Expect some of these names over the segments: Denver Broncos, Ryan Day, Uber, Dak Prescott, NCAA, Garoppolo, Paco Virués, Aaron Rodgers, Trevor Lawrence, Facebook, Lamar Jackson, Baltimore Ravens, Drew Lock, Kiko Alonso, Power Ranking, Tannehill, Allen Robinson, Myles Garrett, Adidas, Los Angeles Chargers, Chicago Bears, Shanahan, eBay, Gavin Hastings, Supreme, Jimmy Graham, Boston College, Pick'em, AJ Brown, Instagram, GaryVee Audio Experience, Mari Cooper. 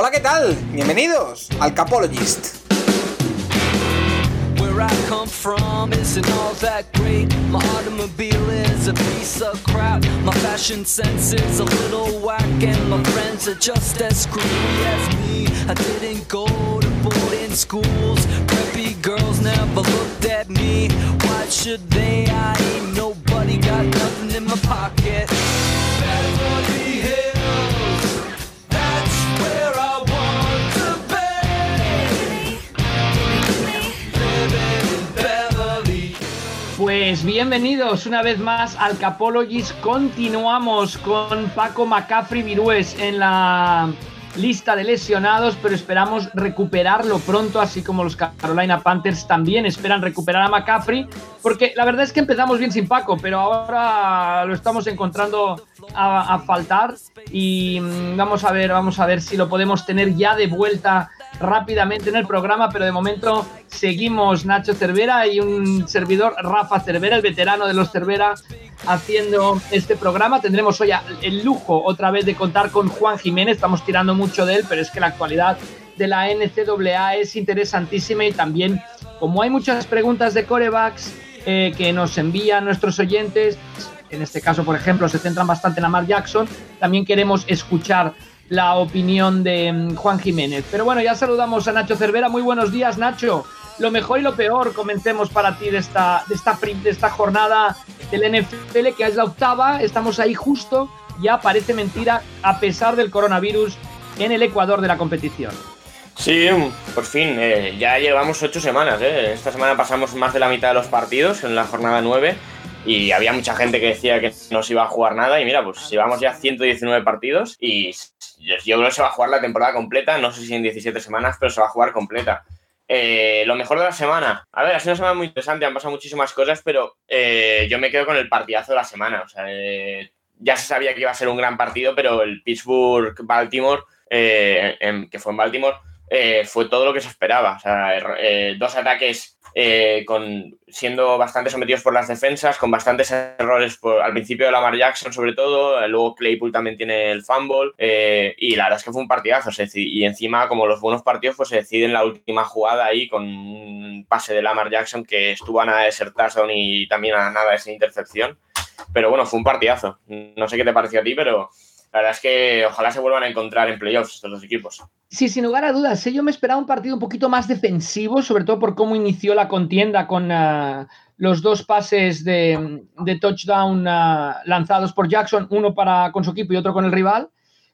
Hola, ¿qué tal? Bienvenidos al Capologist. Where I come from isn't all that great. My automobile is a piece of crap. My fashion sense is a little whack. And my friends are just as screwy as me. I didn't go to boarding schools. Preppy girls never looked at me. Why should they? I ain't nobody, got nothing in my pocket. Better for the hills. That's where I want to be. Pues bienvenidos una vez más al Capologist. Continuamos con Paco McCaffrey Virués en la lista de lesionados, pero esperamos recuperarlo pronto, así como los Carolina Panthers también esperan recuperar a McCaffrey, porque la verdad es que empezamos bien sin Paco, pero ahora lo estamos encontrando a faltar y vamos a ver si lo podemos tener ya de vuelta rápidamente en el programa, pero de momento seguimos Nacho Cervera y un servidor, Rafa Cervera, el veterano de los Cervera, haciendo este programa. Tendremos hoy el lujo otra vez de contar con Juan Jiménez. Estamos tirando mucho de él, pero es que la actualidad de la NCAA es interesantísima y también, como hay muchas preguntas de quarterbacks que nos envían nuestros oyentes, en este caso, por ejemplo, se centran bastante en Lamar Jackson, también queremos escuchar la opinión de Juan Jiménez. Pero bueno, ya saludamos a Nacho Cervera. Muy buenos días, Nacho. Lo mejor y lo peor, comencemos para ti de esta jornada del NFL, que es la octava. Estamos ahí justo, ya parece mentira, a pesar del coronavirus en el Ecuador de la competición. Sí, por fin, ya llevamos 8 semanas. Esta semana pasamos más de la mitad de los partidos en la jornada 9 y había mucha gente que decía que no se iba a jugar nada y mira, pues llevamos ya 119 partidos y yo creo que se va a jugar la temporada completa, no sé si en 17 semanas, pero se va a jugar completa. Lo mejor de la semana, a ver, ha sido una semana muy interesante, han pasado muchísimas cosas, pero yo me quedo con el partidazo de la semana. O sea, ya se sabía que iba a ser un gran partido, pero el Pittsburgh-Baltimore, que fue en Baltimore, fue todo lo que se esperaba. O sea, dos ataques siendo bastante sometidos por las defensas, con bastantes errores al principio de Lamar Jackson sobre todo, luego Claypool también tiene el fumble, y la verdad es que fue un partidazo, y encima como los buenos partidos pues se deciden la última jugada ahí con un pase de Lamar Jackson que estuvo a nada de ser touchdown y también a nada de ser intercepción, pero bueno, fue un partidazo. No sé qué te pareció a ti, pero la verdad es que ojalá se vuelvan a encontrar en playoffs estos dos equipos. Sí, sin lugar a dudas. Yo me esperaba un partido un poquito más defensivo, sobre todo por cómo inició la contienda con los dos pases de touchdown lanzados por Jackson, uno con su equipo y otro con el rival.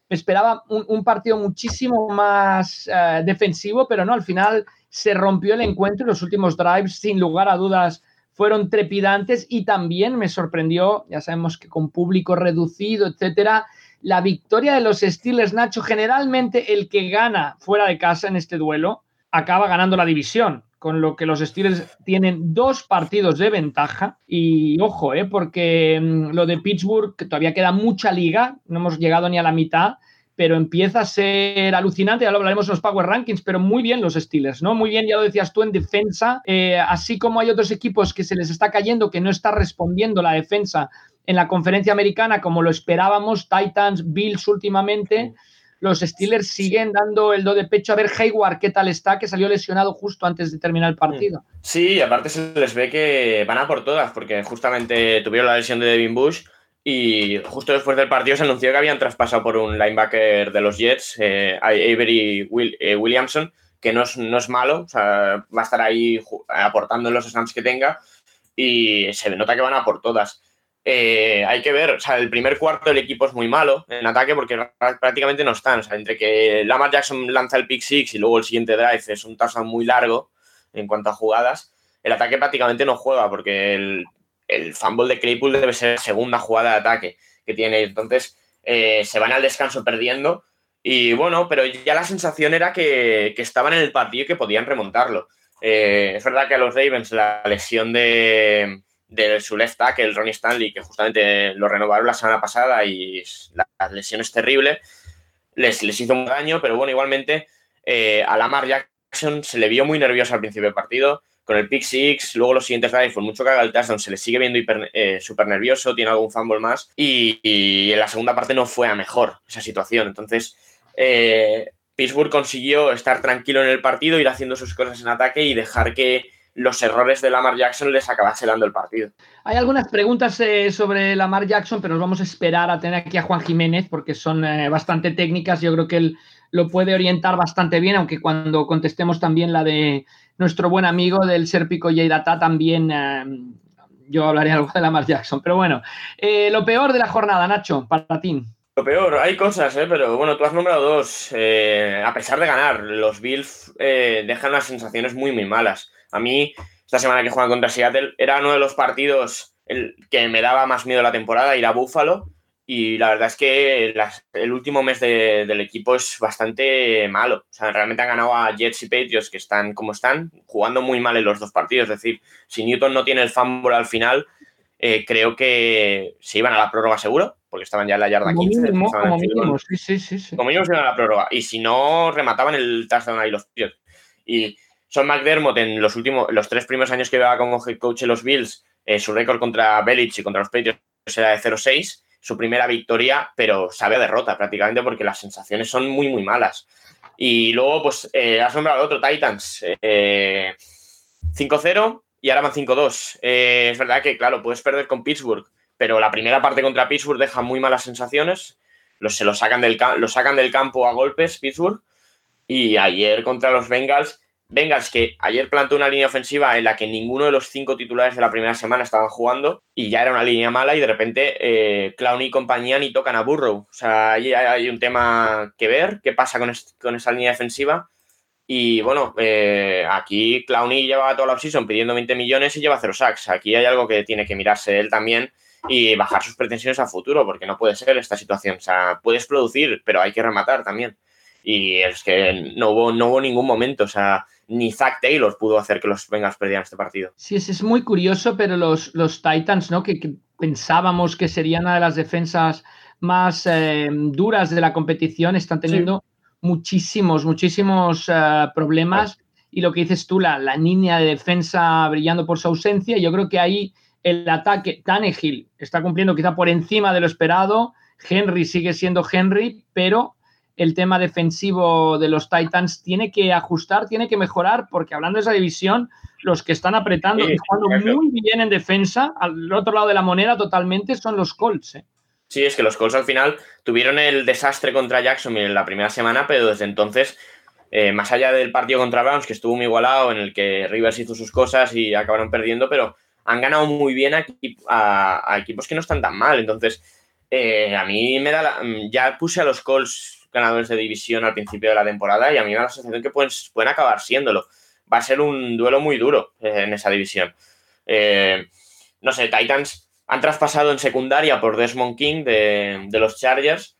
Me esperaba un partido muchísimo más defensivo, pero no, al final se rompió el encuentro y los últimos drives, sin lugar a dudas, fueron trepidantes y también me sorprendió, ya sabemos que con público reducido, etcétera, la victoria de los Steelers, Nacho. Generalmente el que gana fuera de casa en este duelo acaba ganando la división, con lo que los Steelers tienen 2 partidos de ventaja. Y ojo, porque lo de Pittsburgh, que todavía queda mucha liga, no hemos llegado ni a la mitad, pero empieza a ser alucinante, ya lo hablaremos en los Power Rankings, pero muy bien los Steelers, ¿no? Muy bien, ya lo decías tú, en defensa, así como hay otros equipos que se les está cayendo, que no está respondiendo la defensa en la conferencia americana como lo esperábamos, Titans, Bills últimamente, los Steelers siguen dando el do de pecho. A ver Hayward qué tal está, que salió lesionado justo antes de terminar el partido. Sí, y aparte se les ve que van a por todas, porque justamente tuvieron la lesión de Devin Bush y justo después del partido se anunció que habían traspasado por un linebacker de los Jets, Avery Williamson, que no es malo, o sea, va a estar ahí aportando en los snaps que tenga y se nota que van a por todas. Hay que ver, o sea, el primer cuarto del equipo es muy malo en ataque porque prácticamente no están, o sea, entre que Lamar Jackson lanza el pick six y luego el siguiente drive es un touchdown muy largo en cuanto a jugadas, el ataque prácticamente no juega porque el fumble de Claypool debe ser la segunda jugada de ataque que tiene, entonces se van al descanso perdiendo y bueno, pero ya la sensación era que estaban en el partido y que podían remontarlo. Es verdad que a los Ravens la lesión de su left tackle, Ronnie Stanley, que justamente lo renovaron la semana pasada y la lesión es terrible, les hizo un daño, pero bueno, igualmente a Lamar Jackson se le vio muy nervioso al principio del partido, con el pick six, luego los siguientes drives, por mucho que haga el touchdown, se le sigue viendo súper nervioso, tiene algún fumble más y en la segunda parte no fue a mejor esa situación, entonces Pittsburgh consiguió estar tranquilo en el partido, ir haciendo sus cosas en ataque y dejar que los errores de Lamar Jackson les acabase dando el partido. Hay algunas preguntas sobre Lamar Jackson, pero nos vamos a esperar a tener aquí a Juan Jiménez porque son bastante técnicas. Yo creo que él lo puede orientar bastante bien, aunque cuando contestemos también la de nuestro buen amigo del Serpico Yeirata también yo hablaré algo de Lamar Jackson. Pero bueno, lo peor de la jornada, Nacho, para ti. Lo peor, hay cosas, pero bueno, tú has nombrado dos. A pesar de ganar, los Bills dejan unas sensaciones muy, muy malas. A mí, esta semana que juegan contra Seattle, era uno de los partidos que me daba más miedo la temporada, ir a Buffalo, y la verdad es que el último mes del equipo es bastante malo. O sea, realmente han ganado a Jets y Patriots, que están como están, jugando muy mal en los dos partidos. Es decir, si Newton no tiene el fumble al final, creo que se iban a la prórroga seguro, porque estaban ya en la yarda 15. Como mínimo, sí. Como mínimo se iban a la prórroga. Y si no, remataban el touchdown ahí los tíos. Y Sean McDermott, en los tres primeros años que llevaba como head coach en los Bills, su récord contra Belichick y contra los Patriots era de 0-6, su primera victoria, pero sabe a derrota prácticamente porque las sensaciones son muy, muy malas. Y luego, pues, has nombrado otro, Titans. 5-0 y ahora van 5-2. Es verdad que, claro, puedes perder con Pittsburgh, pero la primera parte contra Pittsburgh deja muy malas sensaciones. Lo sacan del campo a golpes, Pittsburgh. Y ayer contra los Bengals, que ayer plantó una línea ofensiva en la que ninguno de los 5 titulares de la primera semana estaban jugando y ya era una línea mala y de repente Clowney y compañía ni tocan a Burrow. O sea, ahí hay un tema que ver, qué pasa con esa línea defensiva. Y bueno, aquí Clowney lleva toda la offseason pidiendo 20 millones y lleva 0 sacks. Aquí hay algo que tiene que mirarse él también y bajar sus pretensiones a futuro porque no puede ser esta situación. O sea, puedes producir, pero hay que rematar también. Y es que no hubo ningún momento, o sea, ni Zach Taylor pudo hacer que los Bengals perdieran este partido. Sí, es muy curioso, pero los Titans, ¿no? Que pensábamos que serían una de las defensas más duras de la competición, están teniendo muchísimos problemas. Sí. Y lo que dices tú, la línea de defensa brillando por su ausencia, yo creo que ahí el ataque, Tannehill está cumpliendo quizá por encima de lo esperado, Henry sigue siendo Henry, pero el tema defensivo de los Titans tiene que ajustar, tiene que mejorar, porque hablando de esa división, los que están apretando y jugando muy bien en defensa, al otro lado de la moneda totalmente, son los Colts. Sí, es que los Colts al final tuvieron el desastre contra Jacksonville en la primera semana, pero desde entonces, más allá del partido contra Browns, que estuvo muy igualado, en el que Rivers hizo sus cosas y acabaron perdiendo, pero han ganado muy bien a equipos que no están tan mal. Entonces, a mí me da ya puse a los Colts ganadores de división al principio de la temporada y a mí me da la sensación que pueden acabar siéndolo. Va a ser un duelo muy duro en esa división. No sé, Titans han traspasado en secundaria por Desmond King de los Chargers,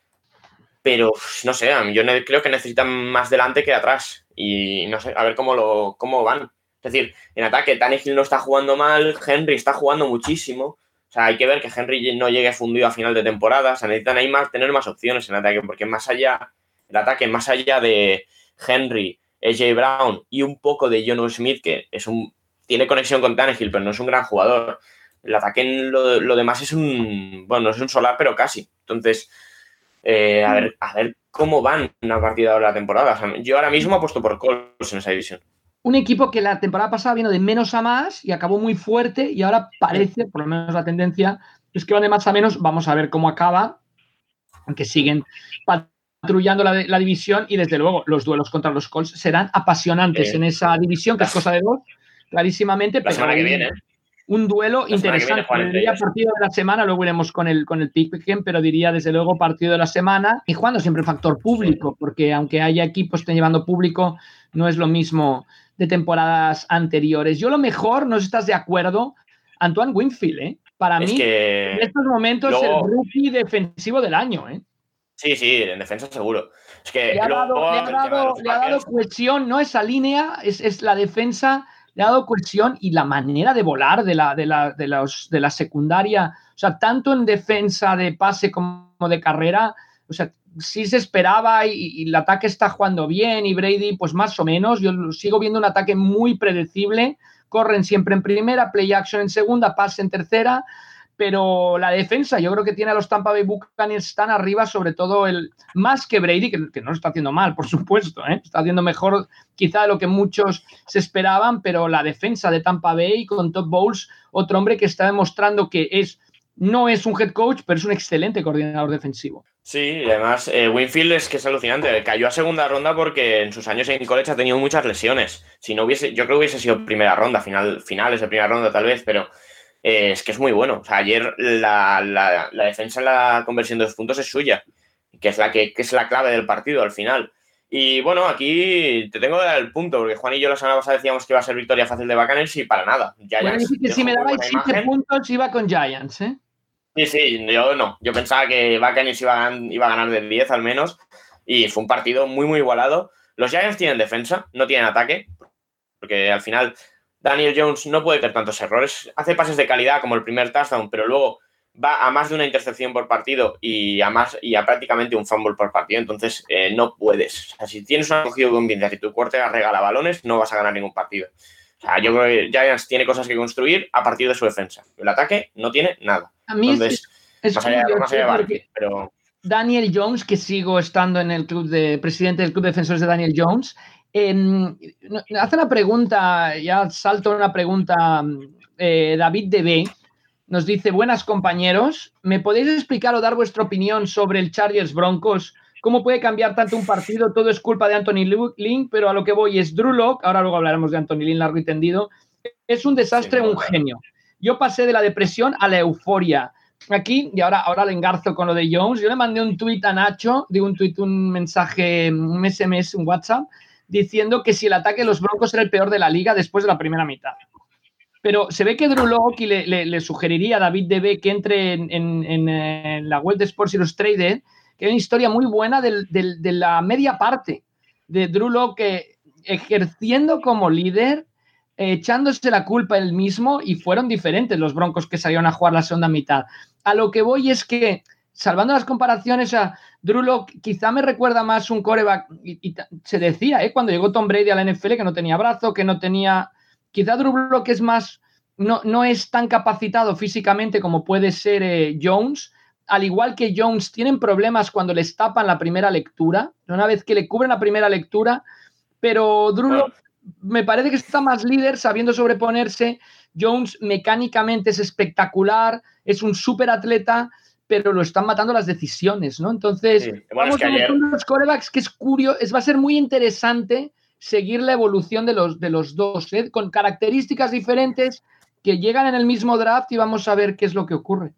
pero no sé, yo creo que necesitan más delante que atrás y no sé, a ver cómo van. Es decir, en ataque Tannehill no está jugando mal, Henry está jugando muchísimo. O sea, hay que ver que Henry no llegue fundido a final de temporada. O sea, necesitan ahí tener más opciones en ataque, porque más allá de Henry, AJ Brown y un poco de Jonnu Smith, que tiene conexión con Tannehill, pero no es un gran jugador. El ataque en lo demás es un solar, pero casi. Entonces, a ver cómo van a partir de ahora la temporada. O sea, yo ahora mismo apuesto por Colts en esa división. Un equipo que la temporada pasada vino de menos a más y acabó muy fuerte y ahora parece, por lo menos la tendencia, es que van de más a menos. Vamos a ver cómo acaba, aunque siguen patrullando la división y, desde luego, los duelos contra los Colts serán apasionantes en esa división, que es cosa de dos, clarísimamente. La semana que viene. Un duelo interesante. Diría partido de la semana, luego iremos con el pick-em, pero diría, desde luego, partido de la semana. Y jugando siempre el factor público, porque aunque haya equipos que estén llevando público, no es lo mismo de temporadas anteriores. Yo lo mejor, no sé si estás de acuerdo, Antoine Winfield, Para mí, en estos momentos, el rookie defensivo del año, Sí, en defensa seguro. Es que le ha dado cohesión, ¿no? Esa línea, es la defensa, le ha dado cohesión y la manera de volar de la secundaria. O sea, tanto en defensa de pase como de carrera, o sea, sí se esperaba y el ataque está jugando bien y Brady, pues más o menos. Yo sigo viendo un ataque muy predecible. Corren siempre en primera, play action en segunda, pase en tercera, pero la defensa yo creo que tiene a los Tampa Bay Buccaneers tan arriba, sobre todo más que Brady, que no lo está haciendo mal, por supuesto, ¿eh? Está haciendo mejor quizá de lo que muchos se esperaban, pero la defensa de Tampa Bay con Todd Bowles, otro hombre que está demostrando que no es un head coach, pero es un excelente coordinador defensivo. Sí, y además Winfield es que es alucinante. Cayó a segunda ronda porque en sus años en college ha tenido muchas lesiones. Si no hubiese, yo creo que hubiese sido primera ronda, finales de primera ronda tal vez, pero es que es muy bueno. O sea, ayer la defensa en la conversión de 2 puntos es suya, que es la clave del partido al final. Y bueno, aquí te tengo que dar el punto, porque Juan y yo la semana pasada decíamos que iba a ser victoria fácil de Buccaneers y para nada. Giants, bueno, que si me dabais 7 puntos iba con Giants, ¿eh? Sí, yo no. Yo pensaba que Buccaneers iba a ganar de 10 al menos, y fue un partido muy, muy igualado. Los Giants tienen defensa, no tienen ataque, porque al final Daniel Jones no puede tener tantos errores. Hace pases de calidad como el primer touchdown, pero luego va a más de una intercepción por partido y a prácticamente un fumble por partido, entonces no puedes. O sea, si tienes un acogido con pinzas y tu quarterback regala balones, no vas a ganar ningún partido. O sea, yo creo que Giants tiene cosas que construir a partir de su defensa. El ataque no tiene nada. A mí entonces, es más allá de Barkley, pero Daniel Jones, que sigo estando en el club de presidente del Club de Defensores de Daniel Jones, hace una pregunta, ya salto una pregunta, David DB nos dice: buenas compañeros, ¿me podéis explicar o dar vuestra opinión sobre el Chargers Broncos? ¿Cómo puede cambiar tanto un partido? Todo es culpa de Anthony Lynn, pero a lo que voy es Drew Lock, ahora luego hablaremos de Anthony Lynn largo y tendido, es un desastre, sí, un genio. Yo pasé de la depresión a la euforia. Aquí, y ahora le engarzo con lo de Jones, yo le mandé un tuit a Nacho, un mensaje, un SMS, un WhatsApp, diciendo que si el ataque de los Broncos era el peor de la liga después de la primera mitad. Pero se ve que Drew Lock, y le sugeriría a David DB que entre en la web de Sports Illustrated, que hay una historia muy buena de la media parte de Drew Lock ejerciendo como líder, echándose la culpa él mismo, y fueron diferentes los Broncos que salieron a jugar la segunda mitad. A lo que voy es que, salvando las comparaciones, a Drew Lock quizá me recuerda más un quarterback, y se decía cuando llegó Tom Brady a la NFL que no tenía brazo, que no tenía... Quizá Drew Lock es más... No es tan capacitado físicamente como puede ser Jones. Al igual que Jones, tienen problemas cuando les tapan la primera lectura, una vez que le cubren la primera lectura, pero Drew Lock me parece que está más líder, sabiendo sobreponerse. Jones mecánicamente es espectacular, es un súper atleta, pero lo están matando las decisiones, ¿no? Entonces, sí. Bueno, vamos a ver los quarterbacks, que es curioso, va a ser muy interesante seguir la evolución de los dos, ¿eh? Con características diferentes que llegan en el mismo draft, y vamos a ver qué es lo que ocurre.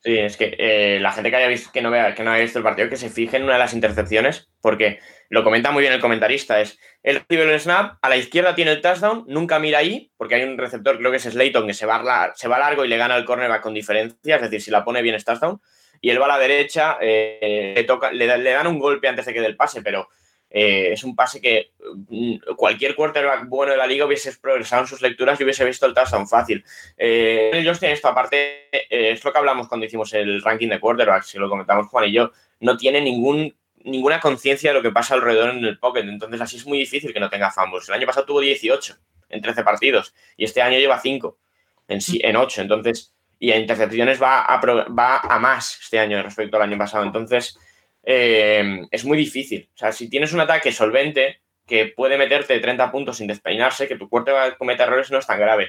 Sí, es que la gente que haya visto, que no haya visto el partido, que se fije en una de las intercepciones, porque lo comenta muy bien el comentarista, es: él recibe el snap, a la izquierda tiene el touchdown, nunca mira ahí, porque hay un receptor, creo que es Slayton, que se va largo y le gana el cornerback con diferencia, es decir, si la pone bien es touchdown, y él va a la derecha, le dan un golpe antes de que dé el pase, pero es un pase que cualquier quarterback bueno de la liga hubiese progresado en sus lecturas y hubiese visto el touchdown fácil. Ellos tienen esto, aparte, es lo que hablamos cuando hicimos el ranking de quarterbacks, si lo comentamos Juan y yo, no tiene ninguna conciencia de lo que pasa alrededor en el pocket, entonces así es muy difícil que no tenga fumbles. El año pasado tuvo 18 en 13 partidos y este año lleva 5 en 8, entonces, y a intercepciones va a más este año respecto al año pasado, entonces... es muy difícil. O sea, si tienes un ataque solvente que puede meterte 30 puntos sin despeinarse, que tu quarterback cometa errores no es tan grave.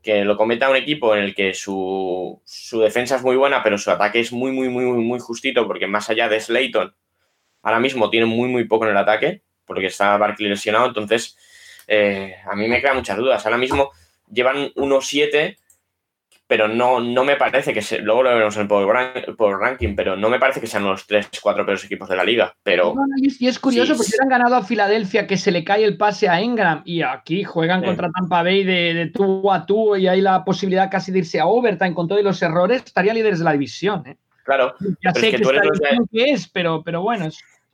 Que lo cometa un equipo en el que su defensa es muy buena, pero su ataque es muy, muy, muy, muy justito, porque más allá de Slayton, ahora mismo tiene muy, muy poco en el ataque, porque está Barkley lesionado. Entonces, a mí me crean muchas dudas. Ahora mismo llevan 1-7... pero no me parece que... luego lo veremos en el Power Ranking, pero no me parece que sean los 3-4 peores equipos de la liga. Pero y es curioso, sí, porque han ganado a Filadelfia, que se le cae el pase a Engram, y aquí juegan contra Tampa Bay de tú a tú, y hay la posibilidad casi de irse a overtime con todos los errores. Estaría líderes de la división, ¿eh? Claro. Ya sé que tú eres pero bueno.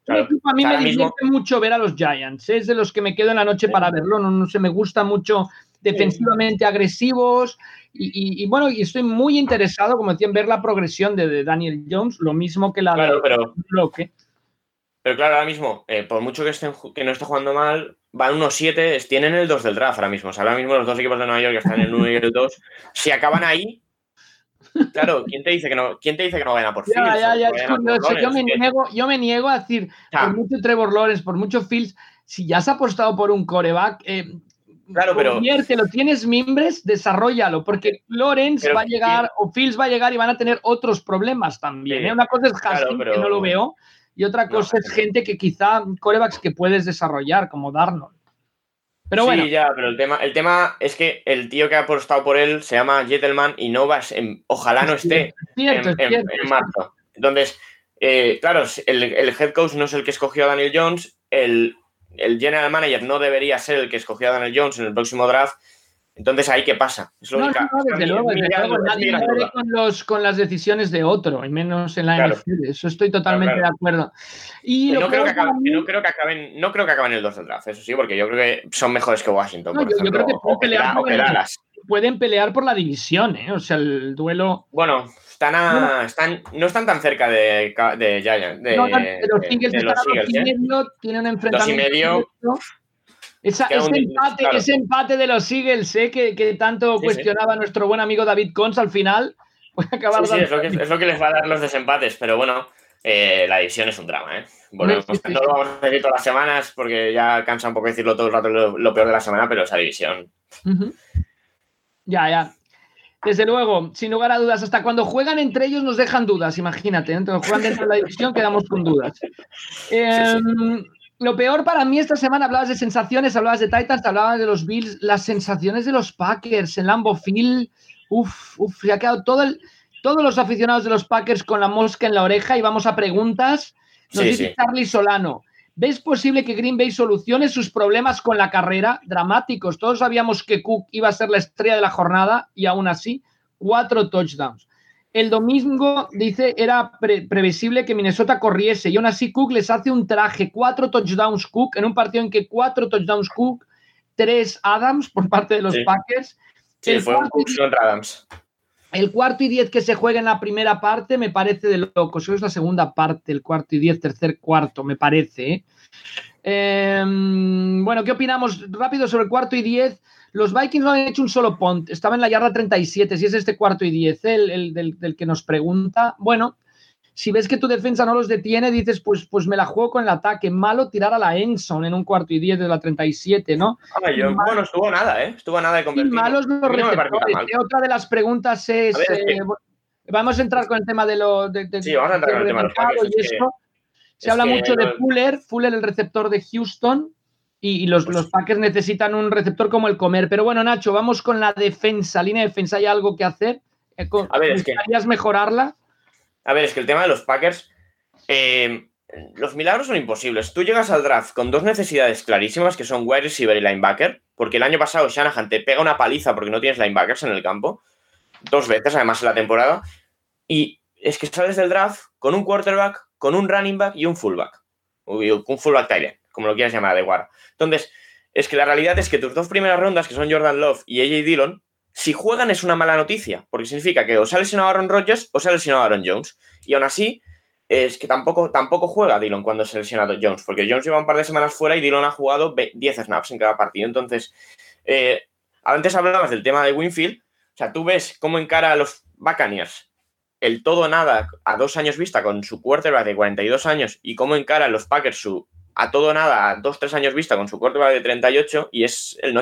Claro, a mí me divierte mucho ver a los Giants. Es de los que me quedo en la noche para verlo. No sé, me gusta mucho... defensivamente agresivos y bueno, y estoy muy interesado, como decía, en ver la progresión de Daniel Jones, lo mismo que la claro, de Bloque. Pero claro, ahora mismo, por mucho que no esté jugando mal, van 1-7, tienen el 2 del draft ahora mismo. O sea, ahora mismo los dos equipos de Nueva York que están en el 1 y el 2, si acaban ahí, Claro, ¿quién te dice que no, quién te dice que no gana por Fields? Ya, es curioso. Yo me niego a decir, por mucho Trevor Lawrence, por mucho Fields, si ya has apostado por un coreback, claro, pero lo tienes mimbres, desarrollalo, porque Lawrence va a llegar, o Fields va a llegar y van a tener otros problemas también. Una cosa es Haskin, que no lo veo, y otra cosa es gente que quizá corebacks que puedes desarrollar, como Darnold. Pero bueno. Sí, ya, pero el tema es que el tío que ha apostado por él se llama Gettleman y no vas en, ojalá no esté en marzo. Entonces, claro, el head coach no es el que escogió a Daniel Jones, el general manager no debería ser el que escogió a Daniel Jones en el próximo draft. Entonces, ¿ahí qué pasa? Es lo único. No, desde luego, nadie puede con las decisiones de otro, y menos en la NFL. Eso estoy totalmente de acuerdo. Y no creo que acaben el 2 del draft, eso sí, porque yo creo que son mejores que Washington, por ejemplo. Yo creo que pueden pelear por la división, ¿eh? O sea, el duelo... Bueno, no están tan cerca de Giants, de los Eagles, tienen un enfrentamiento... 2,5... Ese empate de los Eagles, que tanto cuestionaba nuestro buen amigo David Cons, al final puede acabar dando... es lo que les va a dar los desempates, pero bueno, la división es un drama, no lo vamos a decir todas las semanas porque ya cansa un poco decirlo todo el rato, lo peor de la semana, pero esa división. Uh-huh. Ya. Desde luego, sin lugar a dudas, hasta cuando juegan entre ellos nos dejan dudas, imagínate, ¿eh? Cuando juegan dentro de la división quedamos con dudas. Lo peor para mí esta semana, hablabas de sensaciones, hablabas de Titans, hablabas de los Bills, las sensaciones de los Packers en Lambeau Field, se ha quedado todos los aficionados de los Packers con la mosca en la oreja, y vamos a preguntas. Nos dice Charlie Solano, ¿ves posible que Green Bay solucione sus problemas con la carrera? Dramáticos, todos sabíamos que Cook iba a ser la estrella de la jornada y aún así, 4 touchdowns. El domingo, dice, era previsible que Minnesota corriese y aún así Cook les hace un traje. 4 touchdowns Cook, en un partido en que 4 touchdowns Cook, 3 Adams por parte de los Packers. Sí, fue un Cook contra Adams. El 4:10 que se juega en la primera parte me parece de locos. Eso es la segunda parte, el 4:10, tercer cuarto, me parece. Bueno, ¿qué opinamos rápido sobre el 4:10? Los Vikings no han hecho un solo punt, estaba en la yarda 37, si es este 4:10, del que nos pregunta. Bueno, si ves que tu defensa no los detiene, dices, pues me la juego con el ataque. Malo tirar a la end zone en un 4:10 de la 37, ¿no? Bueno, estuvo nada, ¿eh? Estuvo nada de convertir. Y malos los receptores. Otra de las preguntas es... vamos a entrar con el tema de los... Sí, vamos a entrar con el tema de los Packers. Se habla mucho de Fuller, el receptor de Houston... Y los Packers necesitan un receptor como el comer. Pero bueno, Nacho, vamos con la defensa. Línea de defensa, ¿hay algo que hacer? ¿Necesitarías mejorarla? A ver, es que el tema de los Packers... los milagros son imposibles. Tú llegas al draft con dos necesidades clarísimas, que son wide receiver y linebacker, porque el año pasado Shanahan te pega una paliza porque no tienes linebackers en el campo. 2 veces, además, en la temporada. Y es que sales del draft con un quarterback, con un running back y un fullback. Un fullback tight end, como lo quieras llamar, de guarda. Entonces, es que la realidad es que tus 2 primeras rondas, que son Jordan Love y AJ Dillon, si juegan es una mala noticia, porque significa que o sale sin Aaron Rodgers o sale sin Aaron Jones. Y aún así, es que tampoco juega Dillon cuando se lesiona a Jones, porque Jones lleva un par de semanas fuera y Dillon ha jugado 10 snaps en cada partido. Entonces, antes hablabas del tema de Winfield. O sea, tú ves cómo encara a los Buccaneers el todo o nada a 2 años vista con su quarterback de 42 años y cómo encara a los Packers su... a todo o nada, a 2-3 años vista con su quarterback de 38, y es el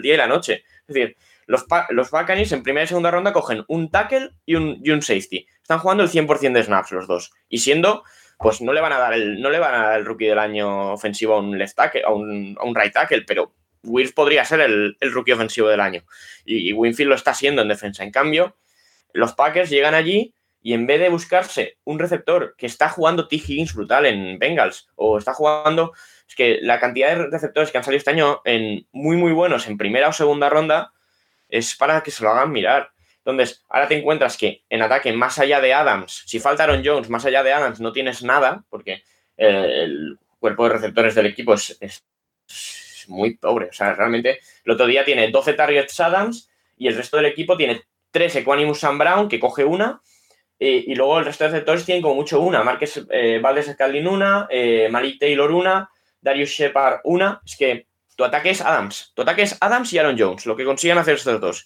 día y la noche. Es decir, los Buccaneers en primera y segunda ronda cogen un tackle y un safety. Están jugando el 100% de snaps los dos. Y siendo, pues no le van a dar el rookie del año ofensivo a un left tackle, a un right tackle, pero Wirfs podría ser el rookie ofensivo del año. Y Winfield lo está siendo en defensa. En cambio, los Packers llegan allí... Y en vez de buscarse un receptor que está jugando T. Higgins brutal en Bengals, o está jugando... Es que la cantidad de receptores que han salido este año en muy, muy buenos en primera o segunda ronda es para que se lo hagan mirar. Entonces, ahora te encuentras que en ataque, más allá de Adams, si falta Aaron Jones, más allá de Adams no tienes nada, porque el cuerpo de receptores del equipo es muy pobre. O sea, realmente, el otro día tiene 12 targets Adams y el resto del equipo tiene 3 Equanimus Sam Brown, que coge una... Y luego el resto de receptores tienen como mucho una. Márquez Valdes-Scantling una, Malik Taylor una, Darius Shepard una. Es que tu ataque es Adams. Tu ataque es Adams y Aaron Jones, lo que consigan hacer estos dos.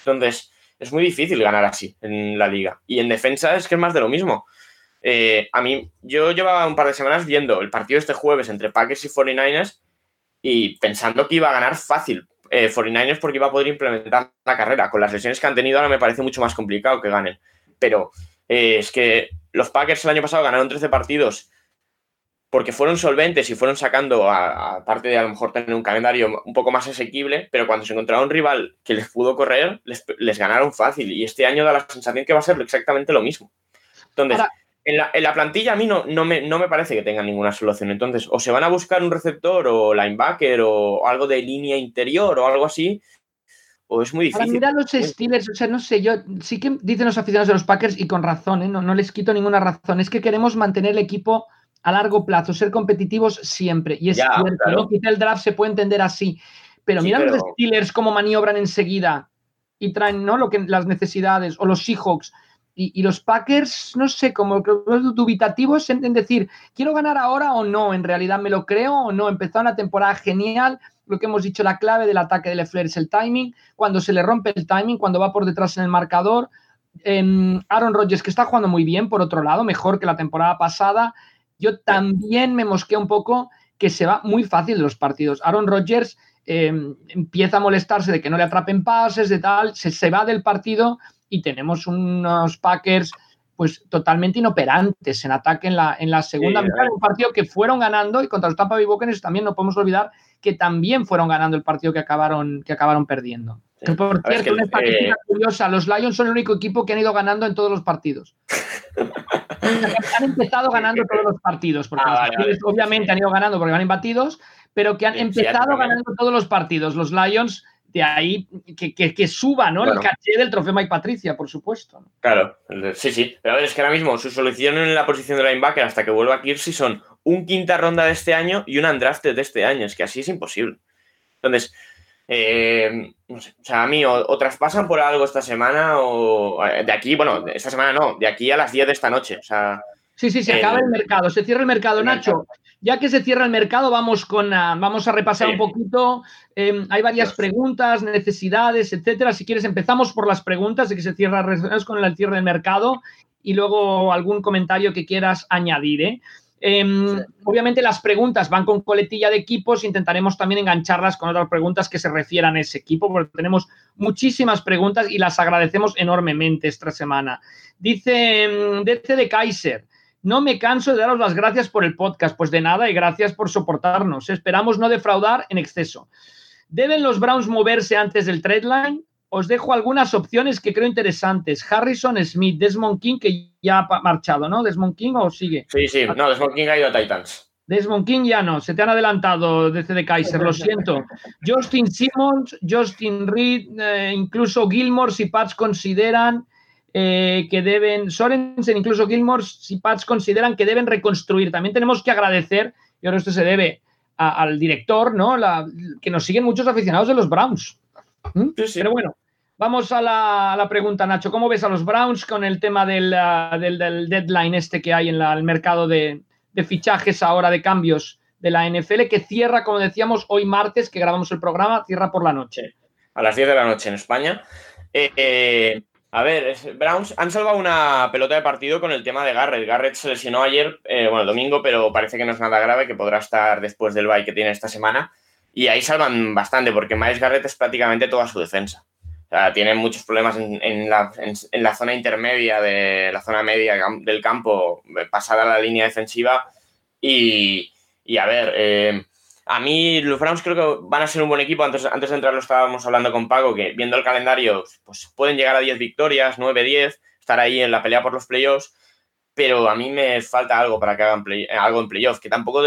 Entonces, es muy difícil ganar así en la liga. Y en defensa es que es más de lo mismo. Yo llevaba un par de semanas viendo el partido este jueves entre Packers y 49ers y pensando que iba a ganar fácil 49ers porque iba a poder implementar la carrera. Con las lesiones que han tenido ahora me parece mucho más complicado que ganen. Pero es que los Packers el año pasado ganaron 13 partidos porque fueron solventes y fueron sacando, aparte de a lo mejor tener un calendario un poco más asequible, pero cuando se encontraba un rival que les pudo correr, les ganaron fácil. Y este año da la sensación que va a ser exactamente lo mismo. Entonces, ahora, en la plantilla a mí no me parece que tengan ninguna solución. Entonces, o se van a buscar un receptor o linebacker o algo de línea interior o algo así, o es muy difícil. Ahora, mira los Steelers, o sea, no sé, yo sí que dicen los aficionados de los Packers, y con razón, no les quito ninguna razón, es que queremos mantener el equipo a largo plazo, ser competitivos siempre. Y es ya, cierto, claro. ¿No? Quizá el draft se puede entender así. Pero sí, mira los Steelers cómo maniobran enseguida y traen, ¿no?, las necesidades, o los Seahawks. Y los Packers, no sé, como dubitativos en decir, ¿quiero ganar ahora o no? ¿En realidad me lo creo o no? Empezaron la temporada genial. Lo que hemos dicho, la clave del ataque de Lefleur es el timing. Cuando se le rompe el timing, cuando va por detrás en el marcador. Aaron Rodgers, que está jugando muy bien, por otro lado, mejor que la temporada pasada. Yo también me mosqueo un poco que se va muy fácil de los partidos. Aaron Rodgers empieza a molestarse de que no le atrapen pases, de tal, se va del partido y tenemos unos Packers pues totalmente inoperantes en ataque en la segunda mitad de un partido que fueron ganando, y contra los Tampa Bay Buccaneers también no podemos olvidar que también fueron ganando el partido que acabaron perdiendo. Sí. Por cierto, una estadística curiosa, los Lions son el único equipo que han ido ganando en todos los partidos. Han empezado ganando todos los partidos, porque obviamente han ido ganando porque van imbatidos, pero que han empezado ganando todos los partidos. Los Lions, de ahí que suba, ¿no?, bueno, el caché del trofeo Mike Patricia, por supuesto, ¿no? Claro, sí. Pero a ver, es que ahora mismo su solución en la posición de linebacker hasta que vuelva Kirsi son un quinta ronda de este año y un undrafted de este año. Es que así es imposible. Entonces, no sé, o sea, a mí o traspasan por algo esta semana o de aquí, bueno, esta semana no, de aquí a las 10 de esta noche. O sea, sí, se acaba el mercado, se cierra el mercado, Nacho. Ya que se cierra el mercado, vamos a repasar un poquito. Hay varias preguntas, necesidades, etcétera. Si quieres, empezamos por las preguntas de que se cierra con el cierre del mercado y luego algún comentario que quieras añadir, ¿eh? Obviamente las preguntas van con coletilla de equipos, intentaremos también engancharlas con otras preguntas que se refieran a ese equipo, porque tenemos muchísimas preguntas y las agradecemos enormemente esta semana. Dice DC de Kaiser: no me canso de daros las gracias por el podcast. Pues de nada, y gracias por soportarnos. Esperamos no defraudar en exceso. ¿Deben los Browns moverse antes del trade line? Os dejo algunas opciones que creo interesantes. Harrison Smith, Desmond King, que ya ha marchado, ¿no? ¿Desmond King o sigue? Sí. No, Desmond King ha ido a Titans. Desmond King ya no. Se te han adelantado, DC de Kaiser. Lo siento. Justin Simmons, Justin Reed, incluso Gilmore, si Pats consideran que deben... Sorensen, incluso Gilmore, si Pats consideran que deben reconstruir. También tenemos que agradecer, y ahora esto se debe al director, ¿no?, que nos siguen muchos aficionados de los Browns. Sí. Pero bueno, vamos a la pregunta, Nacho. ¿Cómo ves a los Browns con el tema del deadline este que hay en el mercado de fichajes ahora, de cambios de la NFL, que cierra, como decíamos, hoy martes, que grabamos el programa, cierra por la noche? A las 10 de la noche en España. A ver, Browns han salvado una pelota de partido con el tema de Garrett. Garrett se lesionó ayer, el domingo, pero parece que no es nada grave, que podrá estar después del bye que tiene esta semana. Y ahí salvan bastante, porque Myles Garrett es prácticamente toda su defensa. O sea, tienen muchos problemas en la zona intermedia, de la zona media del campo, pasada la línea defensiva. Y a ver, a mí los Browns creo que van a ser un buen equipo. Antes de entrar lo estábamos hablando con Paco, que viendo el calendario, pues pueden llegar a 10 victorias, 9-10, estar ahí en la pelea por los playoffs, pero a mí me falta algo para que hagan algo en playoffs, que tampoco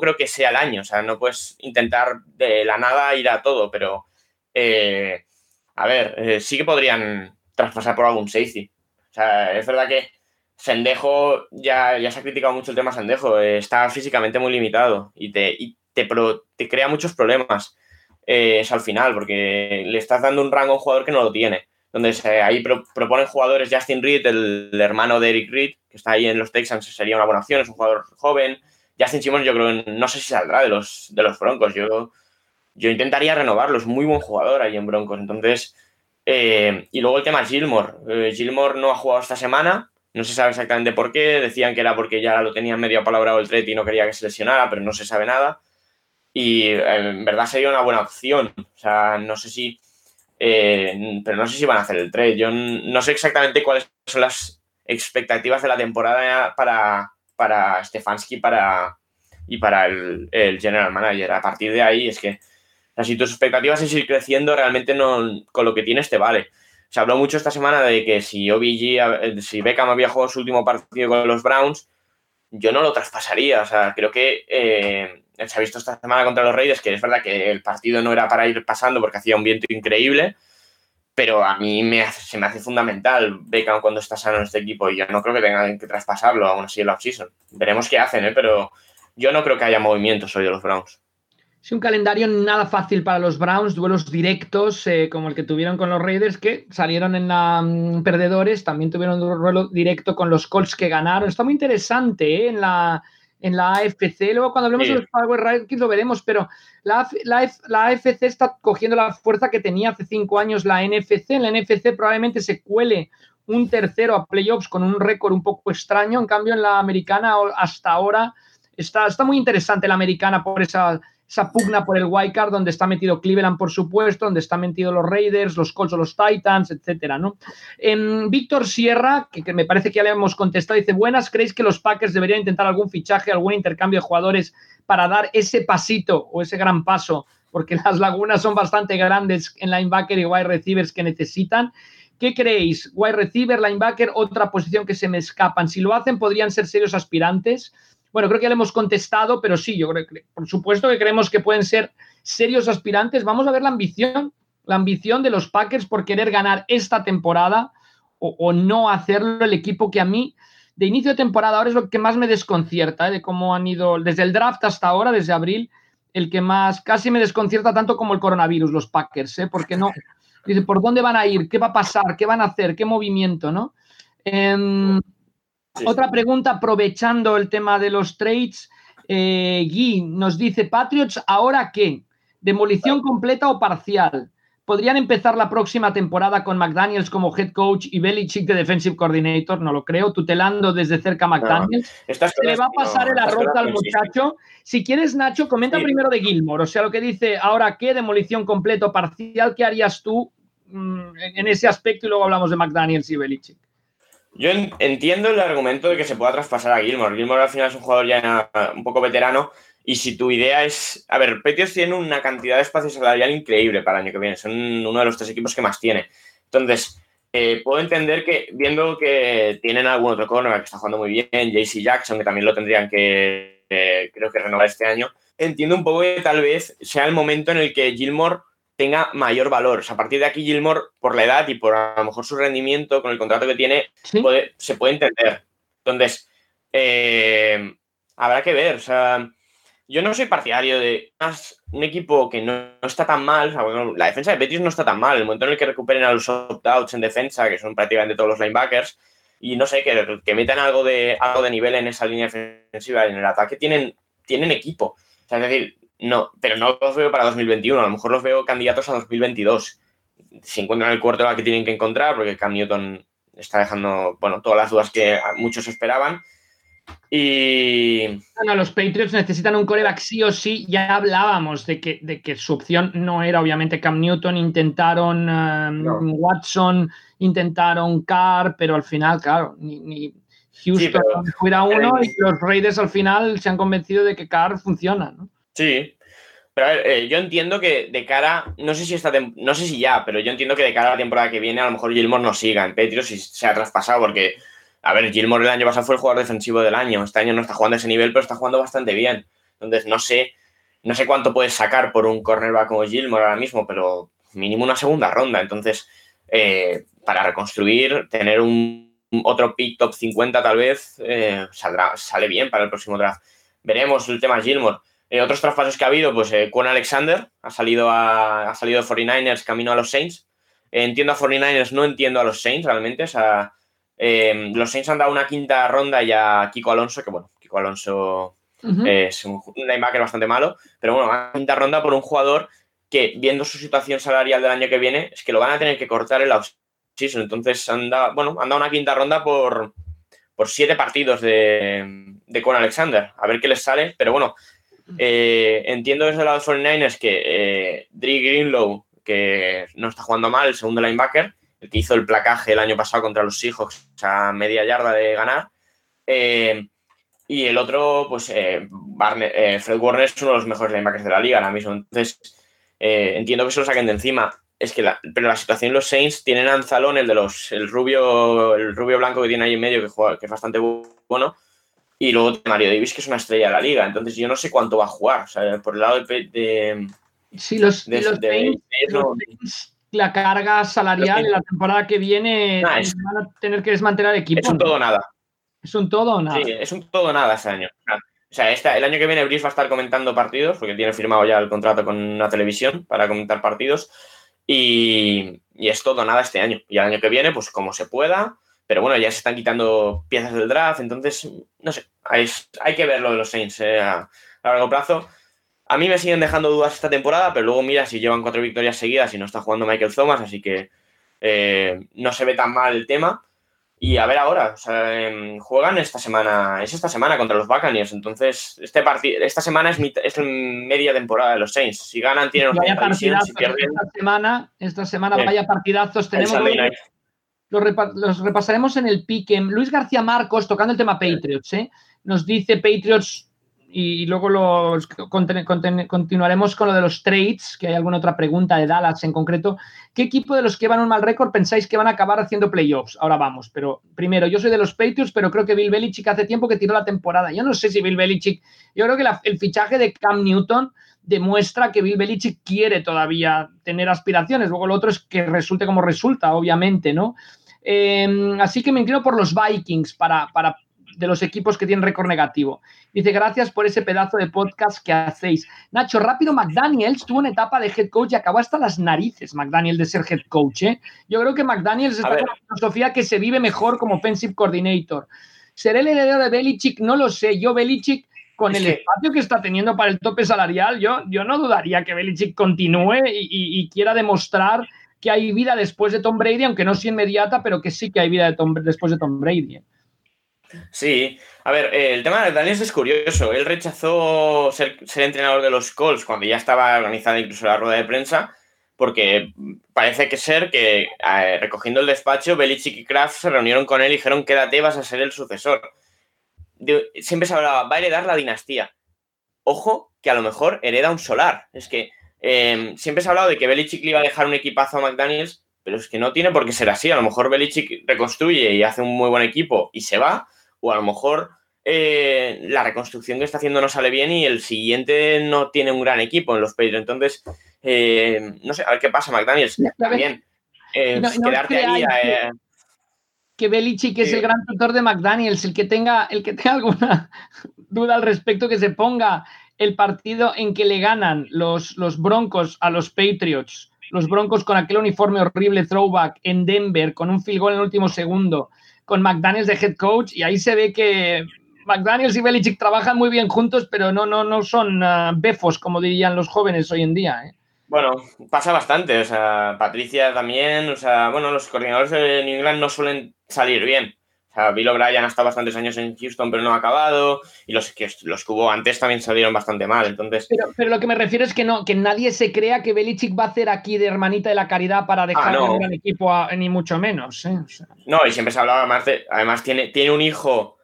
creo que sea el año. O sea, no puedes intentar de la nada ir a todo, pero... sí que podrían traspasar por algún safety. O sea, es verdad que Sendejo, ya se ha criticado mucho el tema Sendejo, está físicamente muy limitado y te crea muchos problemas. Es al final, porque le estás dando un rango a un jugador que no lo tiene. Entonces, ahí proponen jugadores. Justin Reed, el hermano de Eric Reed, que está ahí en los Texans, sería una buena opción, es un jugador joven. Justin Simmons, yo creo, no sé si saldrá de los Broncos. Yo intentaría renovarlo, es muy buen jugador ahí en Broncos. Entonces, Y luego el tema Gilmore. Gilmore no ha jugado esta semana, no se sabe exactamente por qué. Decían que era porque ya lo tenían medio apalabrado el trade y no quería que se lesionara, pero no se sabe nada. Y en verdad sería una buena opción. O sea, no sé si... pero no sé si van a hacer el trade. Yo no sé exactamente cuáles son las expectativas de la temporada para Stefanski y para el general manager. A partir de ahí es que... O sea, si tus expectativas es ir creciendo, realmente no, con lo que tienes te vale. Se habló mucho esta semana de que si Beckham había jugado su último partido con los Browns, yo no lo traspasaría. O sea, creo que se ha visto esta semana contra los Raiders que es verdad que el partido no era para ir pasando porque hacía un viento increíble, pero a mí se me hace fundamental Beckham cuando está sano en este equipo y yo no creo que tengan que traspasarlo aún así en la offseason. Veremos qué hacen, pero yo no creo que haya movimientos hoy de los Browns. Es un calendario nada fácil para los Browns, duelos directos como el que tuvieron con los Raiders que salieron en perdedores, también tuvieron un duelo directo con los Colts que ganaron. Está muy interesante en la AFC, luego cuando hablemos de los Power Rankings lo veremos, pero la AFC está cogiendo la fuerza que tenía hace 5 años la NFC. En la NFC probablemente se cuele un tercero a playoffs con un récord un poco extraño, en cambio en la americana hasta ahora está muy interesante la americana por esa pugna por el wildcard, donde está metido Cleveland, por supuesto, donde están metidos los Raiders, los Colts o los Titans, etcétera, ¿no? Víctor Sierra, que me parece que ya le hemos contestado, dice: buenas, ¿creéis que los Packers deberían intentar algún fichaje, algún intercambio de jugadores para dar ese pasito o ese gran paso? Porque las lagunas son bastante grandes en linebacker y wide receivers que necesitan. ¿Qué creéis? Wide receiver, linebacker, otra posición que se me escapan. Si lo hacen, podrían ser serios aspirantes. Bueno, creo que ya le hemos contestado, pero sí, yo creo que, por supuesto que creemos que pueden ser serios aspirantes. Vamos a ver la ambición de los Packers por querer ganar esta temporada o no hacerlo, el equipo que a mí, de inicio de temporada, ahora es lo que más me desconcierta, de cómo han ido desde el draft hasta ahora, desde abril, el que más casi me desconcierta tanto como el coronavirus, los Packers, porque no, dice, ¿por dónde van a ir? ¿Qué va a pasar? ¿Qué van a hacer? ¿Qué movimiento, no? Sí. Otra pregunta, aprovechando el tema de los trades, Guy nos dice: Patriots, ¿ahora qué? ¿Demolición completa o parcial? ¿Podrían empezar la próxima temporada con McDaniels como head coach y Belichick de defensive coordinator? No lo creo, tutelando desde cerca a McDaniels. No, se le va a pasar el arroz al muchacho. Si quieres, Nacho, comenta primero de Gilmore. O sea, lo que dice: ¿ahora qué? ¿Demolición completa o parcial? ¿Qué harías tú en ese aspecto? Y luego hablamos de McDaniels y Belichick. Yo entiendo el argumento de que se pueda traspasar a Gilmore. Gilmore al final es un jugador ya un poco veterano y si tu idea es... A ver, Patriots tiene una cantidad de espacio salarial increíble para el año que viene. Son uno de los 3 equipos que más tiene. Entonces, puedo entender que viendo que tienen algún otro cornerback que está jugando muy bien, JC Jackson, que también lo tendrían que creo que renovar este año, entiendo un poco que tal vez sea el momento en el que Gilmore tenga mayor valor. O sea, a partir de aquí Gilmore, por la edad y por a lo mejor su rendimiento con el contrato que tiene, ¿sí? Se puede entender. Entonces, habrá que ver. O sea, yo no soy partidario de un equipo que no está tan mal. O sea, bueno, la defensa de Betis no está tan mal. El momento en el que recuperen a los opt-outs en defensa, que son prácticamente todos los linebackers, y no sé, que metan algo de nivel en esa línea defensiva y en el ataque, tienen equipo. O sea, es decir, no, pero no los veo para 2021, a lo mejor los veo candidatos a 2022. Si encuentran el quarterback que tienen que encontrar, porque Cam Newton está dejando, bueno, todas las dudas que muchos esperaban. Y bueno, los Patriots necesitan un quarterback sí o sí. Ya hablábamos de que su opción no era obviamente Cam Newton, intentaron Watson, intentaron Carr, pero al final, claro, ni Houston fuera uno y los Raiders al final se han convencido de que Carr funciona, ¿no? Sí, pero a ver, yo entiendo que de cara, no sé si ya, pero yo entiendo que de cara a la temporada que viene a lo mejor Gilmore no siga en Patriots y se ha traspasado porque, a ver, Gilmore el año pasado fue el jugador defensivo del año, este año no está jugando a ese nivel, pero está jugando bastante bien, entonces no sé cuánto puedes sacar por un cornerback como Gilmore ahora mismo, pero mínimo una segunda ronda, entonces para reconstruir, tener otro pick top 50 tal vez, sale bien para el próximo draft. Veremos el tema Gilmore. Otros traspasos que ha habido, pues Quan Alexander ha salido de 49ers camino a los Saints. Entiendo a 49ers, no entiendo a los Saints realmente. O sea, los Saints han dado una 5ª ronda y a Kiko Alonso, que bueno, Kiko Alonso es un linebacker bastante malo, pero bueno, una 5ª ronda por un jugador que viendo su situación salarial del año que viene, es que lo van a tener que cortar en la offseason. Entonces han dado una quinta ronda por 7 partidos de Con Alexander. A ver qué les sale, pero bueno, entiendo desde los 49ers que Dre Greenlaw, que no está jugando mal, el segundo linebacker, el que hizo el placaje el año pasado contra los Seahawks a media yarda de ganar, y el otro, pues Fred Warner es uno de los mejores linebackers de la liga ahora mismo. Entonces entiendo que se lo saquen de encima. Es que la situación, los Saints tienen a Anzalone, el rubio blanco que tiene ahí en medio, que es bastante bueno, y luego Mario Davis, que es una estrella de la liga. Entonces yo no sé cuánto va a jugar, o sea, por el lado de los Saints, la carga salarial en la temporada que viene van a tener que desmantelar el equipo. Es un todo o nada. Es un todo o nada. Sí, es un todo o nada este año. O sea, el año que viene Brice va a estar comentando partidos, porque tiene firmado ya el contrato con una televisión para comentar partidos. Y es todo nada este año. Y el año que viene, pues como se pueda. Pero bueno, ya se están quitando piezas del draft. Entonces, no sé, hay que ver lo de los Saints a largo plazo. A mí me siguen dejando dudas esta temporada, pero luego mira, si llevan 4 victorias seguidas y no está jugando Michael Thomas, así que no se ve tan mal el tema. Y a ver ahora, o sea, juegan esta semana contra los Buccaneers. Entonces, esta semana es media temporada de los Saints. Si ganan, tienen un partidazo. Si pierden, esta semana vaya partidazos tenemos. Los repasaremos en el Pick'em. Luis García Marcos, tocando el tema Patriots, nos dice Patriots, y luego continuaremos con lo de los trades, que hay alguna otra pregunta de Dallas en concreto. ¿Qué equipo de los que van un mal récord pensáis que van a acabar haciendo playoffs? Ahora vamos, pero primero, yo soy de los Patriots, pero creo que Bill Belichick hace tiempo que tiró la temporada. Yo no sé si Bill Belichick... Yo creo que el fichaje de Cam Newton demuestra que Bill Belichick quiere todavía tener aspiraciones. Luego lo otro es que resulte como resulta, obviamente, ¿no? Así que me inclino por los Vikings para de los equipos que tienen récord negativo. Dice, gracias por ese pedazo de podcast que hacéis. Nacho, rápido, McDaniels tuvo una etapa de head coach y acabó hasta las narices, McDaniels, de ser head coach. Yo creo que McDaniels está con la filosofía que se vive mejor como offensive coordinator. ¿Será el heredero de Belichick? No lo sé. Yo, Belichick, con el espacio que está teniendo para el tope salarial, yo no dudaría que Belichick continúe y quiera demostrar que hay vida después de Tom Brady, aunque no sea inmediata, pero que sí que hay vida después de Tom Brady. Sí, a ver, el tema de Daniels es curioso. Él rechazó ser entrenador de los Colts cuando ya estaba organizada incluso la rueda de prensa, porque parece que recogiendo el despacho, Belichick y Kraft se reunieron con él y dijeron, quédate, vas a ser el sucesor. Siempre se hablaba, va a heredar la dinastía. Ojo, que a lo mejor hereda un solar. Es que siempre se ha hablado de que Belichick le iba a dejar un equipazo a McDaniels, pero es que no tiene por qué ser así. A lo mejor Belichick reconstruye y hace un muy buen equipo y se va, o a lo mejor la reconstrucción que está haciendo no sale bien y el siguiente no tiene un gran equipo en los Patriots. Entonces, no sé, a ver qué pasa, McDaniels. También, quedarte ahí... Que Belichick es el gran tutor de McDaniels. El que tenga alguna duda al respecto, que se ponga el partido en que le ganan los Broncos a los Patriots, los Broncos con aquel uniforme horrible throwback en Denver, con un field goal en el último segundo, con McDaniels de head coach, y ahí se ve que McDaniels y Belichick trabajan muy bien juntos, pero no son befos, como dirían los jóvenes hoy en día, Bueno, pasa bastante, o sea, Patricia también, o sea, bueno, los coordinadores de New England no suelen salir bien. O sea, Bill O'Brien ha estado bastantes años en Houston, pero no ha acabado, y los que hubo antes también salieron bastante mal, entonces... Pero lo que me refiero es que nadie se crea que Belichick va a hacer aquí de hermanita de la caridad para dejar un gran equipo, ni mucho menos, O sea... No, y siempre se hablaba, además tiene un hijo...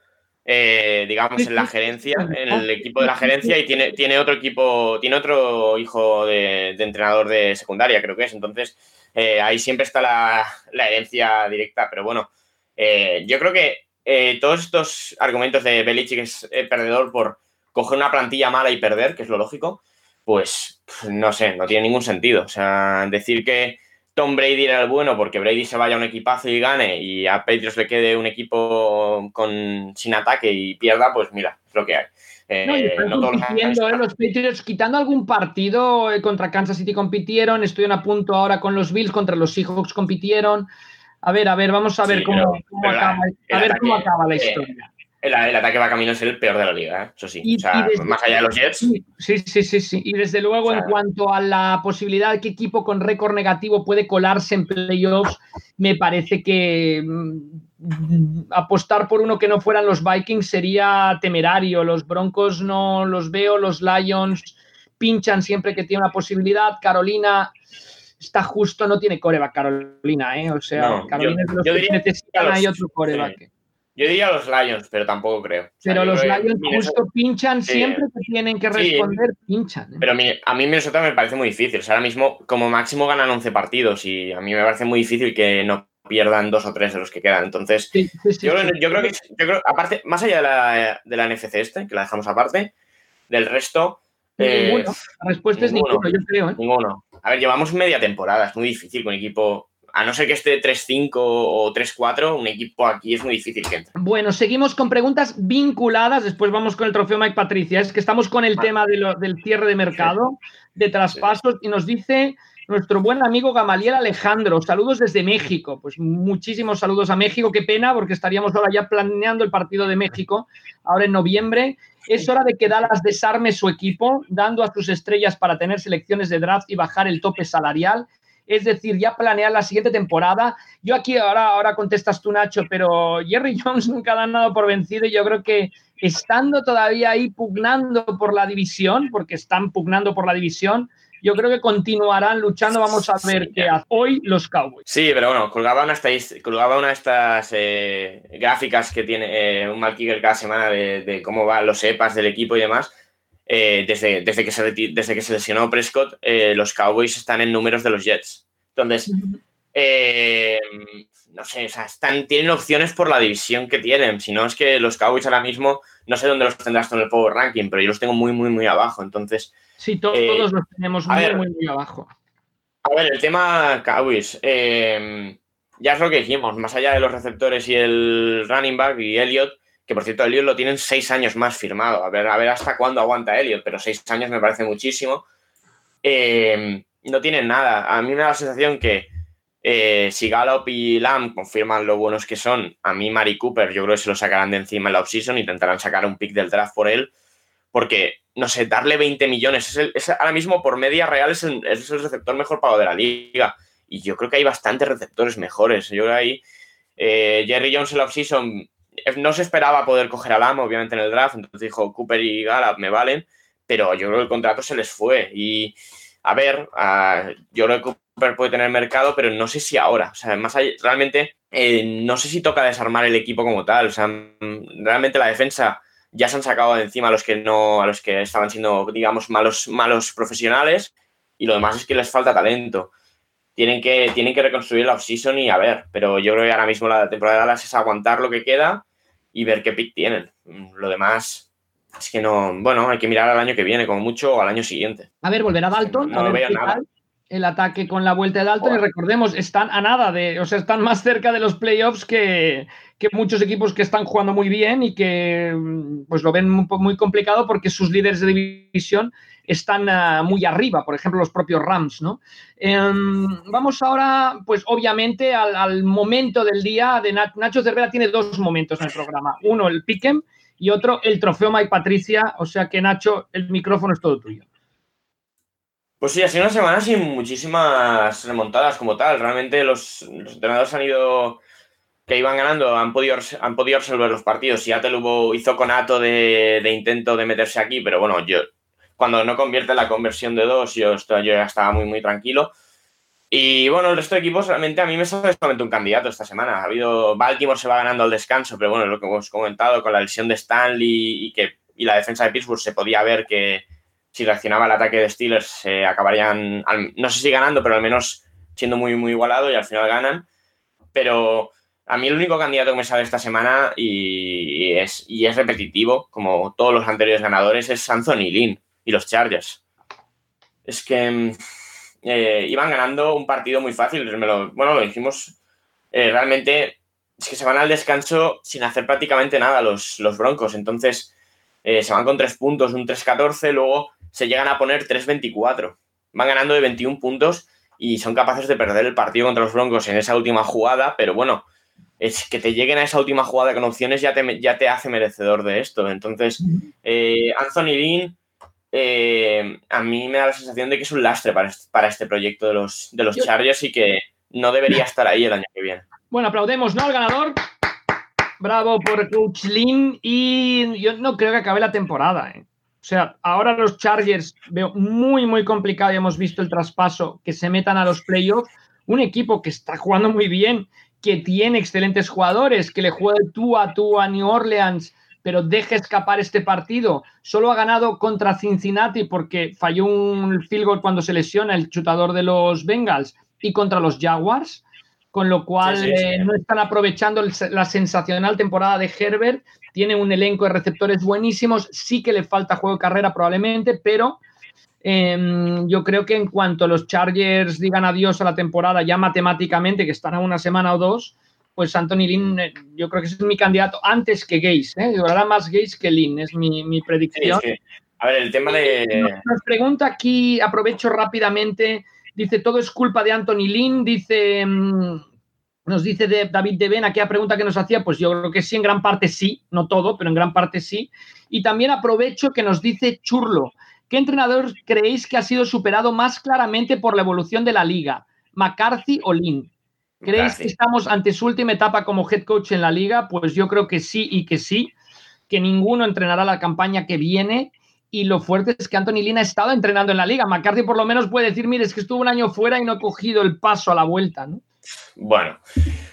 digamos en la gerencia, en el equipo de la gerencia, y tiene otro hijo de entrenador de secundaria, creo que es. Entonces ahí siempre está la herencia directa, pero bueno, yo creo que todos estos argumentos de Belichick es perdedor por coger una plantilla mala y perder, que es lo lógico, pues no sé, no tiene ningún sentido. O sea, decir que Tom Brady era el bueno porque Brady se vaya a un equipazo y gane, y a Patriots le quede un equipo sin ataque y pierda, pues mira, es lo que hay. Los Patriots, quitando algún partido, contra Kansas City compitieron, estuvieron a punto ahora con los Bills, contra los Seahawks compitieron. A ver, vamos a ver cómo acaba la historia. El ataque va camino a ser el peor de la liga, ¿eh? Eso sí. Y, o sea, más allá de los Jets. Sí. Y desde luego, o sea, en cuanto a la posibilidad de que equipo con récord negativo puede colarse en playoffs, me parece que apostar por uno que no fueran los Vikings sería temerario. Los Broncos no los veo, los Lions pinchan siempre que tiene una posibilidad. Carolina está justo, no tiene coreback Carolina, ¿eh? O sea, no, Carolina es los que necesitan, hay otro coreback. Sí. Yo diría los Lions, pero tampoco creo. Pero los Lions justo pinchan siempre que tienen que responder, pinchan. Pero a mí Minnesota me parece muy difícil. O sea, ahora mismo como máximo ganan 11 partidos y a mí me parece muy difícil que no pierdan 2 o 3 de los que quedan. Entonces, yo creo que, aparte, más allá de la NFC este, que la dejamos aparte, del resto... Ninguno. La respuesta es ninguno, yo creo. ¿Eh? Ninguno. A ver, llevamos media temporada. Es muy difícil con equipo... A no ser que esté 3-5 o 3-4, un equipo aquí es muy difícil que entre. Bueno, seguimos con preguntas vinculadas. Después vamos con el trofeo Mike Patricia. Es que estamos con el tema del cierre de mercado, de traspasos. Y nos dice nuestro buen amigo Gamaliel Alejandro. Saludos desde México. Pues muchísimos saludos a México. Qué pena, porque estaríamos ahora ya planeando el partido de México, ahora en noviembre. Es hora de que Dallas desarme su equipo, dando a sus estrellas para tener selecciones de draft y bajar el tope salarial. Es decir, ya planear la siguiente temporada. Yo aquí, ahora contestas tú, Nacho, pero Jerry Jones nunca da nada por vencido y yo creo que estando todavía ahí pugnando por la división, porque están pugnando por la división, yo creo que continuarán luchando. Vamos a ver qué hace hoy los Cowboys. Sí, pero bueno, colgaba una de estas gráficas que tiene un mal kicker cada semana de cómo van los EPAs del equipo y demás. Desde que se lesionó Prescott, los Cowboys están en números de los Jets. Entonces, no sé, o sea, tienen opciones por la división que tienen. Si no, es que los Cowboys ahora mismo, no sé dónde los tendrás tú en el Power Ranking, pero yo los tengo muy, muy, muy abajo. Entonces, sí, todos los tenemos muy abajo. A ver, el tema Cowboys, ya es lo que dijimos, más allá de los receptores y el running back y Elliott, que por cierto, Elliott lo tienen 6 años más firmado. A ver hasta cuándo aguanta Elliott, pero 6 años me parece muchísimo. No tienen nada. A mí me da la sensación que si Gallup y Lamb confirman lo buenos que son, a mí Mari Cooper yo creo que se lo sacarán de encima en la offseason, intentarán sacar un pick del draft por él, porque, no sé, darle 20 millones. Ahora mismo, por media real, es el receptor mejor pagado de la liga. Y yo creo que hay bastantes receptores mejores. Yo creo que ahí Jerry Jones en la offseason... No se esperaba poder coger a Lamb, obviamente, en el draft. Entonces dijo, Cooper y Gallup me valen, pero yo creo que el contrato se les fue. Y, a ver, yo creo que Cooper puede tener mercado, pero no sé si ahora. O sea, más allá, realmente, no sé si toca desarmar el equipo como tal. O sea, realmente la defensa ya se han sacado de encima a los que estaban siendo, digamos, malos profesionales. Y lo demás es que les falta talento. Tienen que reconstruir la offseason y a ver. Pero yo creo que ahora mismo la temporada de Dallas es aguantar lo que queda y ver qué pick tienen. Lo demás es que no... Bueno, hay que mirar al año que viene, como mucho, o al año siguiente. A ver, volverá Dalton. No veo nada. El ataque con la vuelta de Dalton. Y recordemos, están a nada de... O sea, están más cerca de los playoffs que muchos equipos que están jugando muy bien y que pues lo ven muy complicado porque sus líderes de división están muy arriba. Por ejemplo, los propios Rams, ¿no? Vamos ahora, pues obviamente, al momento del día de Nacho Cervera. Tiene 2 momentos en el programa. Uno, el pick'em, y otro, el trofeo Mike Patricia. O sea que, Nacho, el micrófono es todo tuyo. Pues sí, ha sido una semana sin muchísimas remontadas como tal. Realmente los entrenadores que iban ganando, han podido resolver los partidos. Seattle hizo conato de intento de meterse aquí, pero bueno, yo cuando no convierte la conversión de 2, yo ya estaba muy, muy tranquilo. Y bueno, el resto de equipos realmente a mí me sale solamente un candidato esta semana. Baltimore se va ganando al descanso, pero bueno, lo que hemos comentado con la lesión de Stanley y la defensa de Pittsburgh, se podía ver que si reaccionaba el ataque de Steelers acabarían, no sé si ganando, pero al menos siendo muy, muy igualado, y al final ganan. Pero a mí el único candidato que me sale esta semana y es repetitivo, como todos los anteriores ganadores, es Anthony Lynn y los Chargers. Es que iban ganando un partido muy fácil. Lo dijimos. Realmente es que se van al descanso sin hacer prácticamente nada los Broncos. Entonces se van con 3 puntos, un 3-14, luego se llegan a poner 3-24. Van ganando de 21 puntos y son capaces de perder el partido contra los Broncos en esa última jugada, pero bueno, es que te lleguen a esa última jugada con opciones ya te hace merecedor de esto. Entonces, Anthony Lynn, a mí me da la sensación de que es un lastre para este proyecto de los Chargers y que no debería estar ahí el año que viene. Bueno, aplaudemos, ¿no?, al ganador. Bravo por Coach Lynn. Y yo no creo que acabe la temporada, ¿eh? O sea, ahora los Chargers veo muy, muy complicado, y hemos visto el traspaso, que se metan a los playoffs. Un equipo que está jugando muy bien, que tiene excelentes jugadores, que le juega tú a New Orleans, pero deja escapar este partido. Solo ha ganado contra Cincinnati porque falló un field goal cuando se lesiona el chutador de los Bengals, y contra los Jaguars, con lo cual no están aprovechando la sensacional temporada de Herbert. Tiene un elenco de receptores buenísimos, sí que le falta juego de carrera probablemente, pero yo creo que en cuanto los Chargers digan adiós a la temporada, ya matemáticamente, que están a una semana o dos, pues Anthony Lynn, yo creo que es mi candidato antes que Gaze, durará más Gaze que Lynn, es mi predicción. Sí, es que, a ver, el tema de... Nos pregunta aquí, aprovecho rápidamente... Dice, todo es culpa de Anthony Lynn, dice, nos dice de David Deben, aquella pregunta que nos hacía, pues yo creo que sí, en gran parte sí, no todo, pero en gran parte sí. Y también aprovecho que nos dice Churlo, ¿qué entrenador creéis que ha sido superado más claramente por la evolución de la liga, McCarthy o Lynn? ¿Creéis que estamos ante su última etapa como head coach en la liga? Pues yo creo que sí y que sí, que ninguno entrenará la campaña que viene. Y lo fuerte es que Anthony Lynn ha estado entrenando en la liga. McCarthy por lo menos puede decir, mire, es que estuvo un año fuera y no he cogido el paso a la vuelta, ¿no? Bueno,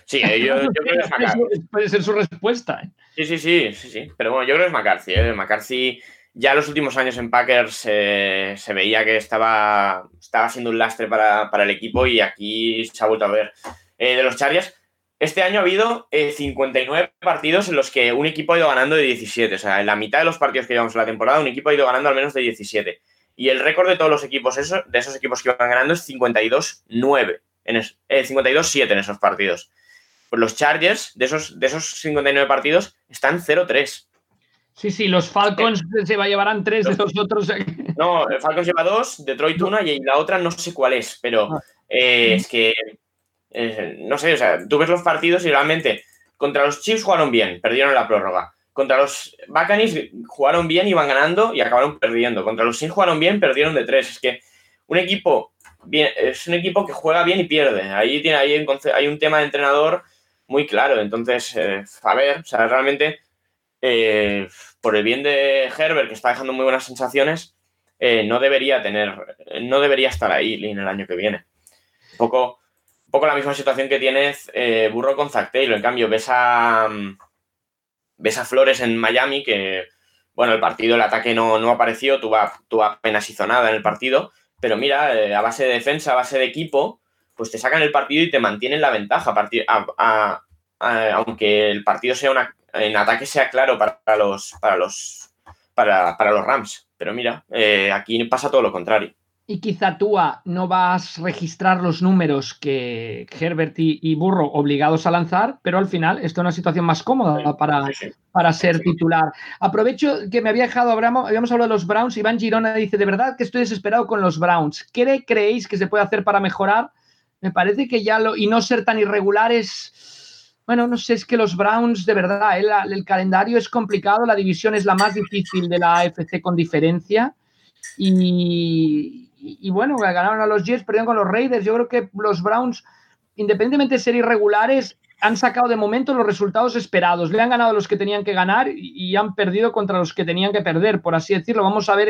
sí, yo creo que es McCarthy. Puede ser su respuesta, ¿eh? Sí. Pero bueno, yo creo que es McCarthy, ¿eh? McCarthy ya los últimos años en Packers se veía que estaba siendo un lastre para el equipo, y aquí se ha vuelto a ver. De los Chargers, este año ha habido 59 partidos en los que un equipo ha ido ganando de 17. O sea, en la mitad de los partidos que llevamos en la temporada, un equipo ha ido ganando al menos de 17. Y el récord de todos los equipos, de esos equipos que iban ganando, es 52-9. 52-7 en esos partidos. Pues los Chargers, de esos 59 partidos, están 0-3. Sí, los Falcons se llevarán 3 de los otros. No, el Falcons lleva 2, Detroit 1, y la otra no sé cuál es, pero es que... no sé, o sea, tú ves los partidos y realmente contra los Chiefs jugaron bien, perdieron la prórroga. Contra los Buccaneers jugaron bien, iban ganando y acabaron perdiendo. Contra los Saints jugaron bien, perdieron de 3. Es que es un equipo que juega bien y pierde. Ahí hay un tema de entrenador muy claro. Entonces, a ver, o sea, realmente por el bien de Herbert, que está dejando muy buenas sensaciones, no debería estar ahí Lynn el año que viene. Un poco la misma situación que tienes Burrow con Zach Taylor. En cambio, ves a Flores en Miami, que, bueno, el partido, el ataque no apareció, tú apenas hizo nada en el partido, pero mira, a base de defensa, a base de equipo, pues te sacan el partido y te mantienen la ventaja, aunque el partido sea en ataque sea claro para los Rams. Pero mira, aquí pasa todo lo contrario. Y quizá Tua no vas a registrar los números que Herbert y Burrow obligados a lanzar, pero al final esto es una situación más cómoda para ser titular. Aprovecho que me había dejado, habíamos hablado de los Browns. Iván Girona dice, de verdad que estoy desesperado con los Browns. ¿Qué creéis que se puede hacer para mejorar? Me parece que y no ser tan irregulares. Bueno, no sé, es que los Browns, de verdad, el calendario es complicado, la división es la más difícil de la AFC con diferencia. Y bueno, ganaron a los Jets, perdieron con los Raiders. Yo creo que los Browns, independientemente de ser irregulares, han sacado de momento los resultados esperados. Le han ganado a los que tenían que ganar y han perdido contra los que tenían que perder, por así decirlo. Vamos a ver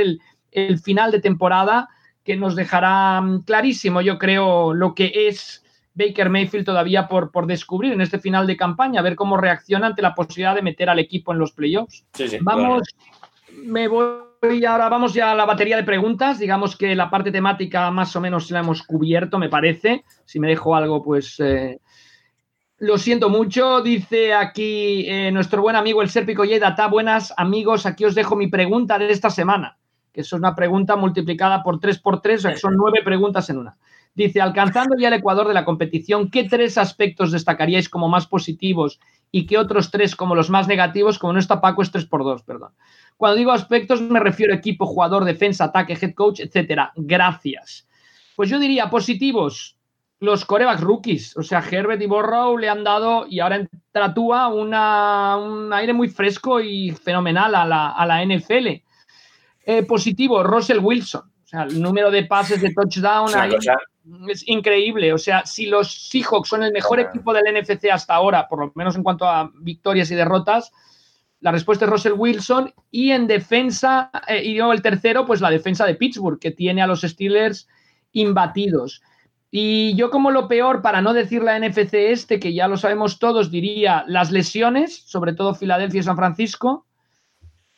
el final de temporada, que nos dejará clarísimo, yo creo, lo que es Baker Mayfield todavía por descubrir en este final de campaña, a ver cómo reacciona ante la posibilidad de meter al equipo en los playoffs. Sí, vamos, claro. Me voy. Y ahora vamos ya a la batería de preguntas. Digamos que la parte temática más o menos la hemos cubierto, me parece. Si me dejo algo, pues lo siento mucho. Dice aquí nuestro buen amigo el Serpico Yedata. Buenas, amigos, aquí os dejo mi pregunta de esta semana, que es una pregunta multiplicada por 3, o sea, que son 9 preguntas en una. Dice, alcanzando ya el Ecuador de la competición, ¿qué 3 aspectos destacaríais como más positivos y qué otros 3 como los más negativos? Como no está Paco, es 3x2, perdón. Cuando digo aspectos me refiero a equipo, jugador, defensa, ataque, head coach, etcétera. Gracias. Pues yo diría positivos, los quarterbacks rookies. O sea, Herbert y Burrow le han dado, y ahora entra Tua, un aire muy fresco y fenomenal a la NFL. Positivo, Russell Wilson. O sea, el número de pases de touchdown ahí es increíble. O sea, si los Seahawks son el mejor equipo del NFC hasta ahora, por lo menos en cuanto a victorias y derrotas, la respuesta es Russell Wilson. Y en defensa, y yo el tercero, pues la defensa de Pittsburgh, que tiene a los Steelers imbatidos. Y yo, como lo peor, para no decir la NFC este, que ya lo sabemos todos, diría las lesiones, sobre todo Filadelfia y San Francisco.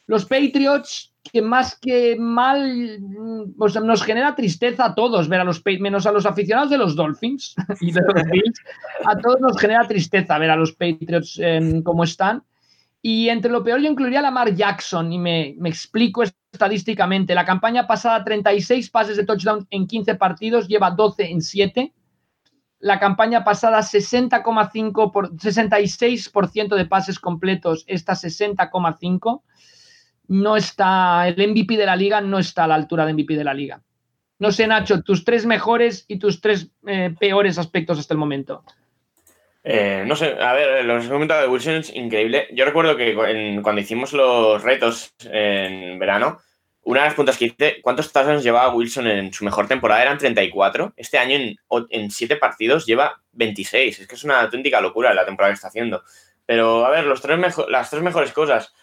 Los Patriots, que más que mal, pues nos genera tristeza a todos ver a los Patriots, menos a los aficionados de los Dolphins y de los Bills, a todos nos genera tristeza ver a los Patriots como están. Y entre lo peor yo incluiría a Lamar Jackson, y me explico estadísticamente. La campaña pasada, 36 pases de touchdown en 15 partidos, lleva 12 en 7. La campaña pasada, 66% de pases completos, esta 60,5%. No está, el MVP de la liga no está a la altura de MVP de la liga. No sé, Nacho, tus tres mejores y tus tres peores aspectos hasta el momento. No sé, a ver, lo que os he comentado de Wilson es increíble. Yo recuerdo que cuando hicimos los retos en verano, una de las preguntas que hice, ¿cuántos touchdowns llevaba Wilson en su mejor temporada? Eran 34. Este año en 7 partidos lleva 26. Es que es una auténtica locura la temporada que está haciendo. Pero, a ver, las tres mejores cosas.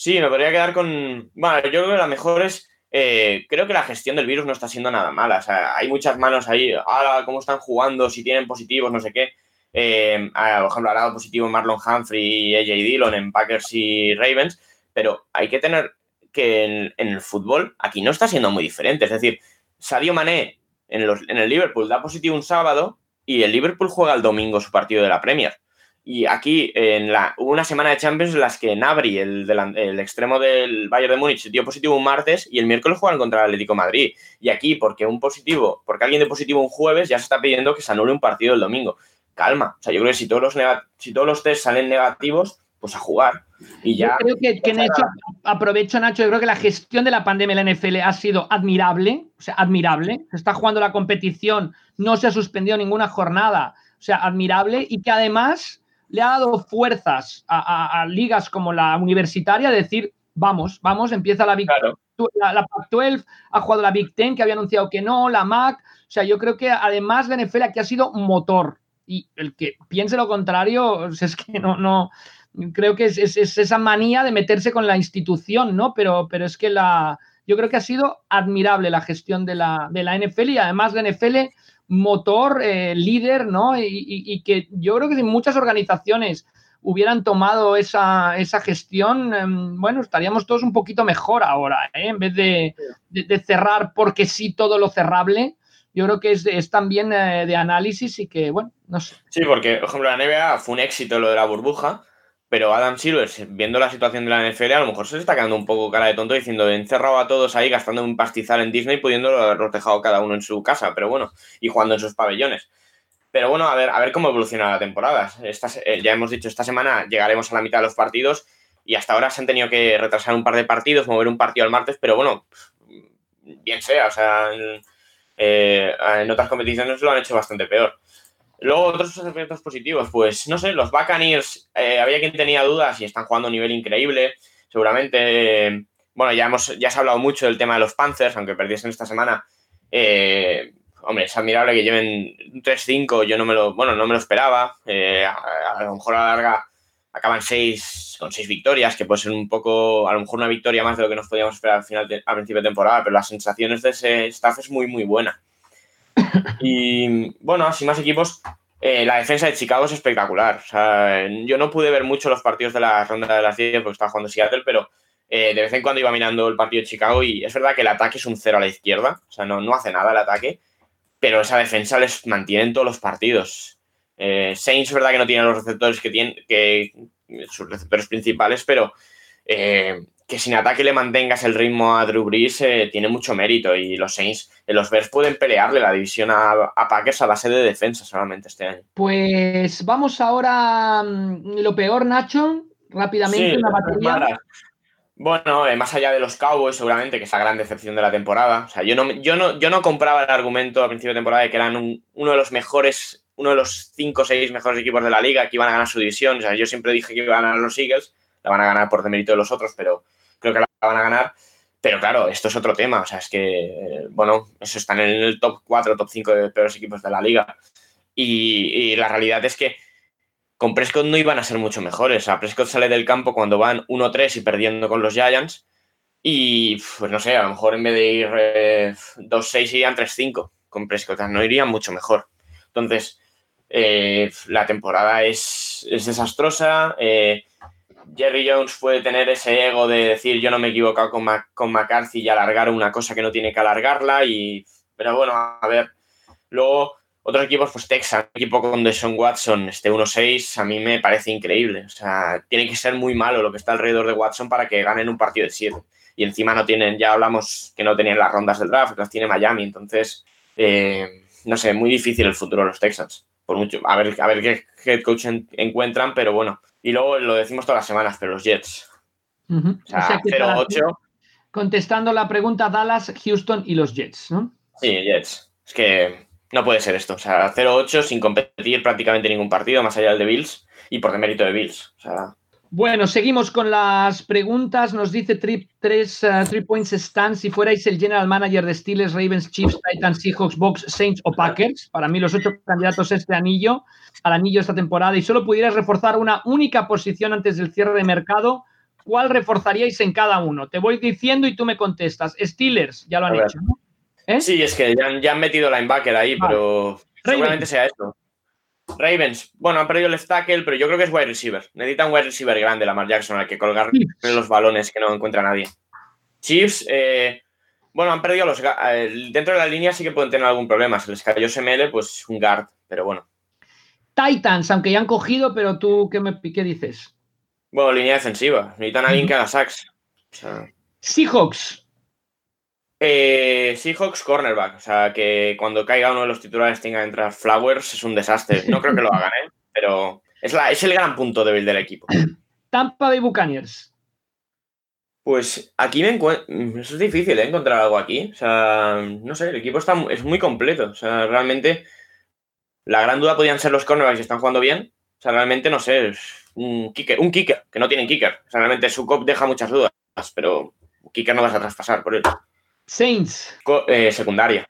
Sí, me podría quedar con... Bueno, yo creo que la mejor es... creo que la gestión del virus no está siendo nada mala. O sea, hay muchas manos ahí. Ahora, ¿cómo están jugando? Si tienen positivos, no sé qué. Por ejemplo, ha dado positivo Marlon Humphrey y AJ Dillon en Packers y Ravens, pero hay que tener que en el fútbol aquí no está siendo muy diferente. Es decir, Sadio Mané en el Liverpool da positivo un sábado y el Liverpool juega el domingo su partido de la Premier. Y aquí hubo una semana de Champions en las que Gnabry, el extremo del Bayern de Múnich, dio positivo un martes y el miércoles juegan contra el Atlético de Madrid. Y aquí, porque alguien de positivo un jueves, ya se está pidiendo que se anule un partido el domingo. Calma, o sea, yo creo que si todos los test salen negativos, pues a jugar. Y ya. Yo creo que Nacho, aprovecho, Nacho, yo creo que la gestión de la pandemia en la NFL ha sido admirable, o sea, admirable. Se está jugando la competición, no se ha suspendido ninguna jornada, o sea, admirable, y que además le ha dado fuerzas a ligas como la universitaria, decir, vamos, empieza la Big Ten, claro. la Pac-12, ha jugado la Big Ten, que había anunciado que no, la MAC, o sea, yo creo que además la NFL aquí ha sido motor. Y el que piense lo contrario, es que no creo que es esa manía de meterse con la institución, ¿no? Pero es que yo creo que ha sido admirable la gestión de la NFL, y además la NFL motor, líder, ¿no? Y que yo creo que si muchas organizaciones hubieran tomado esa gestión, bueno, estaríamos todos un poquito mejor ahora, ¿eh? En vez de cerrar porque sí todo lo cerrable. Yo creo que es también de análisis y que, bueno, no sé. Sí, porque, por ejemplo, la NBA fue un éxito lo de la burbuja, pero Adam Silver, viendo la situación de la NFL, a lo mejor se le está quedando un poco cara de tonto diciendo, encerrado a todos ahí, gastando un pastizal en Disney, pudiéndolo haber dejado cada uno en su casa, pero bueno, y jugando en sus pabellones. Pero bueno, a ver cómo evoluciona la temporada. Ya hemos dicho, esta semana llegaremos a la mitad de los partidos y hasta ahora se han tenido que retrasar un par de partidos, mover un partido al martes, pero bueno, bien sea, o sea... en otras competiciones lo han hecho bastante peor. Luego, otros aspectos positivos, pues no sé, los Buccaneers, había quien tenía dudas y están jugando a un nivel increíble. Seguramente, bueno, ya se ha hablado mucho del tema de los Panthers, aunque perdiesen esta semana. Hombre, es admirable que lleven 3-5, yo no me lo esperaba. A lo mejor a la larga acaban con 6 victorias, que puede ser un poco, a lo mejor una victoria más de lo que nos podíamos esperar al principio de temporada, pero las sensaciones de ese staff es muy, muy buena. Y, bueno, sin más equipos, la defensa de Chicago es espectacular. O sea, yo no pude ver mucho los partidos de la ronda de las 10 porque estaba jugando Seattle, pero de vez en cuando iba mirando el partido de Chicago y es verdad que el ataque es un 0 a la izquierda, o sea, no hace nada el ataque, pero esa defensa les mantiene en todos los partidos. Saints es verdad que no tiene los receptores que sus receptores principales, pero que sin ataque le mantengas el ritmo a Drew Brees tiene mucho mérito, y los Saints, los Bears pueden pelearle la división a Packers a base de defensa solamente este año. Pues vamos ahora lo peor, Nacho, rápidamente. Sí, una batería. Bueno, más allá de los Cowboys, seguramente, que es la gran decepción de la temporada. O sea, yo no compraba el argumento a principio de temporada de que eran uno de los mejores, uno de los 5 o 6 mejores equipos de la liga, que iban a ganar su división. O sea, yo siempre dije que iban a ganar los Eagles, la van a ganar por demérito de los otros, pero creo que la van a ganar. Pero claro, esto es otro tema. O sea, es que, bueno, eso están en el top 4, top 5 de peores equipos de la liga. Y la realidad es que con Prescott no iban a ser mucho mejores. O sea, Prescott sale del campo cuando van 1-3 y perdiendo con los Giants. Y, pues no sé, a lo mejor en vez de ir 2-6 irían 3-5 con Prescott. No irían mucho mejor. Entonces, la temporada es desastrosa. Jerry Jones puede tener ese ego de decir yo no me he equivocado con McCarthy y alargar una cosa que no tiene que alargarla. Pero bueno, a ver. Luego, otros equipos, pues Texas, un equipo con Deshaun Watson, 1-6, a mí me parece increíble. O sea, tiene que ser muy malo lo que está alrededor de Watson para que ganen un partido de 7. Y encima no tienen, ya hablamos que no tenían las rondas del draft, las tiene Miami. Entonces, no sé, muy difícil el futuro de los Texans. Por mucho, a ver qué head coach encuentran, pero bueno. Y luego lo decimos todas las semanas, pero los Jets. Uh-huh. O sea 0-8. Contestando la pregunta, Dallas, Houston y los Jets, ¿no? Sí, Jets. Es que no puede ser esto. O sea, 0-8 sin competir prácticamente ningún partido, más allá del de Bills, y por demérito de Bills. O sea... Bueno, seguimos con las preguntas. Nos dice Three Points Stan, si fuerais el general manager de Steelers, Ravens, Chiefs, Titans, Seahawks, Bucks, Saints o Packers, para mí los 8 candidatos al anillo esta temporada, y solo pudierais reforzar una única posición antes del cierre de mercado, ¿cuál reforzaríais en cada uno? Te voy diciendo y tú me contestas. Steelers, ya lo han hecho, ¿no? ¿Eh? Sí, es que ya han metido linebacker ahí, vale. Pero seguramente sea esto. Ravens, bueno, han perdido left tackle, pero yo creo que es wide receiver. Necesitan un wide receiver grande, Lamar Jackson, al que colgar los balones que no encuentra nadie. Chiefs, bueno, han perdido los... dentro de la línea sí que pueden tener algún problema. Se les cayó SML, pues un guard, pero bueno. Titans, aunque ya han cogido, pero tú, ¿qué dices? Bueno, línea defensiva. Necesitan a alguien que haga sacks. O sea... Seahawks. Seahawks cornerback, o sea que cuando caiga uno de los titulares tenga que entrar Flowers, es un desastre, no creo que lo hagan, pero es el gran punto débil del equipo. Tampa Bay Buccaneers. Pues aquí me encuentro, es difícil encontrar algo aquí, o sea, no sé, el equipo es muy completo, o sea, realmente la gran duda podían ser los cornerbacks si están jugando bien, o sea, realmente no sé, un kicker, que no tienen kicker, o sea, realmente su cop deja muchas dudas, pero kicker no vas a traspasar por él. Saints. Secundaria.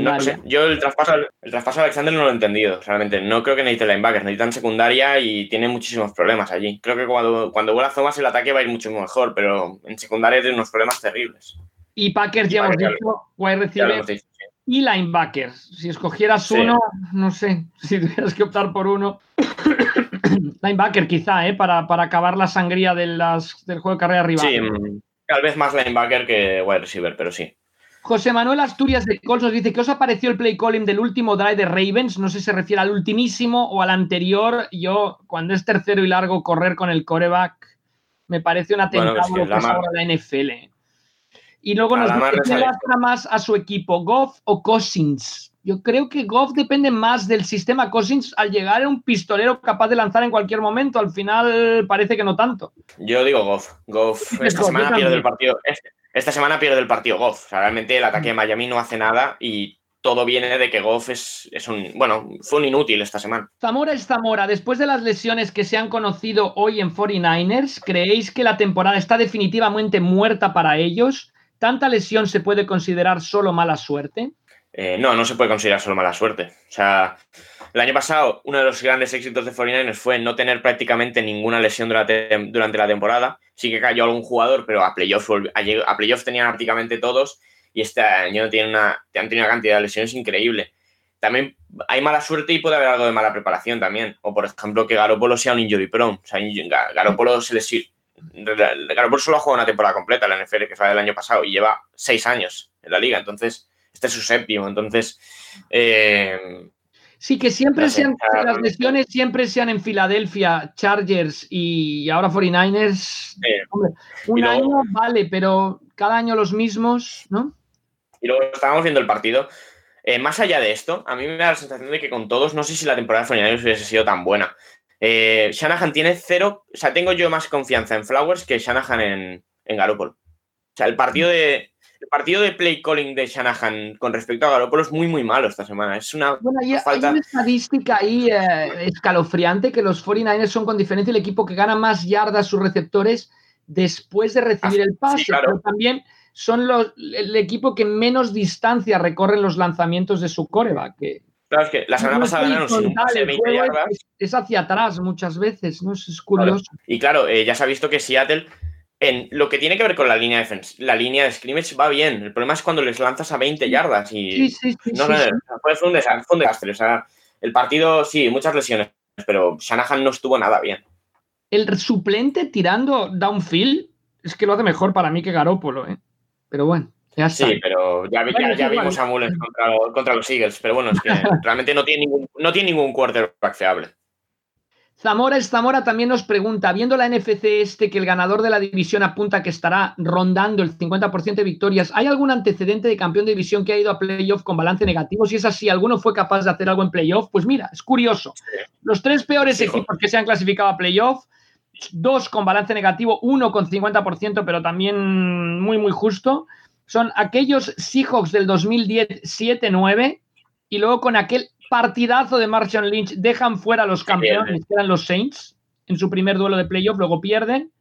No sé, yo el traspaso de Alexander no lo he entendido, realmente. No creo que necesite linebackers, necesitan secundaria y tienen muchísimos problemas allí. Creo que cuando vuela Thomas el ataque va a ir mucho mejor, pero en secundaria tiene unos problemas terribles. Y Packers ya hemos dicho, wide receiver y linebackers. Si escogieras uno, no sé, si tuvieras que optar por uno. Linebacker quizá, para acabar la sangría del juego de carrera rival. Sí. Tal vez más linebacker que wide receiver, pero sí. José Manuel Asturias de Colts nos dice, ¿qué os ha parecido el play calling del último drive de Ravens? No sé si se refiere al ultimísimo o al anterior. Yo, cuando es tercero y largo, correr con el quarterback me parece un atentado a la NFL. Y luego nos dice, ¿qué le gusta más a su equipo, Goff o Cousins? Yo creo que Goff depende más del sistema. Cousins, al llegar, es un pistolero capaz de lanzar en cualquier momento. Al final parece que no tanto. Yo digo Goff. Esta semana pierde el partido Goff. O sea, realmente el ataque de Miami no hace nada y todo viene de que Goff fue un inútil esta semana. Zamora, después de las lesiones que se han conocido hoy en 49ers, ¿creéis que la temporada está definitivamente muerta para ellos? ¿Tanta lesión se puede considerar solo mala suerte? No se puede considerar solo mala suerte. O sea, el año pasado uno de los grandes éxitos de 49ers fue no tener prácticamente ninguna lesión durante la temporada. Sí que cayó algún jugador, pero a playoff tenían prácticamente todos y este año han tenido una cantidad de lesiones increíble. También hay mala suerte y puede haber algo de mala preparación también. O, por ejemplo, que Garoppolo sea un injury prone. O sea, Garoppolo solo ha jugado una temporada completa en la NFL, que fue del año pasado, y lleva 6 años en la liga, entonces... Este es su séptimo, entonces... sí, que siempre las lesiones siempre sean en Filadelfia, Chargers y ahora 49ers. Hombre, año vale, pero cada año los mismos, ¿no? Y luego estábamos viendo el partido. Más allá de esto, a mí me da la sensación de que con todos, no sé si la temporada de 49ers hubiese sido tan buena. Shanahan tiene tengo yo más confianza en Flowers que Shanahan en, en Garoppolo. O sea, el partido de play calling de Shanahan con respecto a Garoppolo es muy, muy malo esta semana. Es una, bueno, falta... hay una estadística ahí escalofriante, que los 49ers son con diferencia el equipo que gana más yardas sus receptores después de recibir el pase. Sí, claro. Pero también son el equipo que menos distancia recorren los lanzamientos de su quarterback. Claro, es que la semana pasada ganaron sin un pase de 20 yardas. Es hacia atrás muchas veces, ¿no? Es curioso. Claro. Y claro, ya se ha visto que Seattle... En lo que tiene que ver con la línea de scrimmage va bien. El problema es cuando les lanzas a 20 yardas y fue un desastre. O sea, el partido, sí, muchas lesiones, pero Shanahan no estuvo nada bien. El suplente tirando downfield es que lo hace mejor para mí que Garoppolo, ¿eh? Pero bueno, ya está. Sí, pero ya vimos a Mullen contra los Eagles, pero bueno, es que realmente no tiene ningún quarterback fiable. Zamora también nos pregunta, viendo la NFC este, que el ganador de la división apunta que estará rondando el 50% de victorias, ¿hay algún antecedente de campeón de división que ha ido a playoff con balance negativo? Si es así, ¿alguno fue capaz de hacer algo en playoff? Pues mira, es curioso. Los tres peores equipos que se han clasificado a playoff, dos con balance negativo, uno con 50%, pero también muy, muy justo, son aquellos Seahawks del 2010, 7-9, y luego con aquel partidazo de Marshawn Lynch dejan fuera a los campeones, que eran los Saints, en su primer duelo de playoff, luego pierden.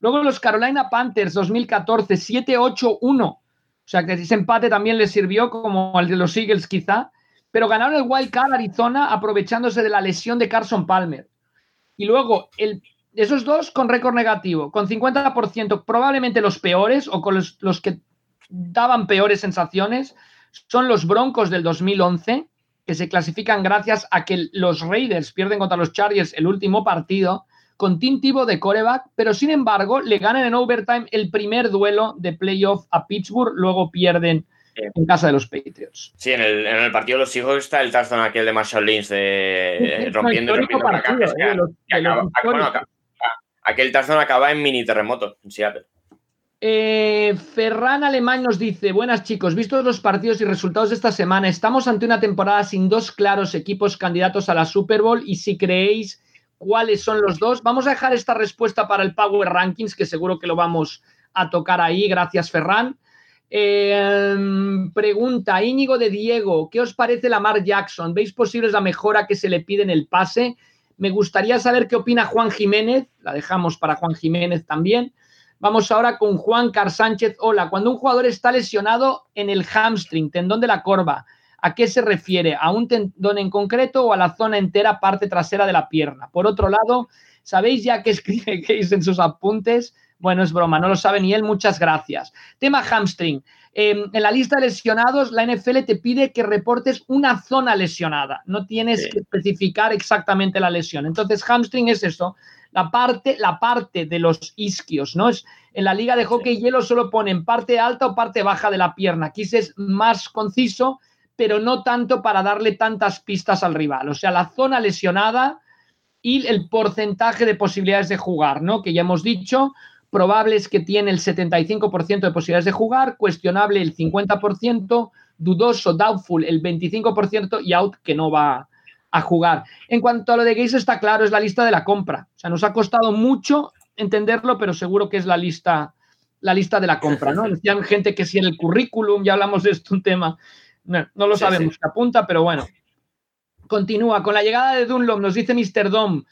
Luego los Carolina Panthers 2014, 7-8-1. O sea, que ese empate también les sirvió, como el de los Eagles quizá, pero ganaron el Wild Card Arizona aprovechándose de la lesión de Carson Palmer. Y luego esos dos con récord negativo, con 50%, probablemente los peores o con los que daban peores sensaciones, son los Broncos del 2011, que se clasifican gracias a que los Raiders pierden contra los Chargers el último partido, con Tim Tebow de quarterback, pero sin embargo le ganan en overtime el primer duelo de playoff a Pittsburgh, luego pierden en casa de los Patriots. Sí, en el partido de los Seahawks está el touchdown aquel de Marshawn Lynch rompiendo la caja. Aquel touchdown acaba en mini terremoto en Seattle. Ferran Alemán nos dice: buenas chicos, vistos los partidos y resultados de esta semana, estamos ante una temporada sin dos claros equipos candidatos a la Super Bowl, y si creéis cuáles son los dos, vamos a dejar esta respuesta para el Power Rankings, que seguro que lo vamos a tocar ahí. Gracias, Ferran. Pregunta Íñigo de Diego: ¿qué os parece Lamar Jackson? ¿Veis posible la mejora que se le pide en el pase? Me gustaría saber qué opina Juan Jiménez. La dejamos para Juan Jiménez también. Vamos ahora con Juan Car Sánchez. Hola, cuando un jugador está lesionado en el hamstring, tendón de la corva, ¿a qué se refiere? ¿A un tendón en concreto o a la zona entera, parte trasera de la pierna? Por otro lado, ¿sabéis ya qué escribe Case en sus apuntes? Bueno, es broma, no lo sabe ni él, muchas gracias. Tema hamstring. En la lista de lesionados, la NFL te pide que reportes una zona lesionada. No tienes que especificar exactamente la lesión. Entonces, hamstring es eso. La parte de los isquios, ¿no? En la liga de hockey y hielo solo ponen parte alta o parte baja de la pierna. Aquí es más conciso, pero no tanto para darle tantas pistas al rival. O sea, la zona lesionada y el porcentaje de posibilidades de jugar, ¿no? Que ya hemos dicho, probables que tiene el 75% de posibilidades de jugar, cuestionable el 50%, dudoso, doubtful, el 25% y out, que no va a jugar. En cuanto a lo de Gaze, está claro, es la lista de la compra. O sea, nos ha costado mucho entenderlo, pero seguro que es la lista de la compra, ¿no? Decían gente que si en el currículum, ya hablamos de esto, un tema. No lo sabemos, que apunta, pero bueno. Continúa. Con la llegada de Dunlop, nos dice Mr. Dom,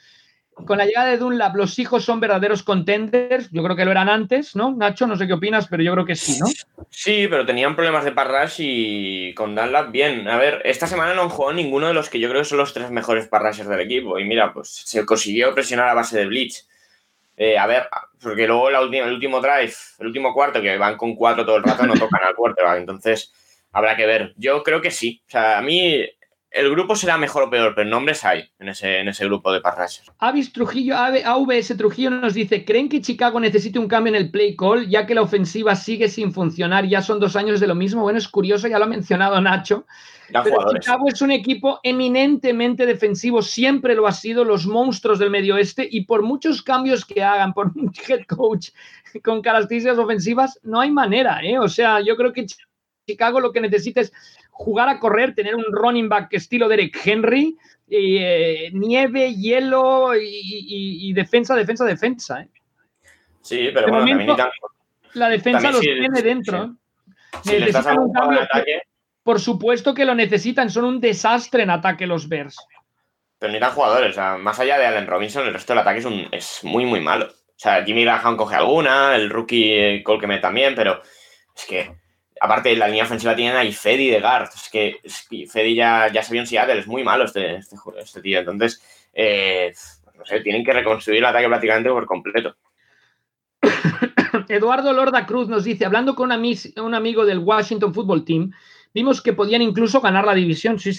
con la llegada de Dunlap, los hijos son verdaderos contenders. Yo creo que lo eran antes, ¿no? Nacho, no sé qué opinas, pero yo creo que sí, ¿no? Sí, pero tenían problemas de parrash y con Dunlap bien. A ver, esta semana no han jugado ninguno de los que yo creo que son los tres mejores parrashers del equipo. Y mira, pues se consiguió presionar a base de blitz. A ver, porque luego el último cuarto, que van con 4 todo el rato, no tocan al quarterback. Entonces, habrá que ver. Yo creo que sí. O sea, a mí... el grupo será mejor o peor, pero nombres hay en ese grupo de parrashers. AVS Trujillo nos dice: ¿creen que Chicago necesite un cambio en el play call, ya que la ofensiva sigue sin funcionar? Ya son 2 años de lo mismo. Bueno, es curioso, ya lo ha mencionado Nacho. Pero Chicago es un equipo eminentemente defensivo, siempre lo ha sido, los monstruos del medio oeste, y por muchos cambios que hagan, por un head coach con características ofensivas, no hay manera, ¿eh? O sea, yo creo que Chicago lo que necesita es jugar a correr, tener un running back estilo Derek Henry, nieve, hielo y defensa, defensa, defensa. Sí, pero de bueno, momento, también La defensa también los tiene dentro. Si necesitan un cambio de ataque. Por supuesto que lo necesitan. Son un desastre en ataque los Bears. Pero necesitan jugadores. O sea, más allá de Allen Robinson, el resto del ataque es muy, muy malo. O sea, Jimmy Graham coge alguna, el rookie Colquemet también, pero es que, aparte, la línea ofensiva tienen ahí Fedi de guard. Es que Fedi ya se vio en Seattle. Es muy malo este tío. Entonces, no sé, tienen que reconstruir el ataque prácticamente por completo. Eduardo Lorda Cruz nos dice, hablando con un amigo del Washington Football Team, vimos que podían incluso ganar la división, sí.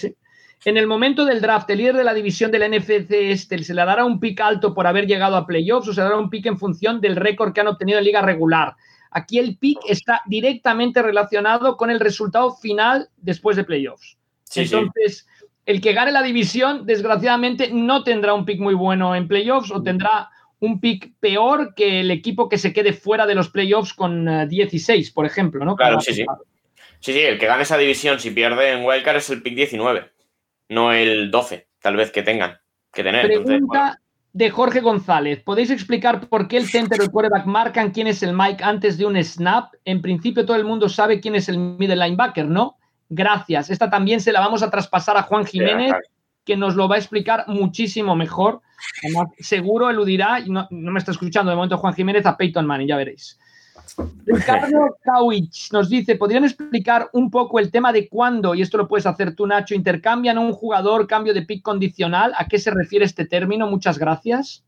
En el momento del draft, el líder de la división del NFC Este, ¿se le dará un pick alto por haber llegado a playoffs o se le dará un pick en función del récord que han obtenido en liga regular? Aquí el pick está directamente relacionado con el resultado final después de playoffs. Sí, entonces, sí, el que gane la división, desgraciadamente, no tendrá un pick muy bueno en playoffs o tendrá un pick peor que el equipo que se quede fuera de los playoffs con 16, por ejemplo, ¿no? Claro, sí, sí. Sí, el que gane esa división, si pierde en Wildcard, es el pick 19, no el 12, tal vez que tengan que tener. Pregunta de Jorge González. ¿Podéis explicar por qué el center y el quarterback marcan quién es el Mike antes de un snap? En principio todo el mundo sabe quién es el middle linebacker, ¿no? Gracias. Esta también se la vamos a traspasar a Juan Jiménez, que nos lo va a explicar muchísimo mejor. Además, seguro eludirá, y no me está escuchando de momento Juan Jiménez, a Peyton Manning, ya veréis. Ricardo Kauich nos dice, ¿podrían explicar un poco el tema de cuándo, y esto lo puedes hacer tú, Nacho, intercambian a un jugador, cambio de pick condicional? ¿A qué se refiere este término? Muchas gracias.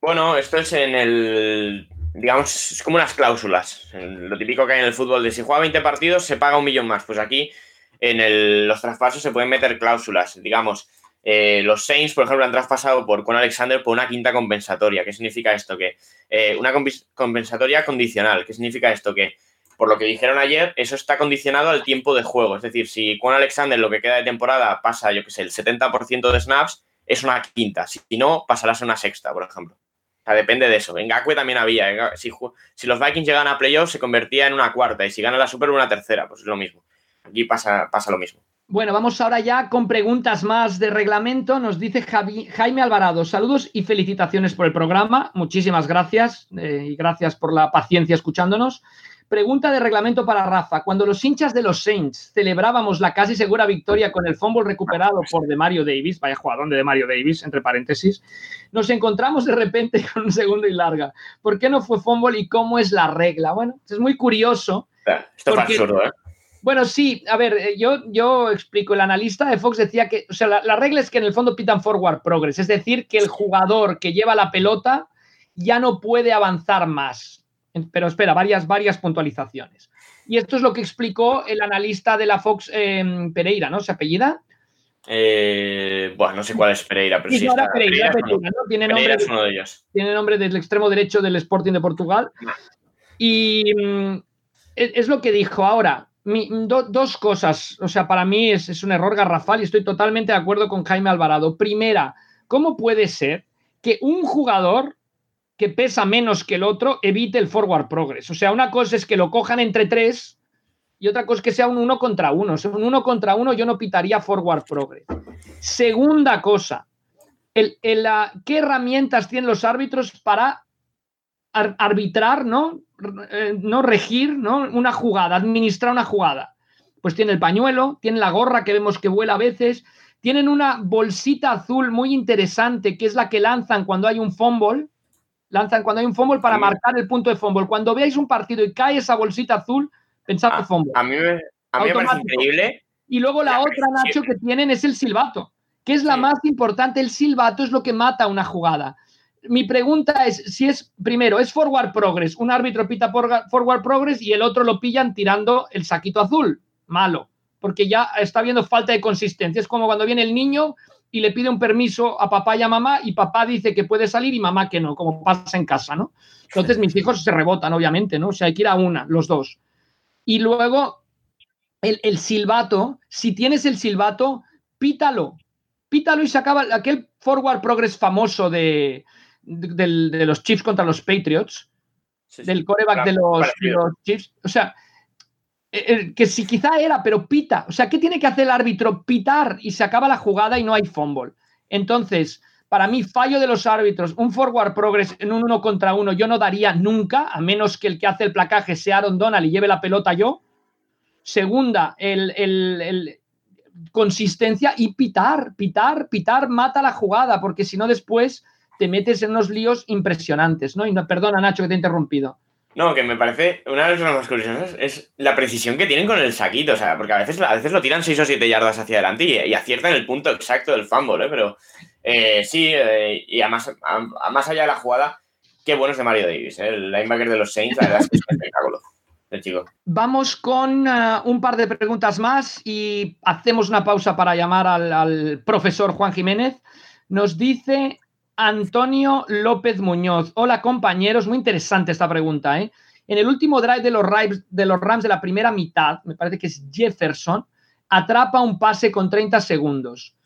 Bueno, esto es en el, digamos, es como unas cláusulas. Lo típico que hay en el fútbol de si juega 20 partidos se paga 1 millón más. Pues aquí en los traspasos se pueden meter cláusulas, digamos. Los Saints, por ejemplo, han traspasado por Con Alexander por una quinta compensatoria. ¿Qué significa esto? Que una compensatoria condicional. ¿Qué significa esto? Que, por lo que dijeron ayer, eso está condicionado al tiempo de juego. Es decir, si Con Alexander lo que queda de temporada pasa, yo qué sé, el 70% de snaps, es una quinta. Si no, pasarás a una sexta, por ejemplo. O sea, depende de eso. En Gakwe también había. Si los Vikings llegan a playoffs, se convertía en una cuarta. Y si gana la Super, una tercera. Pues es lo mismo. Aquí pasa lo mismo. Bueno, vamos ahora ya con preguntas más de reglamento. Nos dice Jaime Alvarado, saludos y felicitaciones por el programa. Muchísimas gracias y gracias por la paciencia escuchándonos. Pregunta de reglamento para Rafa. Cuando los hinchas de los Saints celebrábamos la casi segura victoria con el fumble recuperado por DeMario Davis, vaya jugadón de DeMario Davis, entre paréntesis, nos encontramos de repente con un segundo y larga. ¿Por qué no fue fumble y cómo es la regla? Bueno, es muy curioso. Esto es absurdo, ¿eh? Bueno, sí, a ver, yo explico. El analista de Fox decía que, o sea, la regla es que en el fondo pitan forward progress, es decir, que el jugador que lleva la pelota ya no puede avanzar más. Pero espera, varias puntualizaciones. Y esto es lo que explicó el analista de la Fox, Pereira, ¿no? ¿Se apellida? Bueno, no sé cuál es Pereira, pero sí está. Pereira, ¿no? Tiene Pereira nombre, es uno de ellos. Tiene nombre del extremo derecho del Sporting de Portugal. Y es lo que dijo ahora. Dos cosas, o sea, para mí es un error garrafal y estoy totalmente de acuerdo con Jaime Alvarado. Primera, ¿cómo puede ser que un jugador que pesa menos que el otro evite el forward progress? O sea, una cosa es que lo cojan entre tres y otra cosa es que sea un 1 contra 1. O sea, un 1 contra 1 yo no pitaría forward progress. Segunda cosa, ¿qué herramientas tienen los árbitros para arbitrar, ¿no? No regir, ¿no? Una jugada, administrar una jugada. Pues tiene el pañuelo, tiene la gorra que vemos que vuela a veces, tienen una bolsita azul muy interesante que es la que lanzan cuando hay un fumble, para marcar el punto de fumble. Cuando veáis un partido y cae esa bolsita azul, pensad que fumble. A mí me parece increíble. Y luego la otra, Nacho, que tienen es el silbato, que es la más importante. El silbato es lo que mata una jugada. Mi pregunta es si es, primero, ¿es forward progress? Un árbitro pita forward progress y el otro lo pillan tirando el saquito azul. Malo, porque ya está habiendo falta de consistencia. Es como cuando viene el niño y le pide un permiso a papá y a mamá y papá dice que puede salir y mamá que no, como pasa en casa, ¿no? Entonces mis hijos se rebotan, obviamente, ¿no? O sea, hay que ir a una, los dos. Y luego el silbato, si tienes el silbato, pítalo y se acaba aquel forward progress famoso de los Chiefs contra los Patriots, sí, del quarterback de los Chiefs. O sea, que si quizá era, pero pita. O sea, ¿qué tiene que hacer el árbitro? Pitar y se acaba la jugada y no hay fumble. Entonces, Para mí, fallo de los árbitros, un forward progress en un 1 contra 1 yo no daría nunca, a menos que el que hace el placaje sea Aaron Donald y lleve la pelota yo. Segunda, consistencia y pitar mata la jugada, porque si no después te metes en unos líos impresionantes, ¿no? Y no, perdona, Nacho, que te he interrumpido. No, que me parece, una de las cosas más curiosas es la precisión que tienen con el saquito, o sea, porque a veces lo tiran 6 o 7 yardas hacia adelante y aciertan el punto exacto del fumble, ¿eh? Pero sí, y a más allá de la jugada, qué bueno es de Mario Davis, ¿eh? El linebacker de los Saints, la verdad es que es un espectáculo, el chico. Vamos con un par de preguntas más y hacemos una pausa para llamar al profesor Juan Jiménez. Nos dice Antonio López Muñoz. Hola, compañeros, muy interesante esta pregunta, ¿eh? En el último drive de los Rams de la primera mitad, me parece que es Jefferson, atrapa un pase con 30 segundos.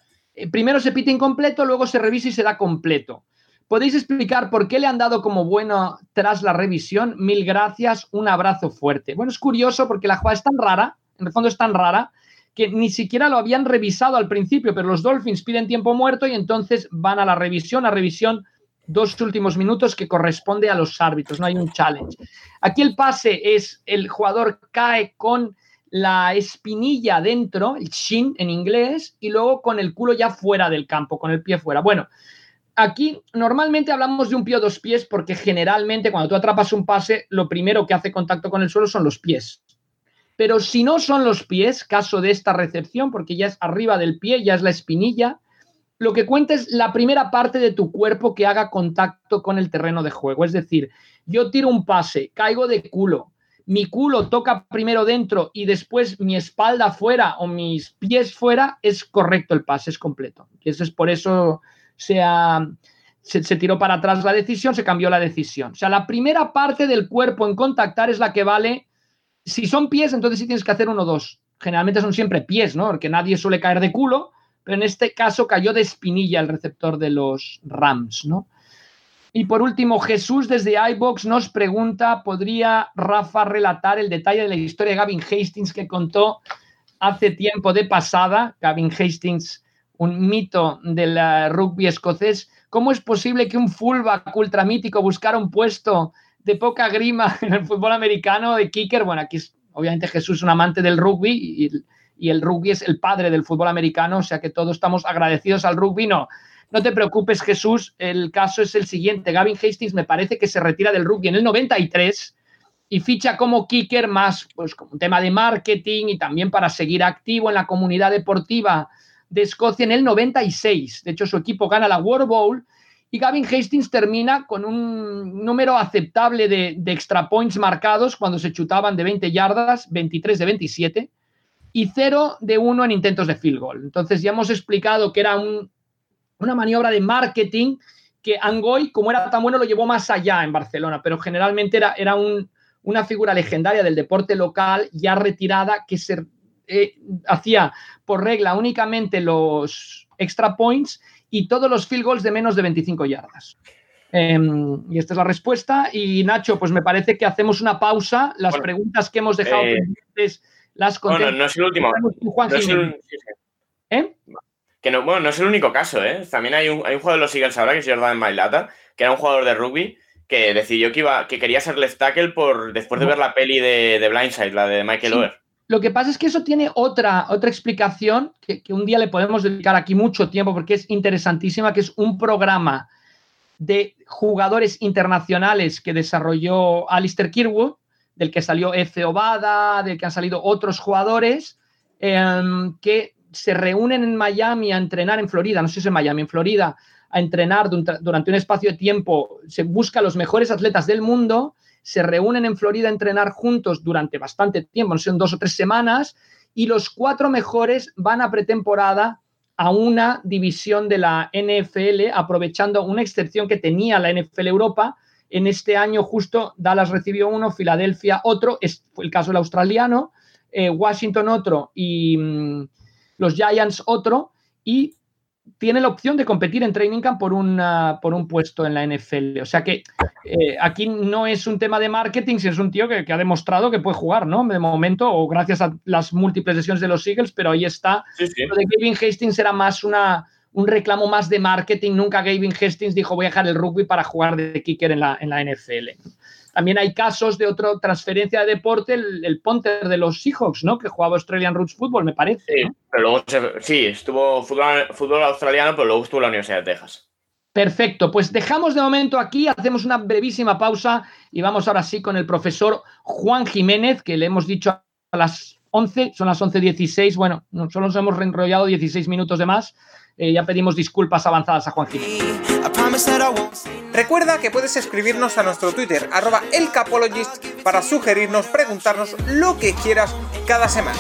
Primero se pita incompleto, luego se revisa y se da completo. ¿Podéis explicar por qué le han dado como bueno tras la revisión? Mil gracias, un abrazo fuerte. Bueno, es curioso porque la jugada es tan rara, en el fondo es tan rara, que ni siquiera lo habían revisado al principio, pero los Dolphins piden tiempo muerto y entonces van a la revisión, dos últimos minutos que corresponde a los árbitros, no hay un challenge. Aquí el pase es, el jugador cae con la espinilla dentro, el shin en inglés, y luego con el culo ya fuera del campo, con el pie fuera. Bueno, aquí normalmente hablamos de un pie o dos pies porque generalmente cuando tú atrapas un pase, lo primero que hace contacto con el suelo son los pies. Pero si no son los pies, caso de esta recepción, porque ya es arriba del pie, ya es la espinilla, lo que cuenta es la primera parte de tu cuerpo que haga contacto con el terreno de juego. Es decir, yo tiro un pase, caigo de culo, mi culo toca primero dentro y después mi espalda fuera o mis pies fuera, es correcto el pase, es completo. Y eso es por eso se tiró para atrás la decisión, se cambió la decisión. O sea, la primera parte del cuerpo en contactar es la que vale. Si son pies, entonces sí tienes que hacer 1 o 2. Generalmente son siempre pies, ¿no? Porque nadie suele caer de culo, pero en este caso cayó de espinilla el receptor de los Rams, ¿no? Y por último, Jesús desde iVox nos pregunta, ¿podría Rafa relatar el detalle de la historia de Gavin Hastings que contó hace tiempo de pasada? Gavin Hastings, un mito del rugby escocés. ¿Cómo es posible que un fullback ultramítico buscara un puesto de poca grima en el fútbol americano de kicker? Bueno, aquí obviamente Jesús es un amante del rugby y el rugby es el padre del fútbol americano, o sea que todos estamos agradecidos al rugby, ¿no? No te preocupes, Jesús, el caso es el siguiente. Gavin Hastings me parece que se retira del rugby en el 93 y ficha como kicker más, pues, como un tema de marketing y también para seguir activo en la comunidad deportiva de Escocia en el 96. De hecho, su equipo gana la World Bowl y Gavin Hastings termina con un número aceptable de extra points marcados cuando se chutaban de 20 yardas, 23 de 27 y 0 de 1 en intentos de field goal. Entonces ya hemos explicado que era una maniobra de marketing que Angoy, como era tan bueno, lo llevó más allá en Barcelona, pero generalmente era una figura legendaria del deporte local ya retirada que se hacía por regla únicamente los extra points y todos los field goals de menos de 25 yardas. Y esta es la respuesta. Y Nacho, pues me parece que hacemos una pausa. Las preguntas que hemos dejado pendientes las contestamos. Bueno, no es el último. No es el único caso, ¿eh? También hay un jugador de los Eagles ahora, que es Jordan Mailata, que era un jugador de rugby que decidió que quería ser left tackle después de ver la peli de Blindside, la de Michael Oher. Lo que pasa es que eso tiene otra explicación que un día le podemos dedicar aquí mucho tiempo porque es interesantísima, que es un programa de jugadores internacionales que desarrolló Alistair Kirkwood, del que salió F. Obada, del que han salido otros jugadores que se reúnen en Miami a entrenar en Florida, no sé si es en Miami, en Florida, a entrenar durante un espacio de tiempo. Se busca a los mejores atletas del mundo, se reúnen en Florida a entrenar juntos durante bastante tiempo, no sé, 2 o 3 semanas, y los 4 mejores van a pretemporada a una división de la NFL, aprovechando una excepción que tenía la NFL Europa. En este año justo Dallas recibió uno, Filadelfia otro, fue el caso del australiano, Washington otro y los Giants otro, y tienen la opción de competir en training camp por un puesto en la NFL. O sea que aquí no es un tema de marketing, si es un tío que ha demostrado que puede jugar, ¿no? De momento, o gracias a las múltiples lesiones de los Eagles, pero ahí está. Sí, sí. Lo de Gavin Hastings era más una un reclamo más de marketing. Nunca Gavin Hastings dijo voy a dejar el rugby para jugar de kicker en la NFL. También hay casos de otra transferencia de deporte, el punter de los Seahawks, ¿no? Que jugaba Australian Roots Football, me parece. Sí, ¿no? Pero luego estuvo fútbol australiano, pero luego estuvo en la Universidad de Texas. Perfecto, pues dejamos de momento aquí, hacemos una brevísima pausa y vamos ahora sí con el profesor Juan Jiménez, que le hemos dicho a las 11, son las 11:16, bueno, solo nos hemos reenrollado 16 minutos de más. Ya pedimos disculpas avanzadas a Juan Jiménez. Recuerda que puedes escribirnos a nuestro Twitter, @elcapologist, para sugerirnos, preguntarnos lo que quieras cada semana.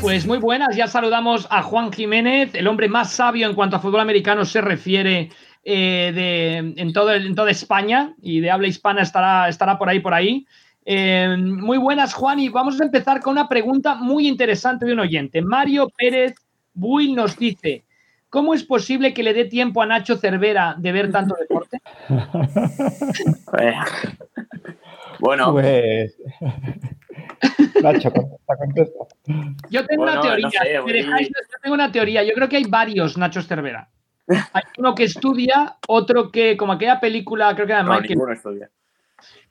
Pues muy buenas, ya saludamos a Juan Jiménez, el hombre más sabio en cuanto a fútbol americano se refiere en toda España, y de habla hispana estará por ahí. Muy buenas, Juan, y vamos a empezar con una pregunta muy interesante de un oyente. Mario Pérez Buil nos dice: ¿cómo es posible que le dé tiempo a Nacho Cervera de ver tanto deporte? Bueno, pues Nacho, contesta. Yo tengo una teoría, no sé, yo tengo una teoría. Yo creo que hay varios Nachos Cervera. Hay uno que estudia, otro que, como aquella película, creo que era Michael. Ninguno estudia.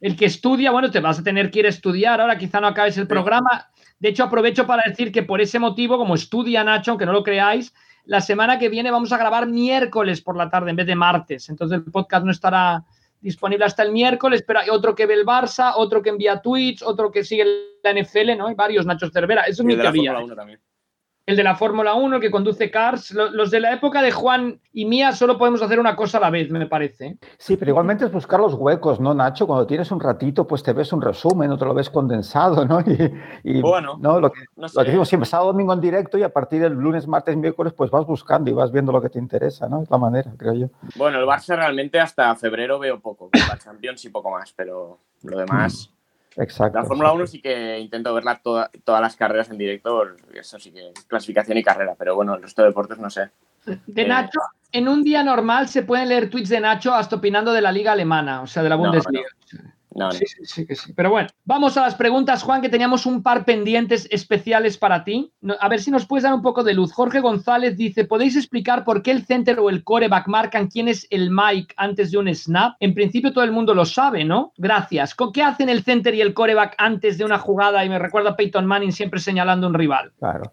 El que estudia, bueno, te vas a tener que ir a estudiar ahora, quizá no acabes el programa. De hecho, aprovecho para decir que por ese motivo, como estudia Nacho, aunque no lo creáis, la semana que viene vamos a grabar miércoles por la tarde en vez de martes. Entonces el podcast no estará disponible hasta el miércoles, pero hay otro que ve el Barça, otro que envía tweets, otro que sigue la NFL, ¿no? Hay varios Nachos Cervera. Eso es mi teoría. El de la Fórmula 1, el que conduce Cars. Los de la época de Juan y mía solo podemos hacer una cosa a la vez, me parece. Sí, pero igualmente es buscar los huecos, ¿no, Nacho? Cuando tienes un ratito, pues te ves un resumen, otro lo ves condensado, ¿no? Y bueno, ¿no? Lo que decimos siempre, sábado, domingo en directo, y a partir del lunes, martes, miércoles, pues vas buscando y vas viendo lo que te interesa, ¿no? Es la manera, creo yo. Bueno, el Barça realmente hasta febrero veo poco, la Champions y poco más, pero lo demás... Exacto. La Fórmula 1 sí que intento verla todas las carreras en directo, eso sí que es clasificación y carrera, pero bueno, el resto de deportes no sé. De Nacho, en un día normal se pueden leer tweets de Nacho hasta opinando de la liga alemana, o sea, de la Bundesliga. No. Sí. Pero bueno, vamos a las preguntas, Juan, que teníamos un par pendientes especiales para ti. A ver si nos puedes dar un poco de luz. Jorge González dice: ¿podéis explicar por qué el center o el quarterback marcan quién es el mic antes de un snap? En principio todo el mundo lo sabe, ¿no? Gracias. ¿Qué hacen el center y el quarterback antes de una jugada? Y me recuerda a Peyton Manning siempre señalando a un rival. Claro.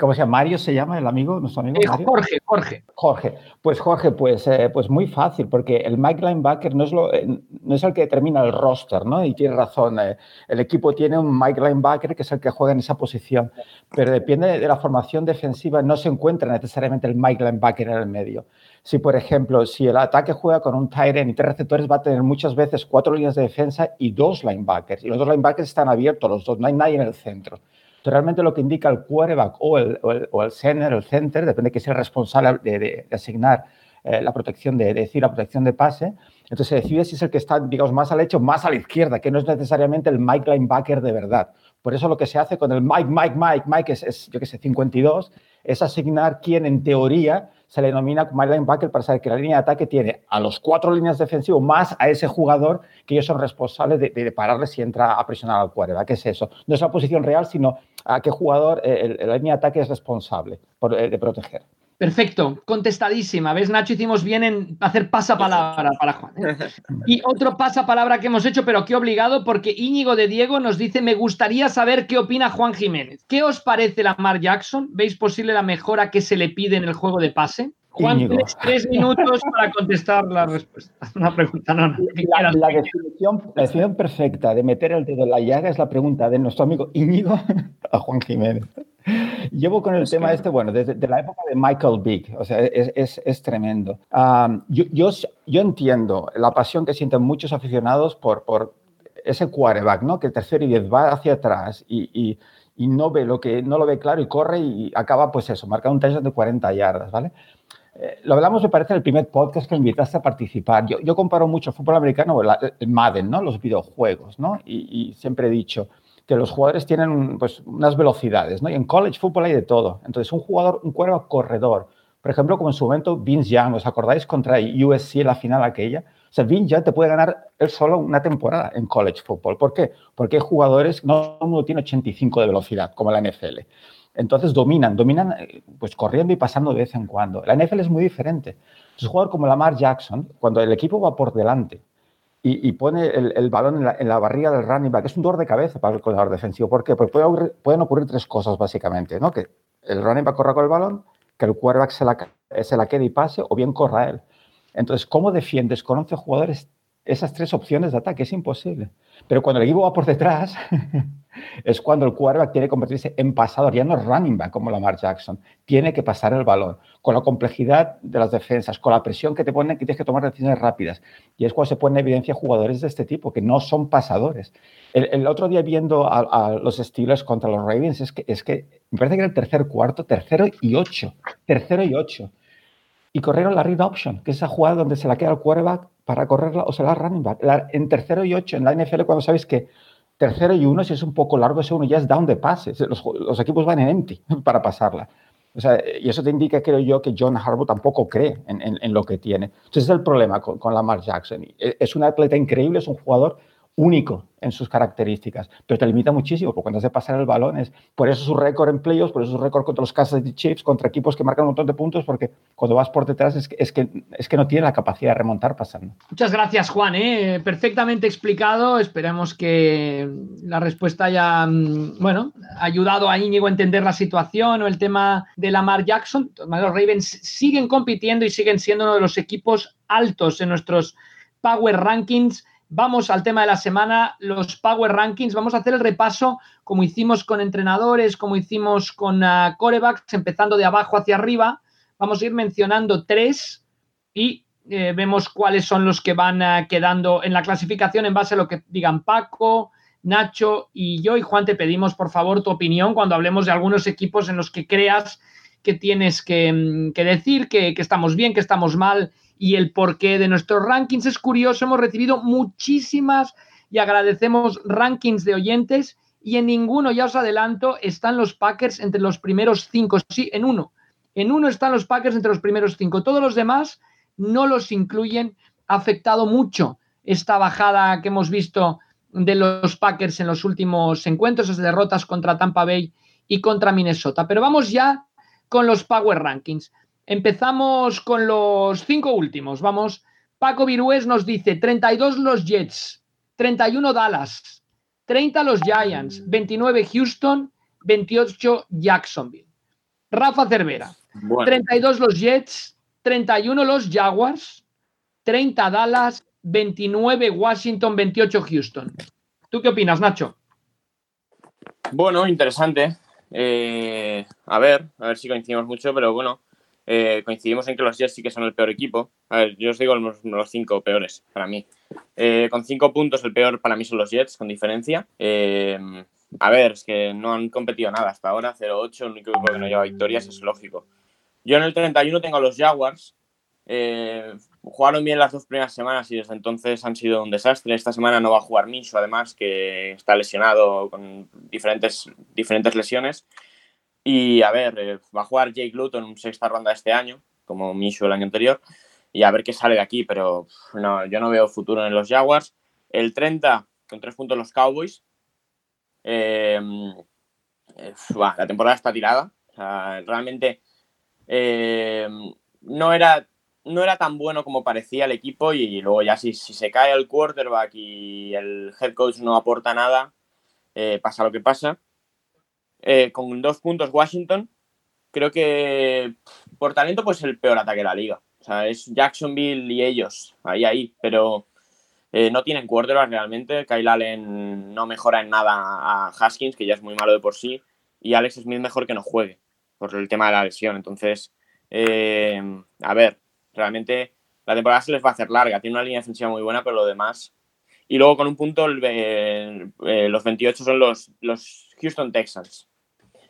¿Cómo se llama? ¿Mario se llama el amigo? ¿Nuestro amigo Mario? Jorge. Pues muy fácil, porque el Mike Linebacker no es el que determina el roster, ¿no? Y tiene razón. El equipo tiene un Mike Linebacker que es el que juega en esa posición, pero depende de la formación defensiva, no se encuentra necesariamente el Mike Linebacker en el medio. Si, por ejemplo, si el ataque juega con un tight end y tres receptores, va a tener muchas veces 4 líneas de defensa y 2 linebackers. Y los 2 linebackers están abiertos, los 2, no hay nadie en el centro. Realmente lo que indica el quarterback o el center, depende de que sea el responsable de asignar la protección, la protección de pase. Entonces se decide si es el que está, digamos, más al hecho, más a la izquierda, que no es necesariamente el Mike Linebacker de verdad. Por eso lo que se hace con el Mike es yo qué sé, 52, es asignar quien en teoría se le denomina Mike Linebacker para saber que la línea de ataque tiene a los 4 líneas defensivas más a ese jugador que ellos son responsables de pararle si entra a presionar al quarterback. ¿Qué es eso? No es la posición real, sino a qué jugador la línea de ataque es responsable de proteger. Perfecto, contestadísima. ¿Ves, Nacho? Hicimos bien en hacer pasapalabra para Juan. Y otro pasapalabra que hemos hecho, pero qué obligado, porque Íñigo de Diego nos dice: me gustaría saber qué opina Juan Jiménez. ¿Qué os parece Lamar Jackson? ¿Veis posible la mejora que se le pide en el juego de pase? Juan, tienes 3 minutos para contestar la respuesta. Una pregunta, no. La definición perfecta de meter el dedo en la llaga es la pregunta de nuestro amigo Íñigo a Juan Jiménez. Llevo con el tema desde la época de Michael Vick, o sea, es tremendo. Yo entiendo la pasión que sienten muchos aficionados por ese quarterback, ¿no? Que el 3rd y 10 va hacia atrás y no lo ve claro y corre y acaba, pues eso, marcando un touchdown de 40 yardas, ¿vale? Lo hablamos, me parece, en el primer podcast que me invitaste a participar. Yo comparo mucho el fútbol americano con el Madden, ¿no? Los videojuegos, ¿no? Y siempre he dicho que los jugadores tienen unas velocidades, ¿no? Y en college football hay de todo. Entonces, un quarterback corredor, Por ejemplo, como en su momento Vince Young, ¿os acordáis? Contra USC en la final aquella. O sea, Vince Young te puede ganar él solo una temporada en college football. ¿Por qué? Porque hay jugadores, no uno tiene 85 de velocidad, como la NFL. Entonces dominan pues corriendo y pasando de vez en cuando. La NFL es muy diferente. Entonces, un jugador como Lamar Jackson, cuando el equipo va por delante y pone el balón en la barriga del running back, es un dolor de cabeza para el corredor defensivo. ¿Por qué? Porque pueden ocurrir tres cosas, básicamente, ¿no? Que el running back corra con el balón, que el quarterback se la quede y pase, o bien corra él. Entonces, ¿cómo defiendes con 11 jugadores esas tres opciones de ataque? Es imposible. Pero cuando el equipo va por detrás, es cuando el quarterback tiene que convertirse en pasador, ya no running back como Lamar Jackson. Tiene que pasar el balón, con la complejidad de las defensas, con la presión que te ponen, que tienes que tomar decisiones rápidas. Y es cuando se pone en evidencia jugadores de este tipo, que no son pasadores. El otro día viendo a los Steelers contra los Ravens, es que me parece que era el tercer cuarto, tercero y ocho. Y corrieron la read option, que es esa jugada donde se la queda el quarterback para correrla o se la running back. En tercero y ocho, en la NFL, cuando sabéis que tercero y uno, si es un poco largo, ese uno ya es down de pases. Los equipos van en empty para pasarla. O sea, y eso te indica, creo yo, que John Harbaugh tampoco cree en lo que tiene. Entonces, es el problema con Lamar Jackson. Es un atleta increíble, es un jugador único en sus características, pero te limita muchísimo, porque cuando hace pasar el balón es... Por eso su récord en playoffs, por eso su récord contra los Kansas City Chiefs, contra equipos que marcan un montón de puntos, porque cuando vas por detrás es que no tiene la capacidad de remontar pasando. Muchas gracias, Juan, ¿eh? Perfectamente explicado. Esperemos que la respuesta haya, bueno, ayudado a Íñigo a entender la situación o el tema de Lamar Jackson. Los Ravens siguen compitiendo y siguen siendo uno de los equipos altos en nuestros Power Rankings. Vamos al tema de la semana, los Power Rankings. Vamos a hacer el repaso como hicimos con entrenadores, como hicimos con quarterbacks, empezando de abajo hacia arriba. Vamos a ir mencionando tres y vemos cuáles son los que van quedando en la clasificación en base a lo que digan Paco, Nacho y yo. Y Juan, te pedimos por favor tu opinión cuando hablemos de algunos equipos en los que creas que tienes que decir, que estamos bien, que estamos mal, y el porqué de nuestros rankings. Es curioso, hemos recibido muchísimas y agradecemos rankings de oyentes y en ninguno, ya os adelanto, están los Packers entre los primeros 5. Sí, en uno están los Packers entre los primeros 5. Todos los demás no los incluyen. Ha afectado mucho esta bajada que hemos visto de los Packers en los últimos encuentros, esas derrotas contra Tampa Bay y contra Minnesota. Pero vamos ya con los Power Rankings. Empezamos con los 5 últimos, vamos. Paco Virués nos dice 32 los Jets, 31 Dallas, 30 los Giants, 29 Houston, 28 Jacksonville. Rafa Cervera, bueno. 32 los Jets, 31 los Jaguars, 30 Dallas, 29 Washington, 28 Houston. ¿Tú qué opinas, Nacho? Bueno, interesante. A ver si coincidimos mucho, pero bueno. Coincidimos en que los Jets sí que son el peor equipo. A ver, yo os digo los 5 peores para mí. Con 5 puntos el peor para mí son los Jets, con diferencia. Es que no han competido nada hasta ahora, 0-8, el único equipo que no lleva victorias, es lógico. Yo en el 31 tengo a los Jaguars. Jugaron bien las 2 primeras semanas y desde entonces han sido un desastre. Esta semana no va a jugar Minshew, además, que está lesionado con diferentes lesiones. Y a ver, va a jugar Jake Luton en 6ª ronda este año, como Minshew el año anterior, y a ver qué sale de aquí, pero no, yo no veo futuro en los Jaguars. El 30, con 3 puntos los Cowboys. La temporada está tirada. O sea, realmente no era tan bueno como parecía el equipo, y luego ya si se cae el quarterback y el head coach no aporta nada, pasa lo que pasa. Con 2 puntos Washington, creo que por talento pues el peor ataque de la liga. O sea, es Jacksonville y ellos, ahí, pero no tienen quarterback realmente. Kyle Allen no mejora en nada a Haskins, que ya es muy malo de por sí, y Alex Smith mejor que no juegue por el tema de la lesión. Entonces, realmente la temporada se les va a hacer larga. Tiene una línea defensiva muy buena, pero lo demás... Y luego con un punto los 28 son los Houston Texans.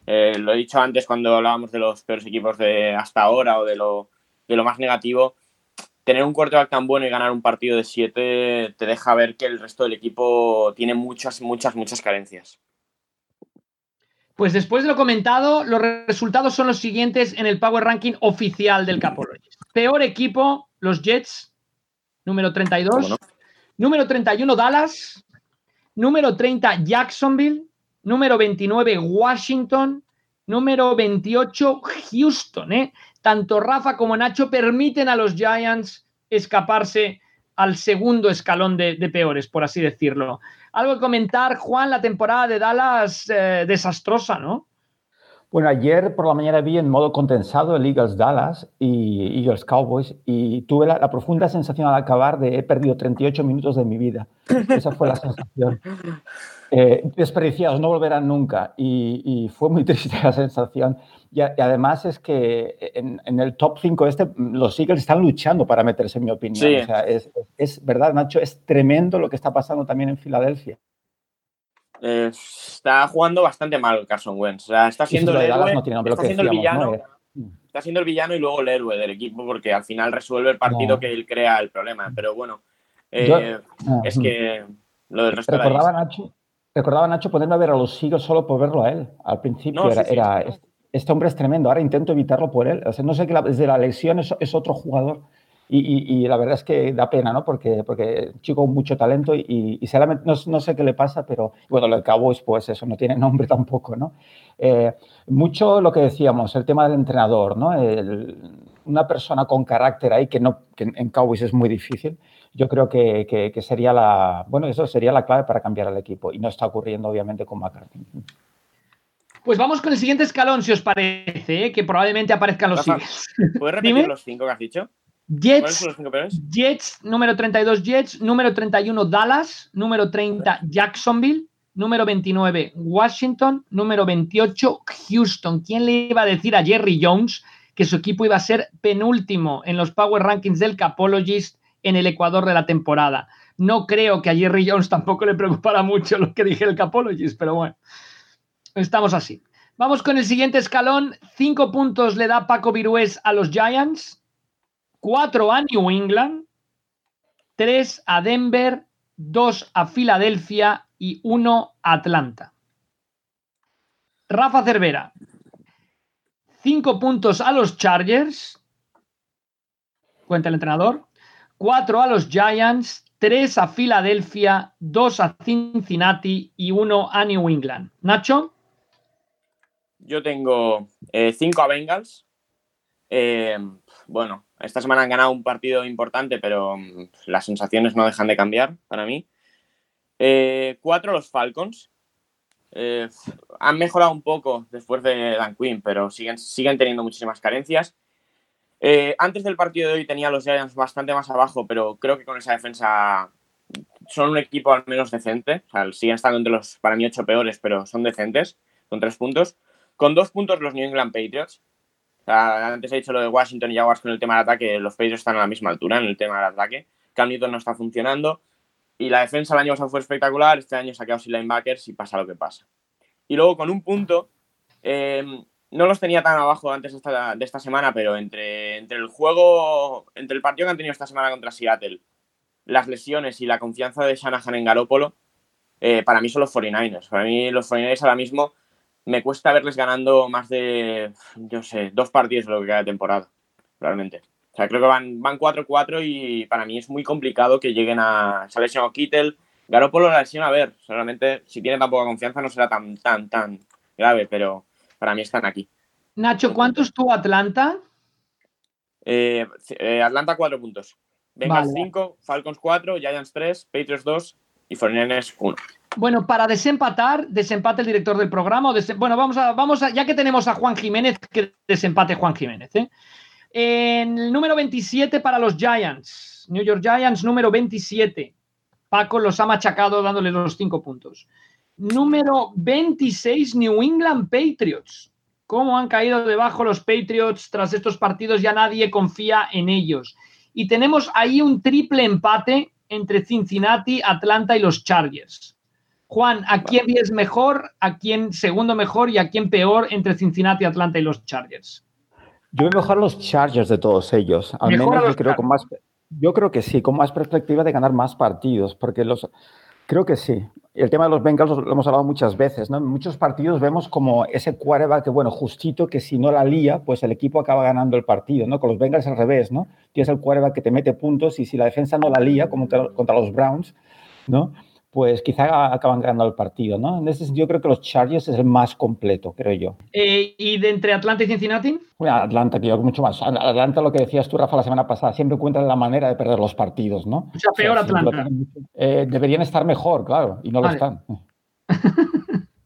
Lo he dicho antes cuando hablábamos de los peores equipos de hasta ahora o de lo más negativo. Tener un quarterback tan bueno y ganar un partido de 7 te deja ver que el resto del equipo tiene muchas carencias. Pues después de lo comentado, los resultados son los siguientes en el Power Ranking oficial del Capologist. Peor equipo, los Jets, número 32. No? Número 31, Dallas. Número 30, Jacksonville. Número 29, Washington. Número 28, Houston. Tanto Rafa como Nacho permiten a los Giants escaparse al segundo escalón de peores, por así decirlo. Algo que comentar, Juan, la temporada de Dallas desastrosa, ¿no? Bueno, ayer por la mañana vi en modo condensado el Eagles-Dallas y Eagles-Cowboys y tuve la profunda sensación al acabar de he perdido 38 minutos de mi vida. Esa fue la sensación. Desperdiciados, no volverán nunca y fue muy triste la sensación. Y además es que en el top 5 los Eagles están luchando para meterse, en mi opinión. Sí. O sea, es verdad, Nacho, es tremendo lo que está pasando también en Filadelfia. Está jugando bastante mal Carson Wentz. O sea, está siendo el héroe, está siendo el villano. Está siendo el villano y luego el héroe del equipo porque al final resuelve el partido que él crea el problema. Pero bueno, es que lo del resto Recordaba, Nacho, ponerme a ver a los Eagles solo por verlo a él. Al principio era este hombre es tremendo, ahora intento evitarlo por él. O sea, no sé, que desde la lesión es otro jugador y la verdad es que da pena, ¿no? Porque chico con mucho talento y se no sé qué le pasa, pero bueno, lo que acabo es pues eso, no tiene nombre tampoco, ¿no? Mucho lo que decíamos, el tema del entrenador, ¿no? Una persona con carácter ahí que en Cowboys es muy difícil. Yo creo que sería eso sería la clave para cambiar al equipo y no está ocurriendo obviamente con McCarthy. Pues vamos con el siguiente escalón, si os parece, que probablemente aparezcan los Eagles. ¿Puedes repetir los cinco que has dicho? ¿Cuáles son los cinco peores? Jets, número 32 Jets, número 31 Dallas, número 30 Jacksonville, número 29 Washington, número 28 Houston. ¿Quién le iba a decir a Jerry Jones que su equipo iba a ser penúltimo en los Power Rankings del Capologist en el Ecuador de la temporada? No creo que a Jerry Jones tampoco le preocupara mucho lo que dije el Capologist, pero bueno, estamos así. Vamos con el siguiente escalón. 5 puntos le da Paco Virués a los Giants, 4 a New England, 3 a Denver, 2 a Filadelfia y 1 a Atlanta. Rafa Cervera, 5 puntos a los Chargers, cuenta el entrenador, 4 a los Giants, 3 a Filadelfia, 2 a Cincinnati y 1 a New England. Nacho. Yo tengo 5 a Bengals. Bueno, esta semana han ganado un partido importante, pero las sensaciones no dejan de cambiar para mí. 4 a los Falcons. Han mejorado un poco después de Dan Quinn, pero siguen teniendo muchísimas carencias. Antes del partido de hoy tenía a los Giants bastante más abajo, pero creo que con esa defensa son un equipo al menos decente. O sea, siguen estando entre los, para mí, 8 peores, pero son decentes, con 3 puntos. Con 2 puntos los New England Patriots. O sea, antes he dicho lo de Washington y Jaguars con el tema del ataque. Los Patriots están a la misma altura en el tema del ataque. Cam Newton no está funcionando. Y la defensa el año pasado fue espectacular. Este año se ha quedado sin linebackers y pasa lo que pasa. Y luego con un punto... no los tenía tan abajo antes de esta semana, pero entre el partido que han tenido esta semana contra Seattle, las lesiones y la confianza de Shanahan en Garoppolo, para mí son los 49ers. Para mí los 49ers ahora mismo me cuesta verles ganando más de, 2 partidos de lo que queda de temporada, realmente. O sea, creo que van 4-4 y para mí es muy complicado que lleguen a... Se ha lesionado Kittle, Garoppolo la lesión, a ver, solamente si tiene tan poca confianza no será tan grave, pero... Para mí están aquí. Nacho, ¿cuántos tuvo Atlanta? Atlanta 4 puntos. Bengals 5, Falcons 4, Giants 3, Patriots 2 y 49ers 1. Bueno, para desempate el director del programa. Bueno, vamos a, ya que tenemos a Juan Jiménez, que desempate Juan Jiménez. En el número 27 para los Giants. New York Giants, número 27. Paco los ha machacado dándole los 5 puntos. Número 26, New England Patriots. ¿Cómo han caído debajo los Patriots tras estos partidos? Ya nadie confía en ellos. Y tenemos ahí un triple empate entre Cincinnati, Atlanta y los Chargers. Juan, ¿a quién ves mejor, a quién segundo mejor y a quién peor entre Cincinnati, Atlanta y los Chargers? Yo veo mejor a los Chargers de todos ellos. Al menos yo creo que sí, con más perspectiva de ganar más partidos, porque los... Creo que sí. El tema de los Bengals lo hemos hablado muchas veces, ¿no? En muchos partidos vemos como ese quarterback que, bueno, justito, que si no la lía, pues el equipo acaba ganando el partido, ¿no? Con los Bengals al revés, ¿no? Tienes el quarterback que te mete puntos y si la defensa no la lía, como contra los Browns, ¿no? Pues quizá acaban ganando el partido, ¿no? En ese sentido creo que los Chargers es el más completo, creo yo. ¿Y de entre Atlanta y Cincinnati? Bueno, Atlanta, que yo mucho más. Atlanta, lo que decías tú, Rafa, la semana pasada, siempre encuentran la manera de perder los partidos, ¿no? O sea, peor Atlanta. Deberían estar mejor, claro, y no lo están.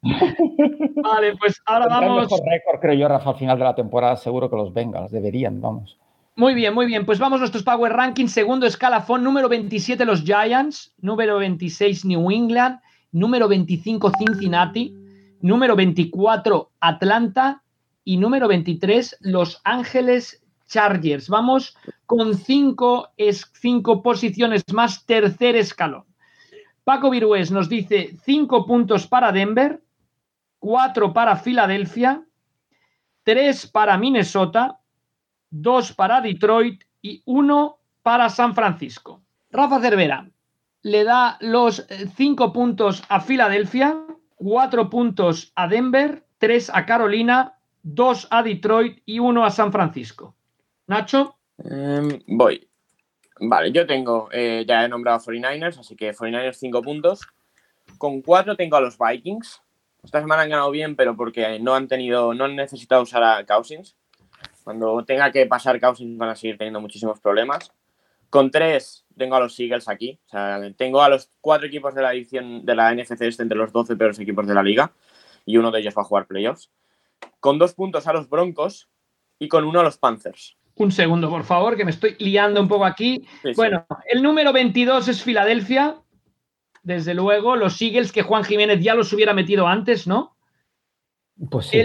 Vale, pues ahora vamos... Mejor récord, creo yo, Rafa, al final de la temporada, seguro que los Bengals deberían, vamos. Muy bien, muy bien. Pues vamos a nuestros Power Rankings. Segundo escalafón, número 27 los Giants, número 26 New England, número 25 Cincinnati, número 24 Atlanta y número 23 Los Ángeles Chargers. Vamos con cinco posiciones más, tercer escalón. Paco Virués nos dice 5 puntos para Denver, 4 para Filadelfia, 3 para Minnesota, 2 para Detroit y 1 para San Francisco. Rafa Cervera le da los 5 puntos a Filadelfia, 4 puntos a Denver, 3 a Carolina, 2 a Detroit y 1 a San Francisco. Nacho. Voy. Vale, yo tengo, ya he nombrado a 49ers, así que 49ers 5 puntos. Con 4 tengo a los Vikings. Esta semana han ganado bien, pero porque no han necesitado usar a Cousins. Cuando tenga que pasar Cousins van a seguir teniendo muchísimos problemas. Con 3 tengo a los Eagles aquí. O sea, tengo a los 4 equipos de la división de la NFC Este entre los 12 peores equipos de la liga. Y uno de ellos va a jugar playoffs. Con 2 puntos a los Broncos y con 1 a los Panthers. Un segundo, por favor, que me estoy liando un poco aquí. Sí, bueno, sí. El número 22 es Filadelfia. Desde luego, los Eagles, que Juan Jiménez ya los hubiera metido antes, ¿no? Pues sí.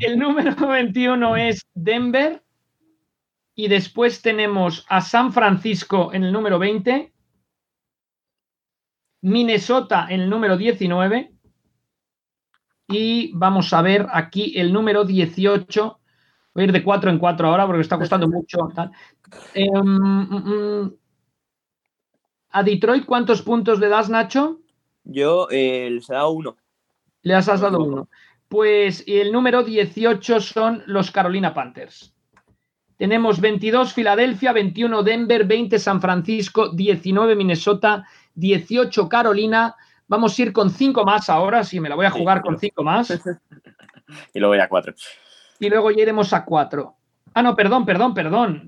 El número 21 es Denver y después tenemos a San Francisco en el número 20, Minnesota en el número 19 y vamos a ver aquí el número 18. Voy a ir de 4 en 4 ahora porque está costando mucho. A Detroit, ¿cuántos puntos le das, Nacho? Yo les he dado 1. Le has dado 1. Pues el número 18 son los Carolina Panthers. Tenemos 22 Filadelfia, 21 Denver, 20 San Francisco, 19 Minnesota, 18 Carolina. Vamos a ir con 5 más ahora, sí, me la voy a jugar con 5 más. Y luego ya a 4. Y luego ya iremos a 4. Ah, no, perdón.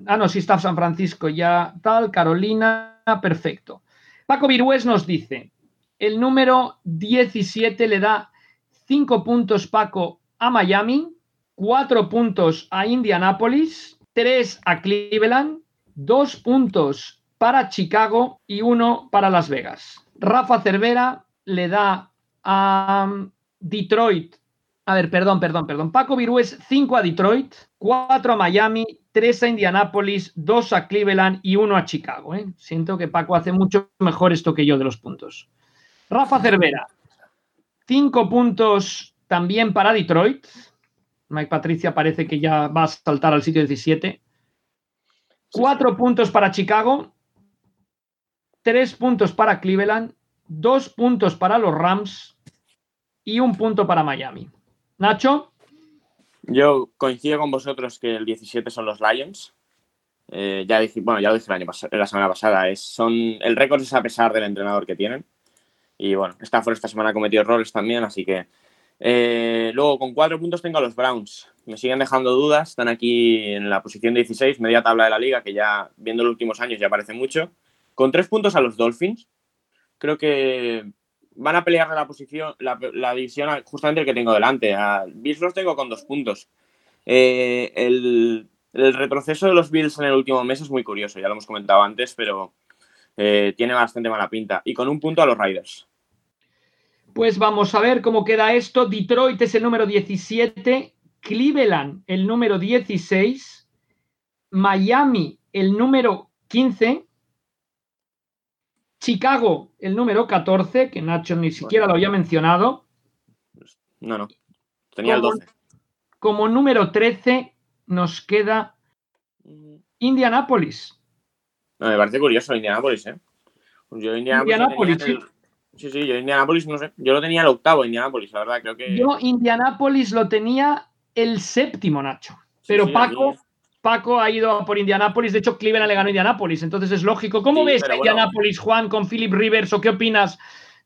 Ah, no, sí está San Francisco ya tal, Carolina, perfecto. Paco Virués nos dice, el número 17 le da... 5 puntos, Paco, a Miami, 4 puntos a Indianapolis, 3 a Cleveland, 2 puntos para Chicago y 1 para Las Vegas. Rafa Cervera le da a Detroit, Paco Virués, 5 a Detroit, 4 a Miami, 3 a Indianapolis, 2 a Cleveland y 1 a Chicago. Siento que Paco hace mucho mejor esto que yo de los puntos. Rafa Cervera. 5 puntos también para Detroit. Mike Patricia parece que ya va a saltar al sitio 17. 4 puntos para Chicago. 3 puntos para Cleveland. 2 puntos para los Rams. Y 1 punto para Miami. Nacho. Yo coincido con vosotros que el 17 son los Lions. Ya lo dije la semana pasada. El récord es a pesar del entrenador que tienen. Y bueno, Stafford esta semana ha cometido errores también, así que... luego, con 4 puntos tengo a los Browns. Me siguen dejando dudas, están aquí en la posición 16, media tabla de la liga, que ya, viendo los últimos años, ya parece mucho. Con 3 puntos a los Dolphins. Creo que van a pelear la posición, la división justamente el que tengo delante. A Bills los tengo con 2 puntos. El retroceso de los Bills en el último mes es muy curioso, ya lo hemos comentado antes, pero... tiene bastante mala pinta. Y con 1 punto a los Raiders. Pues vamos a ver cómo queda esto. Detroit es el número 17. Cleveland el número 16. Miami el número 15. Chicago el número 14, que Nacho ni siquiera lo había mencionado. No. Tenía el 12. Como número 13 nos queda Indianapolis. No, me parece curioso Indianapolis, ¿eh? Yo Indianapolis Sí, sí, yo Indianapolis, no sé. Yo lo tenía el octavo, Indianapolis, la verdad, creo que... Yo Indianapolis lo tenía el séptimo, Nacho. Pero sí, sí, Paco ha ido por Indianapolis. De hecho, Cleveland le ganó a Indianapolis, entonces es lógico. ¿Cómo ves a Indianapolis, Juan, con Philip Rivers? ¿O qué opinas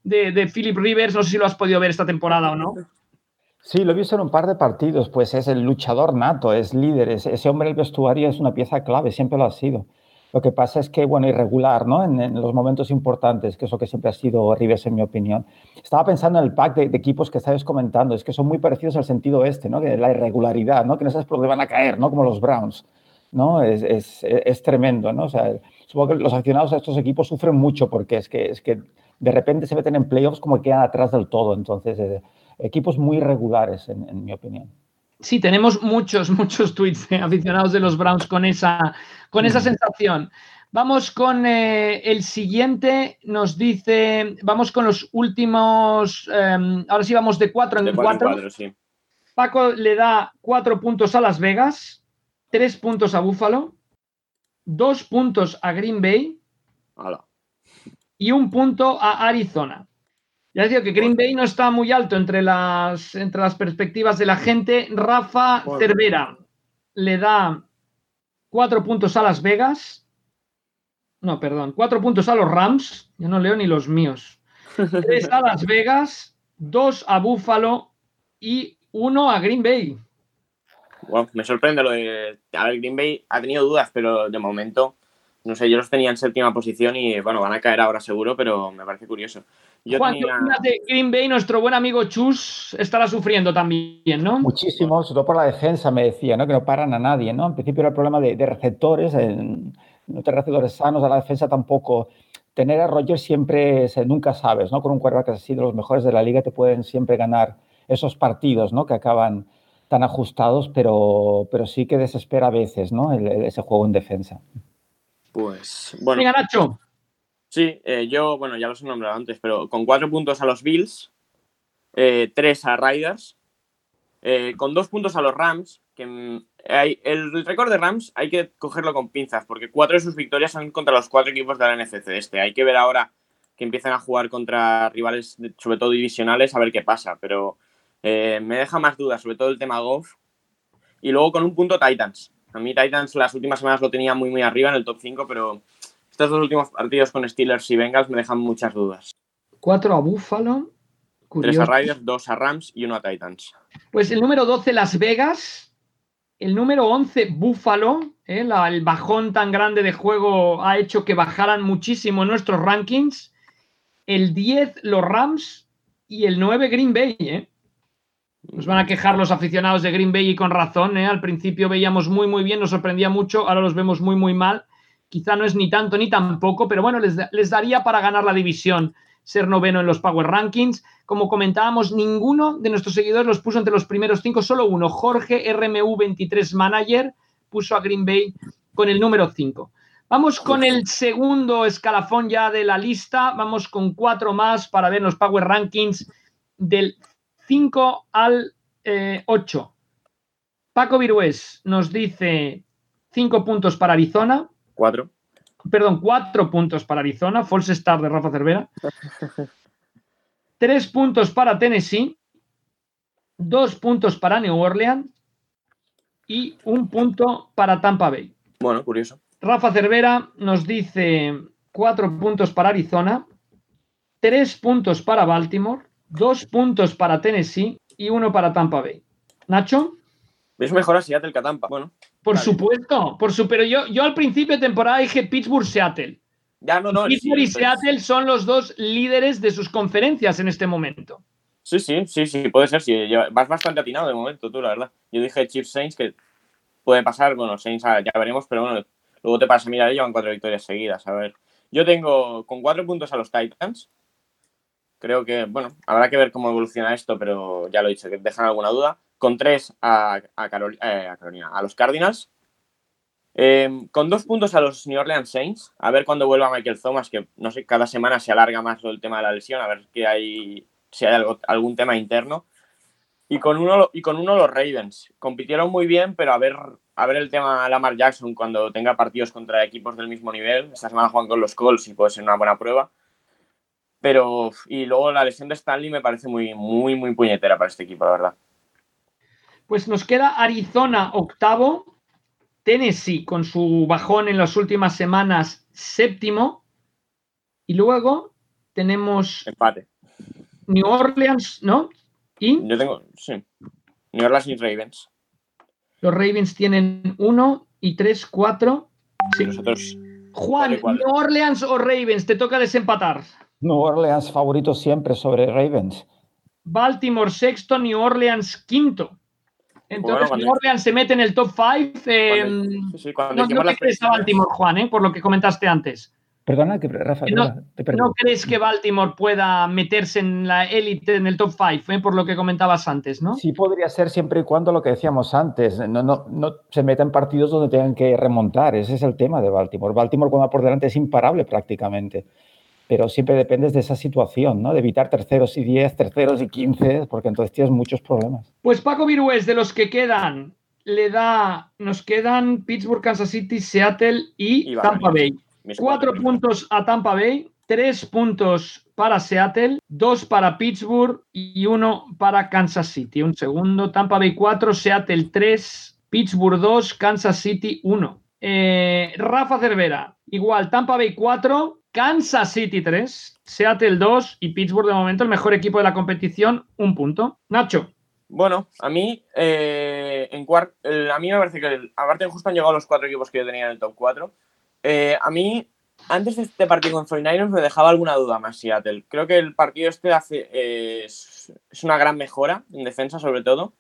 de Philip Rivers? No sé si lo has podido ver esta temporada o no. Sí, lo he visto en un par de partidos. Pues es el luchador nato, es líder. Ese hombre del vestuario es una pieza clave, siempre lo ha sido. Lo que pasa es que, bueno, irregular, ¿no? En los momentos importantes, que es lo que siempre ha sido Rivers, en mi opinión. Estaba pensando en el pack de equipos que estabas comentando. Es que son muy parecidos al sentido este, ¿no? Que la irregularidad, ¿no? Que no sabes por dónde van a caer, ¿no? Como los Browns, ¿no? Es tremendo, ¿no? O sea, supongo que los aficionados a estos equipos sufren mucho porque es que de repente se meten en playoffs como que quedan atrás del todo. Entonces, equipos muy irregulares, en mi opinión. Sí, tenemos muchos tweets de aficionados de los Browns con esa sensación. Vamos con el siguiente, nos dice, vamos con los últimos, ahora sí vamos de 4 en 4. Sí. Paco le da 4 puntos a Las Vegas, 3 puntos a Buffalo, 2 puntos a Green Bay y 1 punto a Arizona. Ya digo que Green Bay no está muy alto entre las perspectivas de la gente. Rafa Cervera le da 4 puntos a Las Vegas. No, perdón, 4 puntos a los Rams. Yo no leo ni los míos. 3 a Las Vegas, 2 a Buffalo y 1 a Green Bay. Wow, me sorprende lo de... A ver, Green Bay ha tenido dudas, pero de momento... No sé, yo los tenía en séptima posición y, bueno, van a caer ahora seguro, pero me parece curioso. Yo Juan, tenía... de Green Bay, nuestro buen amigo Chus, estará sufriendo también, ¿no? Muchísimo, sobre todo por la defensa, me decía, ¿no? Que no paran a nadie, ¿no? En principio era el problema de receptores, no tener receptores sanos, a la defensa tampoco. Tener a Rodgers siempre, nunca sabes, ¿no? Con un quarterback así de los mejores de la liga te pueden siempre ganar esos partidos, ¿no? Que acaban tan ajustados, pero sí que desespera a veces, ¿no? Ese juego en defensa. Pues, bueno. Venga, Nacho. Sí, yo, bueno, ya los he nombrado antes, pero con 4 puntos a los Bills, 3 a Raiders, con 2 puntos a los Rams, que el récord de Rams hay que cogerlo con pinzas, porque 4 de sus victorias son contra los 4 equipos de la NFC este. Hay que ver ahora que empiezan a jugar contra rivales, sobre todo divisionales, a ver qué pasa, pero me deja más dudas, sobre todo el tema Goff. Y luego con 1 punto Titans. A mí Titans las últimas semanas lo tenía muy, muy arriba en el top 5, pero estos 2 últimos partidos con Steelers y Bengals me dejan muchas dudas. 4 a Buffalo. 3 a Raiders, 2 a Rams y 1 a Titans. Pues el número 12, Las Vegas. El número 11, Buffalo. El bajón tan grande de juego ha hecho que bajaran muchísimo nuestros rankings. El 10, los Rams. Y el 9, Green Bay, Nos van a quejar los aficionados de Green Bay y con razón, Al principio veíamos muy, muy bien, nos sorprendía mucho, ahora los vemos muy, muy mal. Quizá no es ni tanto ni tampoco, pero bueno, les daría para ganar la división, ser noveno en los Power Rankings. Como comentábamos, ninguno de nuestros seguidores los puso entre los primeros 5, solo uno. Jorge RMU23 Manager puso a Green Bay con el número 5. Vamos con el segundo escalafón ya de la lista, vamos con 4 más para ver los Power Rankings del 5 al 8. Paco Virués nos dice 5 puntos para Arizona. 4 puntos para Arizona. False start de Rafa Cervera. 3 puntos para Tennessee. 2 puntos para New Orleans. Y 1 punto para Tampa Bay. Bueno, curioso. Rafa Cervera nos dice 4 puntos para Arizona. 3 puntos para Baltimore. 2 puntos para Tennessee y 1 para Tampa Bay. ¿Nacho? ¿Ves mejor a Seattle que a Tampa? Bueno. Por supuesto. Pero yo al principio de temporada dije Pittsburgh-Seattle. Ya no. Pittsburgh y Seattle son los 2 líderes de sus conferencias en este momento. Sí, puede ser. Sí, vas bastante atinado de momento tú, la verdad. Yo dije Chiefs-Saints, que puede pasar. Bueno, Saints ya veremos, pero bueno, luego te pasa. Mira, llevan 4 victorias seguidas. A ver, yo tengo con 4 puntos a los Titans. Creo que, bueno, habrá que ver cómo evoluciona esto, pero ya lo he dicho, que dejan alguna duda. Con 3 a Carolina, a los Cardinals. Con 2 puntos a los New Orleans Saints. A ver cuándo vuelva Michael Thomas, que no sé, cada semana se alarga más el tema de la lesión, a ver si hay algún tema interno. Y con uno los Ravens. Compitieron muy bien, pero a ver el tema Lamar Jackson cuando tenga partidos contra equipos del mismo nivel. Esta semana juegan con los Colts y puede ser una buena prueba. Pero, y luego la lesión de Stanley me parece muy puñetera para este equipo, la verdad. Pues nos queda Arizona octavo, Tennessee con su bajón en las últimas semanas séptimo, y luego tenemos empate. New Orleans, ¿no? Y yo tengo, sí, New Orleans y Ravens. Los Ravens tienen 1 y 3, 4. Sí. Nosotros, Juan, New Orleans o Ravens, te toca desempatar. New Orleans favorito siempre sobre Ravens. Baltimore sexto, New Orleans quinto. Entonces, bueno, New Orleans se mete en el top 5. No te crees a Baltimore, Juan, por lo que comentaste antes. Perdona, Rafa, no crees que Baltimore pueda meterse en la élite, en el top 5, por lo que comentabas antes, ¿no? Sí, podría ser siempre y cuando lo que decíamos antes, no se metan partidos donde tengan que remontar. Ese es el tema de Baltimore. Baltimore, cuando va por delante, es imparable prácticamente. Pero siempre dependes de esa situación, ¿no? De evitar 3-0 y 10, 3-0 y 15, porque entonces tienes muchos problemas. Pues Paco Virués, de los que quedan, nos quedan Pittsburgh, Kansas City, Seattle y Tampa Bay. 4 puntos a Tampa Bay, 3 puntos para Seattle, 2 para Pittsburgh y 1 para Kansas City. Un segundo, Tampa Bay 4, Seattle 3, Pittsburgh 2, Kansas City 1. Rafa Cervera, igual, Tampa Bay 4... Kansas City 3, Seattle 2 y Pittsburgh, de momento, el mejor equipo de la competición, 1 punto. Nacho. Bueno, a mí, a mí me parece que, aparte, justo han llegado los 4 equipos que yo tenía en el top 4. A mí, antes de este partido con 49ers, me dejaba alguna duda más Seattle. Creo que el partido este es una gran mejora, en defensa sobre todo,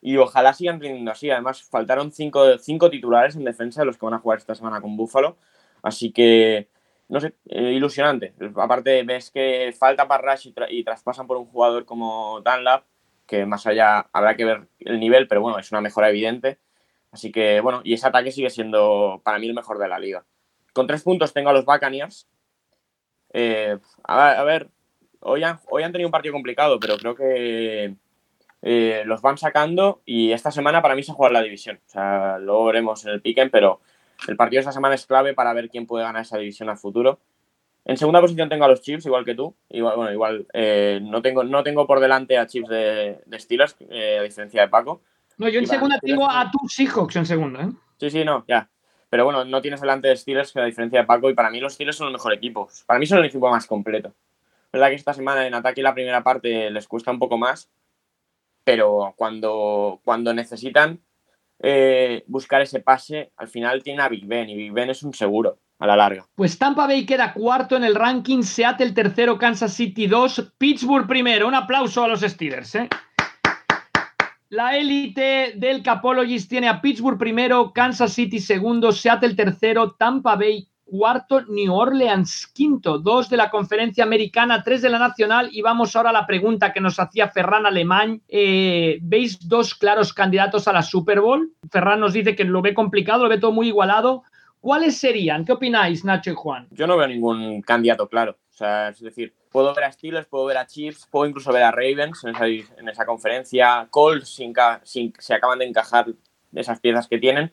y ojalá sigan rindiendo así. Además, faltaron 5 titulares en defensa de los que van a jugar esta semana con Buffalo, así que... No sé, ilusionante. Aparte, ves que falta para Rush y traspasan por un jugador como Dunlap, que más allá habrá que ver el nivel, pero bueno, es una mejora evidente. Así que, bueno, y ese ataque sigue siendo para mí el mejor de la liga. Con 3 puntos tengo a los Buccaneers. A ver, hoy han tenido un partido complicado, pero creo que los van sacando y esta semana para mí se juega la división. O sea, luego veremos en el piquen, pero... El partido de esta semana es clave para ver quién puede ganar esa división a futuro. En segunda posición tengo a los Chiefs, igual que tú. No tengo por delante a Chiefs de Steelers, a diferencia de Paco. No, yo en segunda tengo a tus Seahawks en segunda, ¿eh? Sí, no, ya. Pero bueno, no tienes delante de Steelers, que a diferencia de Paco, y para mí los Steelers son los mejores equipos. Para mí son el equipo más completo. Es verdad que esta semana en ataque la primera parte les cuesta un poco más, pero cuando necesitan... buscar ese pase, al final tiene a Big Ben y Big Ben es un seguro a la larga. Pues Tampa Bay queda 4 en el ranking, Seattle 3, Kansas City 2, Pittsburgh 1. Un aplauso a los Steelers, ¿eh? La élite del Capologist tiene a Pittsburgh 1, Kansas City 2, Seattle 3, Tampa Bay 4, New Orleans 5, 2 de la conferencia americana, 3 de la nacional. Y vamos ahora a la pregunta que nos hacía Ferran Alemán. ¿Veis 2 claros candidatos a la Super Bowl? Ferran nos dice que lo ve complicado, lo ve todo muy igualado. ¿Cuáles serían? ¿Qué opináis, Nacho y Juan? Yo no veo ningún candidato claro. O sea, es decir, puedo ver a Steelers, puedo ver a Chiefs, puedo incluso ver a Ravens en esa conferencia. Colts se acaban de encajar esas piezas que tienen.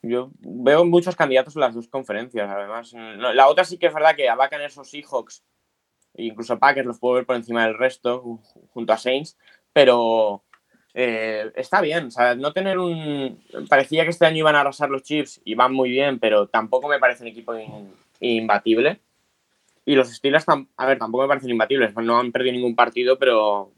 Yo veo muchos candidatos en las 2 conferencias, además. La otra sí que es verdad que a Buccaneers o Seahawks, incluso a Packers, los puedo ver por encima del resto, junto a Saints, pero está bien. O sea, no tener un... Parecía que este año iban a arrasar los Chiefs y van muy bien, pero tampoco me parece un equipo imbatible. Y los Steelers, tampoco me parecen imbatibles. No han perdido ningún partido, pero...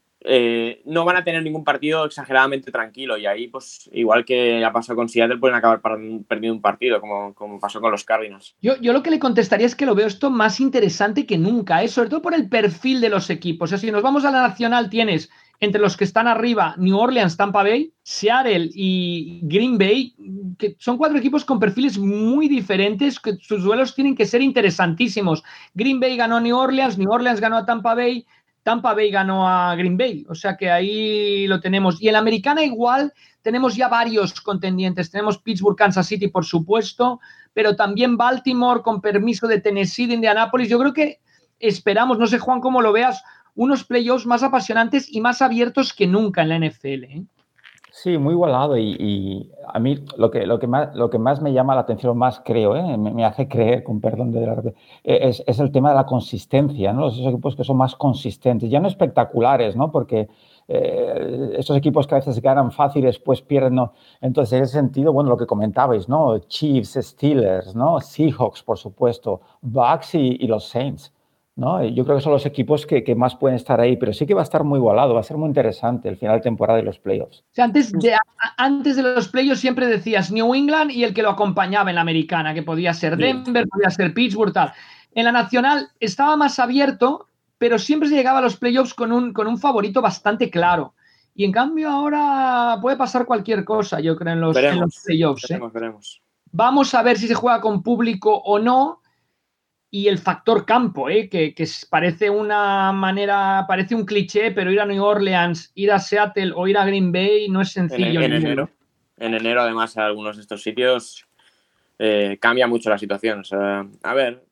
no van a tener ningún partido exageradamente tranquilo y ahí, pues, igual que ha pasado con Seattle, pueden acabar perdiendo un partido como pasó con los Cardinals. Yo lo que le contestaría es que lo veo esto más interesante que nunca, sobre todo por el perfil de los equipos. O sea, si nos vamos a la nacional, tienes entre los que están arriba New Orleans, Tampa Bay, Seattle y Green Bay, que son 4 equipos con perfiles muy diferentes, que sus duelos tienen que ser interesantísimos. Green Bay ganó a New Orleans ganó a Tampa Bay, Tampa Bay ganó a Green Bay, o sea que ahí lo tenemos. Y en la americana igual tenemos ya varios contendientes. Tenemos Pittsburgh, Kansas City, por supuesto, pero también Baltimore, con permiso de Tennessee, de Indianapolis. Yo creo que esperamos, no sé, Juan, cómo lo veas, unos playoffs más apasionantes y más abiertos que nunca en la NFL, ¿eh? Sí, muy igualado y a mí lo que más me llama la atención, más creo, me hace creer, con perdón de la, es el tema de la consistencia, ¿no? Los equipos que son más consistentes, ya no espectaculares, ¿no? Porque estos equipos que a veces ganan fácil, después pierden, ¿no? Entonces, en ese sentido, bueno, lo que comentabais, ¿no? Chiefs, Steelers, ¿no? Seahawks, por supuesto, Bucks y los Saints, ¿no? Yo creo que son los equipos que más pueden estar ahí, pero sí que va a estar muy igualado, va a ser muy interesante el final de temporada de los playoffs. O sea, antes de los playoffs siempre decías New England y el que lo acompañaba en la americana, que podía ser Denver, podía ser Pittsburgh, tal. En la nacional estaba más abierto, pero siempre se llegaba a los playoffs con un favorito bastante claro. Y en cambio ahora puede pasar cualquier cosa, yo creo, en los playoffs. Veremos. Vamos a ver si se juega con público o no. Y el factor campo, que parece una manera, parece un cliché, pero ir a New Orleans, ir a Seattle o ir a Green Bay no es sencillo. En enero, además, a algunos de estos sitios cambia mucho la situación. O sea, a ver,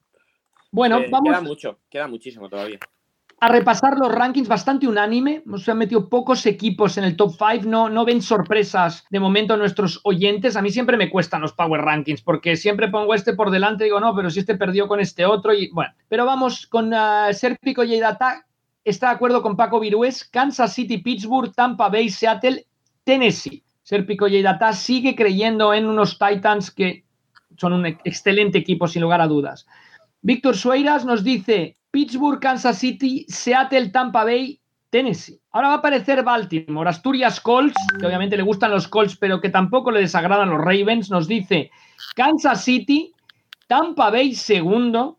bueno, vamos, queda muchísimo todavía. A repasar los rankings bastante unánime. Se han metido pocos equipos en el top 5. No ven sorpresas de momento nuestros oyentes. A mí siempre me cuestan los power rankings porque siempre pongo este por delante y digo, no, pero si este perdió con este otro. Y bueno, pero vamos con Serpico y Data. Está de acuerdo con Paco Virués. Kansas City, Pittsburgh, Tampa Bay, Seattle, Tennessee. Serpico y Data sigue creyendo en unos Titans que son un excelente equipo, sin lugar a dudas. Víctor Sueiras nos dice Pittsburgh, Kansas City, Seattle, Tampa Bay, Tennessee. Ahora va a aparecer Baltimore, Asturias Colts, que obviamente le gustan los Colts, pero que tampoco le desagradan los Ravens. Nos dice Kansas City, Tampa Bay segundo,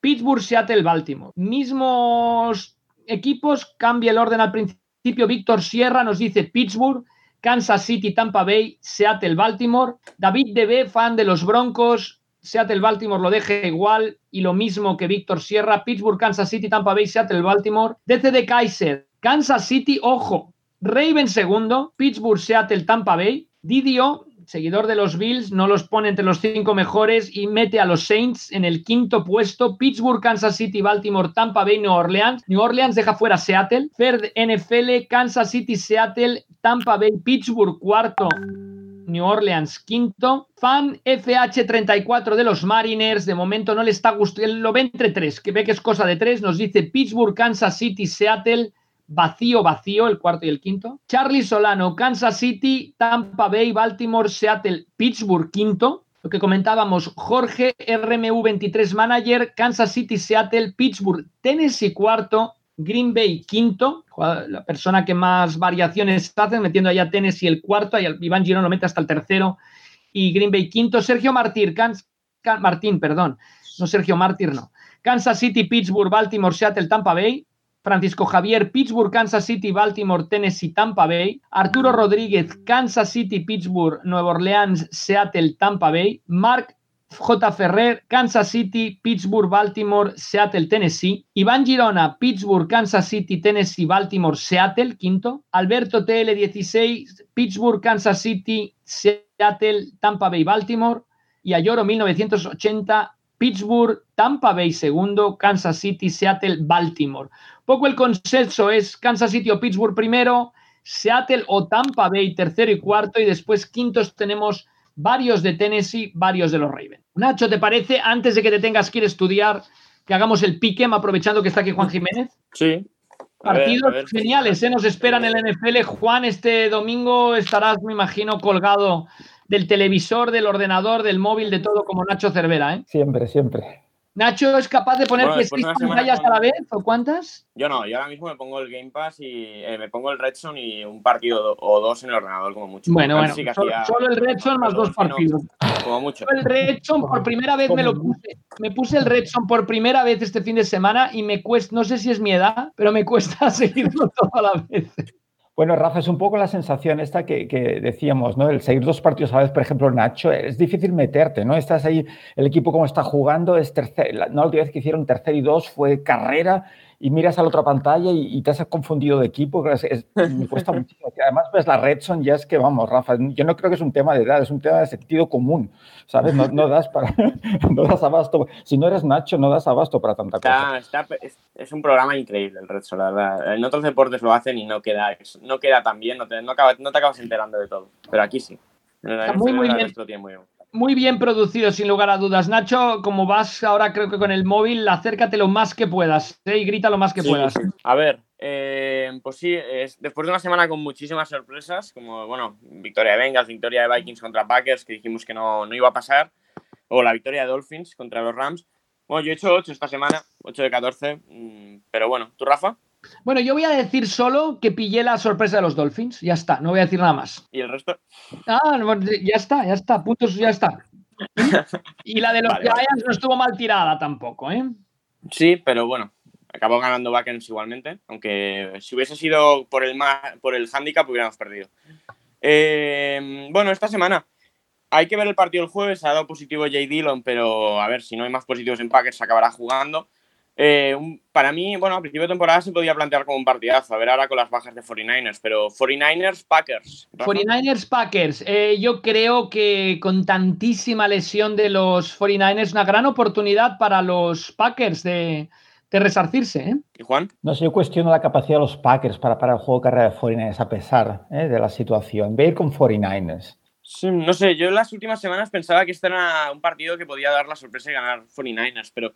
Pittsburgh, Seattle, Baltimore. Mismos equipos, cambia el orden al principio. Víctor Sierra nos dice Pittsburgh, Kansas City, Tampa Bay, Seattle, Baltimore. David DB, fan de los Broncos. Seattle, Baltimore lo deje igual y lo mismo que Víctor Sierra. Pittsburgh, Kansas City, Tampa Bay, Seattle, Baltimore. DC de Kaiser, Kansas City, ojo, Raven segundo, Pittsburgh, Seattle, Tampa Bay. Didio, seguidor de los Bills, no los pone entre los 5 mejores y mete a los Saints en el 5.º puesto. Pittsburgh, Kansas City, Baltimore, Tampa Bay, New Orleans. New Orleans deja fuera Seattle. Third NFL, Kansas City, Seattle, Tampa Bay, Pittsburgh, 4.º. New Orleans 5.º, fan FH34 de los Mariners, de momento no le está gustando, lo ve entre 3, que ve que es cosa de 3, nos dice Pittsburgh, Kansas City, Seattle, vacío, el 4 y el 5. Charlie Solano, Kansas City, Tampa Bay, Baltimore, Seattle, Pittsburgh 5.º, lo que comentábamos, Jorge RMU23 Manager, Kansas City, Seattle, Pittsburgh, Tennessee 4.º, Green Bay 5.º, la persona que más variaciones hace, metiendo allá Tennessee el 4.º, Iván Girón lo mete hasta el 3.º, y Green Bay 5.º. Sergio Martín, Kansas City, Pittsburgh, Baltimore, Seattle, Tampa Bay. Francisco Javier, Pittsburgh, Kansas City, Baltimore, Tennessee, Tampa Bay. Arturo Rodríguez, Kansas City, Pittsburgh, Nueva Orleans, Seattle, Tampa Bay. Mark J. Ferrer, Kansas City, Pittsburgh, Baltimore, Seattle, Tennessee. Iván Girona, Pittsburgh, Kansas City, Tennessee, Baltimore, Seattle, 5.º. Alberto TL16, Pittsburgh, Kansas City, Seattle, Tampa Bay, Baltimore. Y Ayoro 1980, Pittsburgh, Tampa Bay, 2.º, Kansas City, Seattle, Baltimore. Poco el consenso es Kansas City o Pittsburgh primero, Seattle o Tampa Bay, 3.º y 4.º, y después 5.º tenemos varios de Tennessee, varios de los Ravens. Nacho, ¿te parece, antes de que te tengas que ir a estudiar, que hagamos el piquem, aprovechando que está aquí Juan Jiménez? Sí. Partidos geniales, nos esperan en el NFL. Juan, este domingo estarás, me imagino, colgado del televisor, del ordenador, del móvil, de todo, como Nacho Cervera, Siempre. Nacho, ¿es capaz de poner 6 pantallas a la vez o cuántas? Yo no, yo ahora mismo me pongo el Game Pass y me pongo el Redson y un partido o 2 en el ordenador, como mucho. Bueno, solo el Redson más 2 partidos. No, como mucho. El Redson por primera vez me lo puse. Me puse el Redson por primera vez este fin de semana y me cuesta, no sé si es mi edad, pero me cuesta seguirlo todo a la vez. Bueno, Rafa, es un poco la sensación esta que decíamos, ¿no? El seguir 2 partidos a la vez, por ejemplo, Nacho, es difícil meterte, ¿no? Estás ahí, el equipo como está jugando, es tercero, la última vez que hicieron 3rd y 2 fue carrera y miras a la otra pantalla y te has confundido de equipo. Me cuesta muchísimo. Además, ves la red zone, ya es que vamos, Rafa, yo no creo que es un tema de edad, es un tema de sentido común, ¿sabes? No das abasto. Si no eres Nacho, no das abasto para tanta cosa. Es un programa increíble el red zone, la verdad. En otros deportes lo hacen y no queda tan bien, no te acabas enterando de todo, pero aquí sí. Está muy bien. Muy bien producido, sin lugar a dudas. Nacho, como vas ahora creo que con el móvil, acércate lo más que puedas, ¿eh? Y grita lo más que puedas. Sí. A ver, pues sí, después de una semana con muchísimas sorpresas, como bueno, victoria de Bengals, victoria de Vikings contra Packers, que dijimos que no iba a pasar, o la victoria de Dolphins contra los Rams. Bueno, yo he hecho 8 esta semana, 8 de 14, pero bueno, ¿tú, Rafa? Bueno, yo voy a decir solo que pillé la sorpresa de los Dolphins, ya está, no voy a decir nada más. ¿Y el resto? Ah, ya está, puntos, ya está. Y la de los Giants no estuvo mal tirada tampoco, ¿eh? Sí, pero bueno, acabó ganando Buccaneers igualmente, aunque si hubiese sido por el handicap hubiéramos perdido. Bueno, esta semana hay que ver el partido el jueves, ha dado positivo Jay Dillon, pero a ver, si no hay más positivos en Packers se acabará jugando. Para mí, bueno, a principio de temporada se podía plantear como un partidazo, a ver ahora con las bajas de 49ers, pero 49ers-Packers. 49ers-Packers, yo creo que con tantísima lesión de los 49ers, una gran oportunidad para los Packers de resarcirse, ¿eh? ¿Y Juan? No sé, yo cuestiono la capacidad de los Packers para parar el juego de carrera de 49ers a pesar de la situación. Voy a ir con 49ers. Sí, no sé, yo en las últimas semanas pensaba que este era un partido que podía dar la sorpresa y ganar 49ers, pero...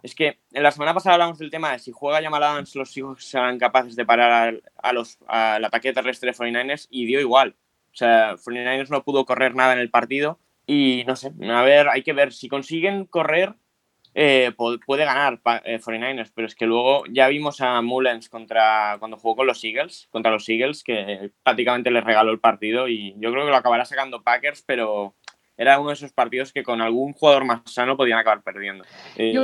Es que la semana pasada hablamos del tema de si juega Jamal Adams, los Seahawks serán capaces de parar al ataque terrestre de 49ers y dio igual. O sea, 49ers no pudo correr nada en el partido y no sé, a ver, hay que ver. Si consiguen correr, puede ganar 49ers, pero es que luego ya vimos a Mullen cuando jugó contra los Eagles, que prácticamente les regaló el partido y yo creo que lo acabará sacando Packers, pero... Era uno de esos partidos que con algún jugador más sano podían acabar perdiendo. Yo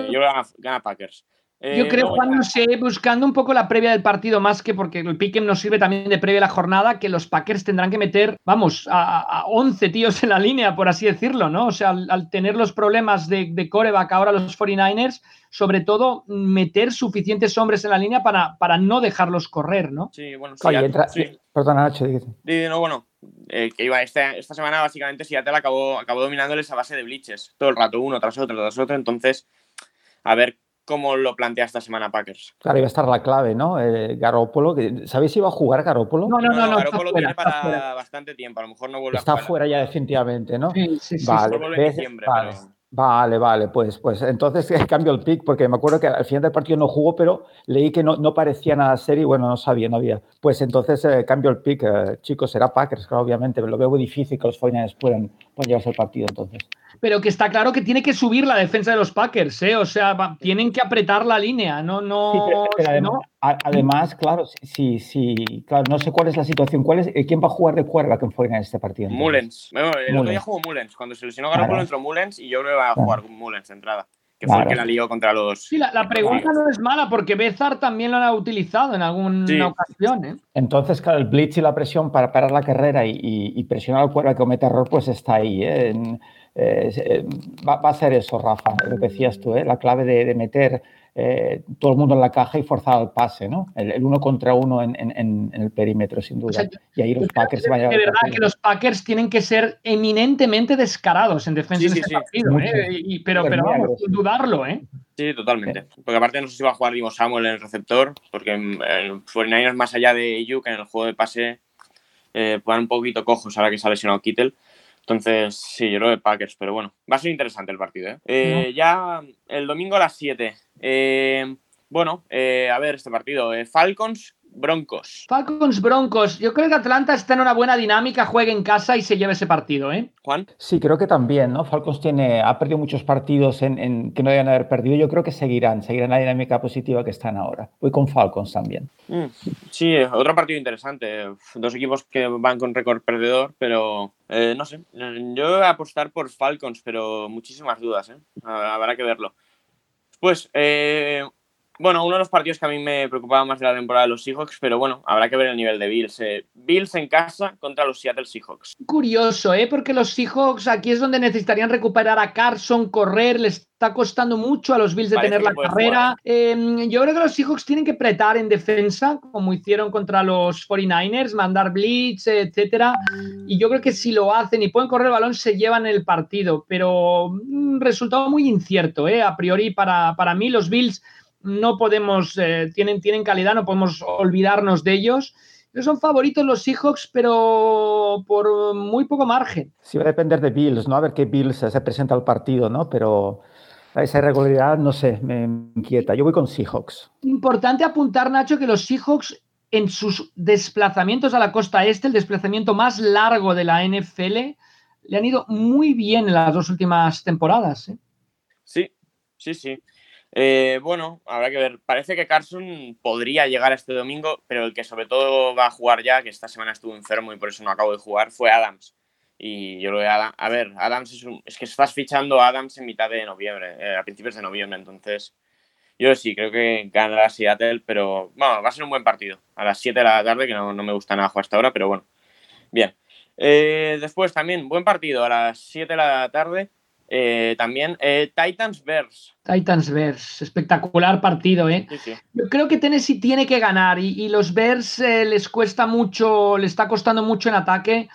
gana Packers. Yo creo, Juan, no sé, buscando un poco la previa del partido, más que porque el pick'em nos sirve también de previa a la jornada, que los Packers tendrán que meter, vamos, a 11 tíos en la línea, por así decirlo, ¿no? O sea, al tener los problemas de quarterback ahora los 49ers, sobre todo meter suficientes hombres en la línea para no dejarlos correr, ¿no? Sí, bueno, sí. Oye, sí. Perdona, Nacho, dígate. No, bueno. Que iba esta semana básicamente Seattle acabó dominándoles a base de blitzes todo el rato, uno tras otro, entonces a ver cómo lo plantea esta semana Packers. Claro, iba a estar la clave, ¿no? Garoppolo, ¿sabéis si iba a jugar Garoppolo? No, Garoppolo tiene para bastante tiempo, a lo mejor no vuelve a jugar. Está fuera ya definitivamente, ¿no? Sí, vale, vuelve en diciembre, pero... Vale, pues entonces cambio el pick porque me acuerdo que al final del partido no jugó, pero leí que no parecía nada serio y bueno, no había. Pues entonces cambio el pick, chicos, será Packers, claro, obviamente, pero lo veo muy difícil que los 49ers puedan llevarse el partido entonces. Pero que está claro que tiene que subir la defensa de los Packers, ¿eh? O sea, tienen que apretar la línea, no... Sí, pero además, claro, sí, claro, no sé cuál es la situación, ¿quién va a jugar de quarterback en Foreign en este partido? Mullens. Bueno, el otro día jugó Mullens, cuando se lesionó Garoppolo entró Mullens y yo creo que va a jugar con Mullens de entrada, que fue el que la lió contra los... Sí, la pregunta no es mala, porque Bézar también lo ha utilizado en alguna ocasión, ¿eh? Entonces, claro, el blitz y la presión para parar la carrera y presionar al quarterback que comete error, pues está ahí, ¿eh? Va a ser eso, Rafa, lo que decías tú, ¿eh? La clave de meter todo el mundo en la caja y forzar al pase, ¿no? El uno contra uno en el perímetro, sin duda. O sea, y ahí los Packers van a llevar. De verdad que los Packers tienen que ser eminentemente descarados en defensa de este partido, ¿eh? Pero vamos, sin dudarlo, ¿eh? Sí, totalmente. Sí. Porque aparte no sé si va a jugar Divo Samuel en el receptor, porque en 49ers, más allá de Ayuk, en el juego de pase van un poquito cojos ahora que se ha lesionado Kittel. Entonces, sí, yo creo que Packers, pero bueno, va a ser interesante el partido, ¿eh? Ya el domingo a las 7. A ver este partido. Falcons-Broncos. Falcons-Broncos. Yo creo que Atlanta está en una buena dinámica, juegue en casa y se lleve ese partido, ¿eh? Juan. Sí, creo que también, ¿no? Falcons ha perdido muchos partidos que no deben haber perdido. Yo creo que seguirán la dinámica positiva que están ahora. Voy con Falcons también. Sí, otro partido interesante. Dos equipos que van con récord perdedor, pero... no sé, yo voy a apostar por Falcons, pero muchísimas dudas, ¿eh? Habrá que verlo. Pues Bueno, uno de los partidos que a mí me preocupaba más de la temporada de los Seahawks, pero bueno, habrá que ver el nivel de Bills. Bills en casa contra los Seattle Seahawks. Curioso, porque los Seahawks aquí es donde necesitarían recuperar a Carson, correr, les está costando mucho a los Bills detener la carrera. Yo creo que los Seahawks tienen que apretar en defensa, como hicieron contra los 49ers, mandar blitz, etcétera. Y yo creo que si lo hacen y pueden correr el balón, se llevan el partido. Pero un resultado muy incierto, a priori para mí los Bills... No podemos, tienen calidad, no podemos olvidarnos de ellos. No son favoritos los Seahawks, pero por muy poco margen. Sí, va a depender de Bills, ¿no? A ver qué Bills se presenta al partido, ¿no? Pero esa irregularidad, no sé, me inquieta. Yo voy con Seahawks. Importante apuntar, Nacho, que los Seahawks en sus desplazamientos a la costa este, el desplazamiento más largo de la NFL, le han ido muy bien en las dos últimas temporadas, ¿eh? Sí. Bueno, habrá que ver. Parece que Carson podría llegar este domingo, pero el que sobre todo va a jugar ya, que esta semana estuvo enfermo y por eso no acabo de jugar, fue Adams. Y yo lo veo a ver, Adams es que estás fichando a Adams en mitad de noviembre, a principios de noviembre, entonces yo sí, creo que ganará Seattle, pero bueno, va a ser un buen partido. A las 7 de la tarde, que no me gusta nada jugar hasta ahora, pero bueno. Bien. Después también, buen partido a las 7 de la tarde. También Titans Bears, espectacular partido, ¿eh? Sí. Yo creo que Tennessee tiene que ganar y los Bears les está costando mucho en ataque.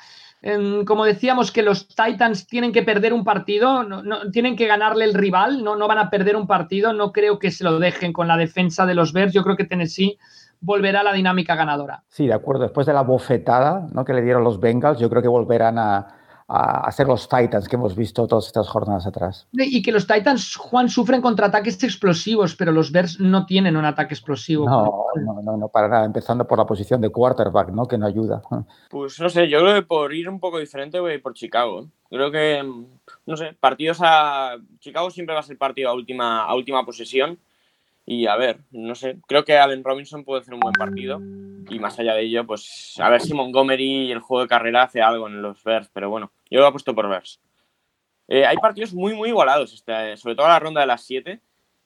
Como decíamos que los Titans tienen que perder un partido, no tienen que ganarle el rival, no van a perder un partido, no creo que se lo dejen con la defensa de los Bears. Yo creo que Tennessee volverá a la dinámica ganadora. Sí, de acuerdo. Después de la bofetada, ¿no?, que le dieron los Bengals, yo creo que volverán a hacer los Titans que hemos visto todas estas jornadas atrás. Y que los Titans, Juan, sufren contraataques explosivos, pero los Bears no tienen un ataque explosivo. No, para nada, empezando por la posición de quarterback, ¿no?, que no ayuda. Pues no sé, yo creo que por ir un poco diferente voy por Chicago. Creo que, no sé, Chicago siempre va a ser partido a última posesión y a ver, no sé, creo que Allen Robinson puede hacer un buen partido. Y más allá de ello, pues a ver si Montgomery y el juego de carrera hace algo en los Bears, pero bueno, yo lo he puesto por Bears. Hay partidos muy, muy igualados, sobre todo la ronda de las 7.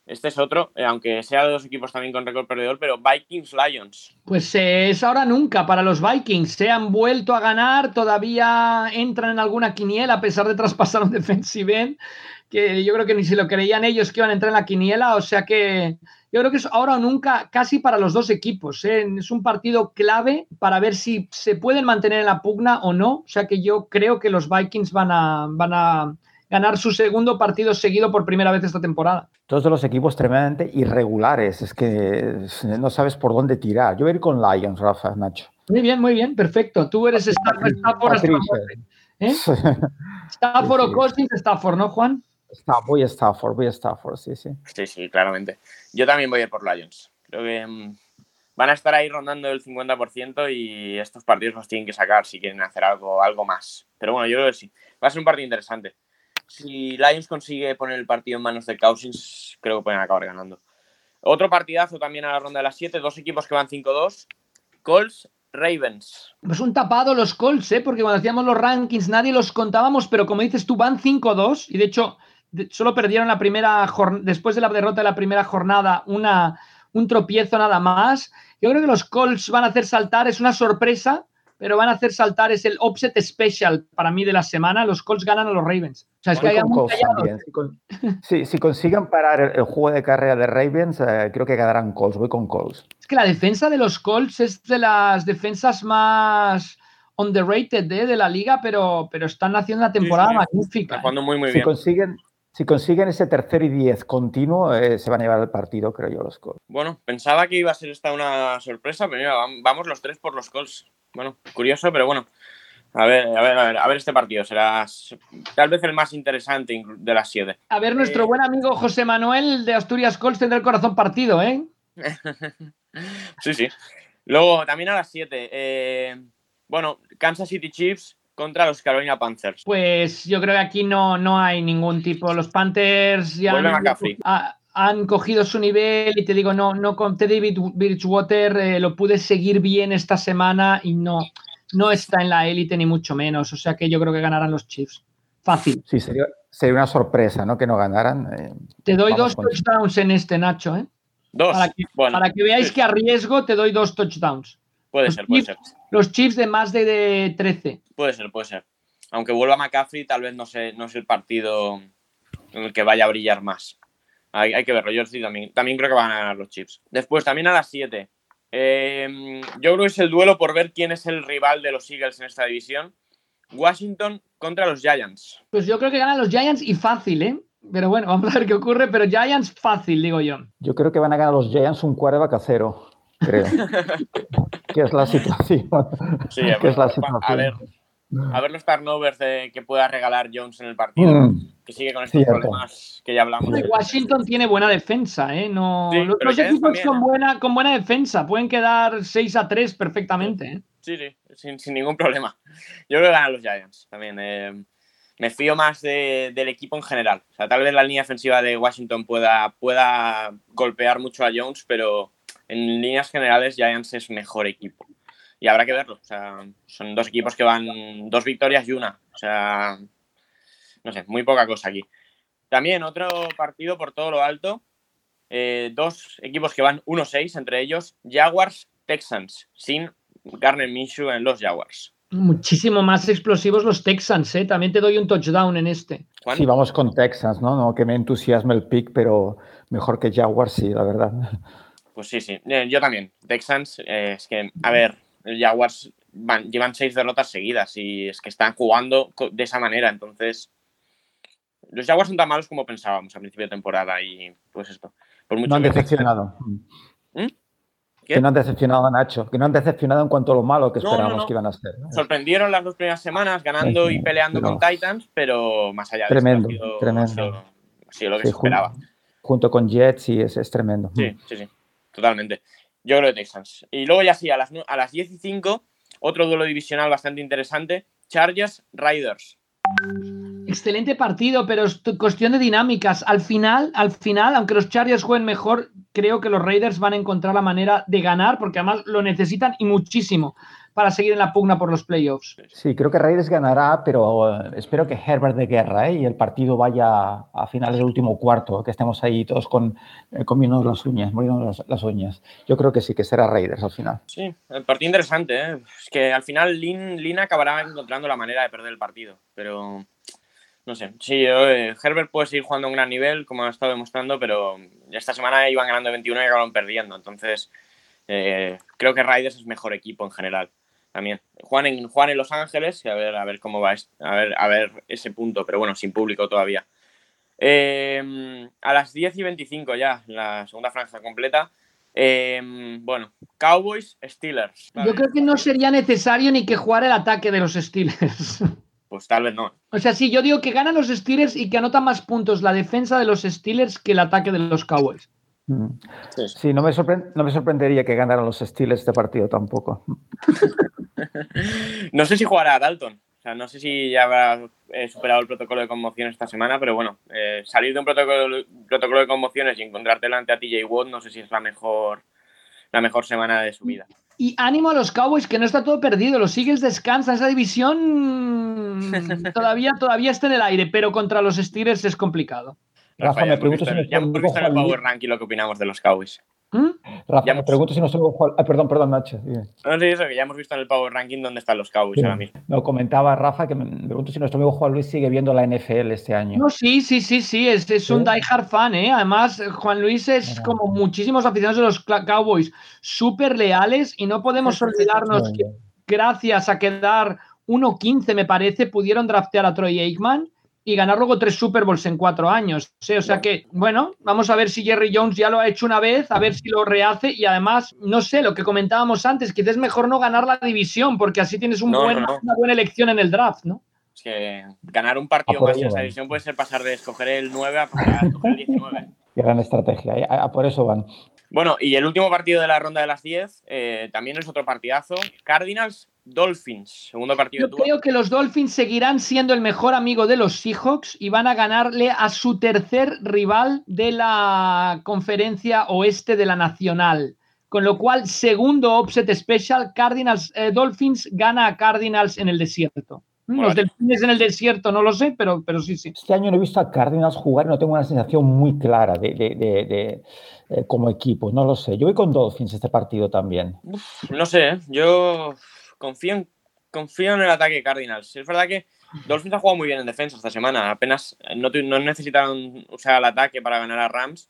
Este es otro, aunque sea de dos equipos también con récord perdedor, pero Vikings-Lions. Pues es ahora nunca para los Vikings. Se han vuelto a ganar, todavía entran en alguna quiniela a pesar de traspasar un defensive end, que yo creo que ni se lo creían ellos que iban a entrar en la quiniela, o sea que... Yo creo que es ahora o nunca casi para los dos equipos, ¿eh? Es un partido clave para ver si se pueden mantener en la pugna o no. O sea que yo creo que los Vikings van a ganar su segundo partido seguido por primera vez esta temporada. Todos los equipos tremendamente irregulares. Es que no sabes por dónde tirar. Yo voy a ir con Lions, Rafa, Nacho. Muy bien, perfecto. Tú eres Stafford, ¿eh? Stafford o Cousins, Stafford, ¿no, Juan? Voy a Stafford, sí. Sí, claramente. Yo también voy a ir por Lions. Creo que van a estar ahí rondando el 50% y estos partidos los tienen que sacar si quieren hacer algo más. Pero bueno, yo creo que sí. Va a ser un partido interesante. Si Lions consigue poner el partido en manos de Cousins, creo que pueden acabar ganando. Otro partidazo también a la ronda de las 7. Dos equipos que van 5-2. Colts. Ravens. Pues un tapado los Colts, ¿eh? Porque cuando hacíamos los rankings nadie los contábamos, pero como dices tú, van 5-2 y de hecho solo perdieron la primera después de la derrota de la primera jornada un tropiezo nada más. Yo creo que los Colts van a hacer saltar, es una sorpresa, pero van a hacer saltar, es el upset special para mí de la semana. Los Colts ganan a los Ravens. O sea, es que hay algún callado. Si consigan parar el juego de carrera de Ravens, creo que quedarán Colts. Voy con Colts. Es que la defensa de los Colts es de las defensas más underrated de la liga, pero están haciendo una temporada magnífica. Está jugando muy bien. Si consiguen ese 3rd y 10 continuo, se van a llevar el partido, creo yo, los Colts. Bueno, pensaba que iba a ser esta una sorpresa, pero mira, vamos los tres por los Colts. Bueno, curioso, pero bueno. A ver este partido. Será tal vez el más interesante de las 7. A ver, nuestro buen amigo José Manuel de Asturias Colts tendrá el corazón partido, ¿eh? Sí. Luego, también a las 7. Bueno, Kansas City Chiefs contra los Carolina Panthers. Pues yo creo que aquí no hay ningún tipo. Los Panthers ya... Vuelven a Caffrey. Han cogido su nivel y te digo, no con Teddy Bridgewater lo pude seguir bien esta semana y no está en la élite ni mucho menos. O sea que yo creo que ganarán los Chiefs. Fácil. Sí, sería una sorpresa, ¿no?, que no ganaran. Te doy 2 touchdowns en este, Nacho, ¿eh? Dos. Para que veáis que a riesgo te doy 2 touchdowns. Puede ser. Los Chiefs de más de 13. Puede ser. Aunque vuelva McCaffrey, tal vez no es el partido en el que vaya a brillar más. Hay que verlo. Yo sí, también creo que van a ganar los Chiefs. Después, también a las 7. Yo creo que es el duelo por ver quién es el rival de los Eagles en esta división. Washington contra los Giants. Pues yo creo que ganan los Giants y fácil, ¿eh? Pero bueno, vamos a ver qué ocurre. Pero Giants fácil, digo yo. Yo creo que van a ganar los Giants un quarterback a 0, creo. Que es la situación. Sí, a ver los turnovers que pueda regalar Jones en el partido. Que sigue con estos problemas que ya hablamos. Washington tiene buena defensa, ¿eh? No, sí, los equipos también, con buena defensa pueden quedar 6-3 perfectamente, ¿eh? Sí, sin ningún problema. Yo creo que ganan los Giants también. Me fío más del equipo en general. O sea, tal vez la línea ofensiva de Washington pueda golpear mucho a Jones, pero en líneas generales Giants es mejor equipo. Y habrá que verlo. O sea, son dos equipos que van 2 victorias y 1. O sea, no sé, muy poca cosa aquí. También otro partido por todo lo alto. 2 equipos que van 1-6 entre ellos. Jaguars, Texans, sin Gardner Minshew en los Jaguars. Muchísimo más explosivos los Texans, ¿eh? También te doy un touchdown en este. ¿Cuándo? Sí, vamos con Texans, ¿no? No que me entusiasme el pick, pero mejor que Jaguars, sí, la verdad. Pues sí. Yo también. Texans, es que, a ver... Jaguars llevan 6 derrotas seguidas y es que están jugando de esa manera. Entonces, los Jaguars son tan malos como pensábamos a principio de temporada y pues esto. Por mucho no han decepcionado. Que no han decepcionado a Nacho, que no han decepcionado en cuanto a lo malo que esperábamos que iban a ser, ¿no? Sorprendieron las 2 primeras semanas ganando y peleando con Titans, pero más allá de eso ha sido lo que se esperaba. Junto con Jets y es tremendo. Sí, totalmente. Yo creo que Texans. Y luego ya sí, a las 10:05, otro duelo divisional bastante interesante. Chargers, Raiders. Excelente partido, pero es cuestión de dinámicas. Al final, aunque los Chargers jueguen mejor, creo que los Raiders van a encontrar la manera de ganar, porque además lo necesitan y muchísimo para seguir en la pugna por los playoffs. Sí, creo que Raiders ganará, pero espero que Herbert de guerra, y el partido vaya a finales del último cuarto, que estemos ahí todos comiendo las uñas, muriendo las uñas. Yo creo que sí, que será Raiders al final. Sí, el partido interesante, ¿eh? Es que al final Lynn acabará encontrando la manera de perder el partido, pero no sé. Sí, Herbert puede seguir jugando a un gran nivel, como ha estado demostrando, pero esta semana iban ganando 21 y acabaron perdiendo, entonces creo que Raiders es mejor equipo en general. También Juan en Los Ángeles, a ver cómo va esto, a ver ese punto, pero bueno, sin público todavía. A las 10:25 ya, la segunda franja completa. Cowboys, Steelers. Yo creo que no sería necesario ni que jugara el ataque de los Steelers. Pues tal vez no. O sea, sí, yo digo que ganan los Steelers y que anotan más puntos la defensa de los Steelers que el ataque de los Cowboys. Sí, no me sorprendería que ganaran los Steelers este partido tampoco. No sé si jugará Dalton. O sea, no sé si ya habrá superado el protocolo de conmoción esta semana, pero bueno, salir de un protocolo de conmociones y encontrarte delante a TJ Watt, no sé si es la mejor semana de su vida. Y ánimo a los Cowboys, que no está todo perdido. Los Eagles descansan. Esa división todavía está en el aire, pero contra los Steelers es complicado. Rafa, me pregunto si ya hemos visto en el Power Ranking lo que opinamos de los Cowboys. Rafa, me pregunto si nos hemos jugado. Perdón, Nacho. Dime. No sé, eso, que ya hemos visto en el Power Ranking dónde están los Cowboys ahora mismo. No, comentaba Rafa que me pregunto si nuestro amigo Juan Luis sigue viendo la NFL este año. No, sí. Es un diehard fan, ¿eh? Además, Juan Luis es como muchísimos aficionados de los Cowboys, súper leales, y no podemos olvidarnos que gracias a quedar 1-15, me parece, pudieron draftear a Troy Aikman y ganar luego 3 Super Bowls en 4 años. O sea que, bueno, vamos a ver si Jerry Jones ya lo ha hecho una vez, a ver si lo rehace. Y además, no sé, lo que comentábamos antes, quizás es mejor no ganar la división, porque así tienes una buena elección en el draft, ¿no? Es que ganar un partido más en esa división puede ser pasar de escoger el 9 a pasar a escoger el 19. Gran estrategia, a por eso van. Bueno, y el último partido de la ronda de las 10, también es otro partidazo. Cardinals, Dolphins, segundo partido. Yo creo que los Dolphins seguirán siendo el mejor amigo de los Seahawks y van a ganarle a su tercer rival de la conferencia oeste de la Nacional. Con lo cual, segundo upset special, Cardinals, Dolphins gana a Cardinals en el desierto. Los delfines en el desierto, no lo sé, pero sí, sí. Este año no he visto a Cardinals jugar y no tengo una sensación muy clara de como equipo, no lo sé. Yo voy con Dolphins este partido también. Uf, no sé, ¿eh? Yo confío en el ataque de Cardinals. Es verdad que Dolphins ha jugado muy bien en defensa esta semana, apenas no necesitaron usar el ataque para ganar a Rams,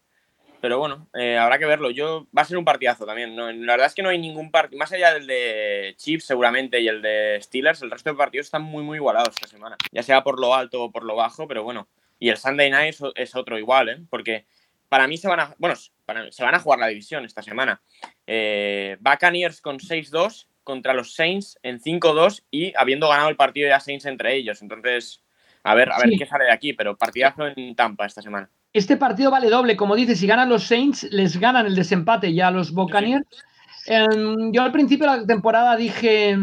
pero bueno, habrá que verlo. Va a ser un partidazo también, ¿no? La verdad es que no hay ningún partido, más allá del de Chiefs seguramente y el de Steelers, el resto de partidos están muy muy igualados esta semana, ya sea por lo alto o por lo bajo, pero bueno. Y el Sunday Night es otro igual, ¿eh? Porque para mí se van a jugar la división esta semana. Buccaneers con 6-2 contra los Saints en 5-2 y habiendo ganado el partido ya Saints entre ellos. Entonces, a ver qué sale de aquí, pero partidazo en Tampa esta semana. Este partido vale doble, como dices, si ganan los Saints, les ganan el desempate ya a los Buccaneers. Sí. Yo al principio de la temporada dije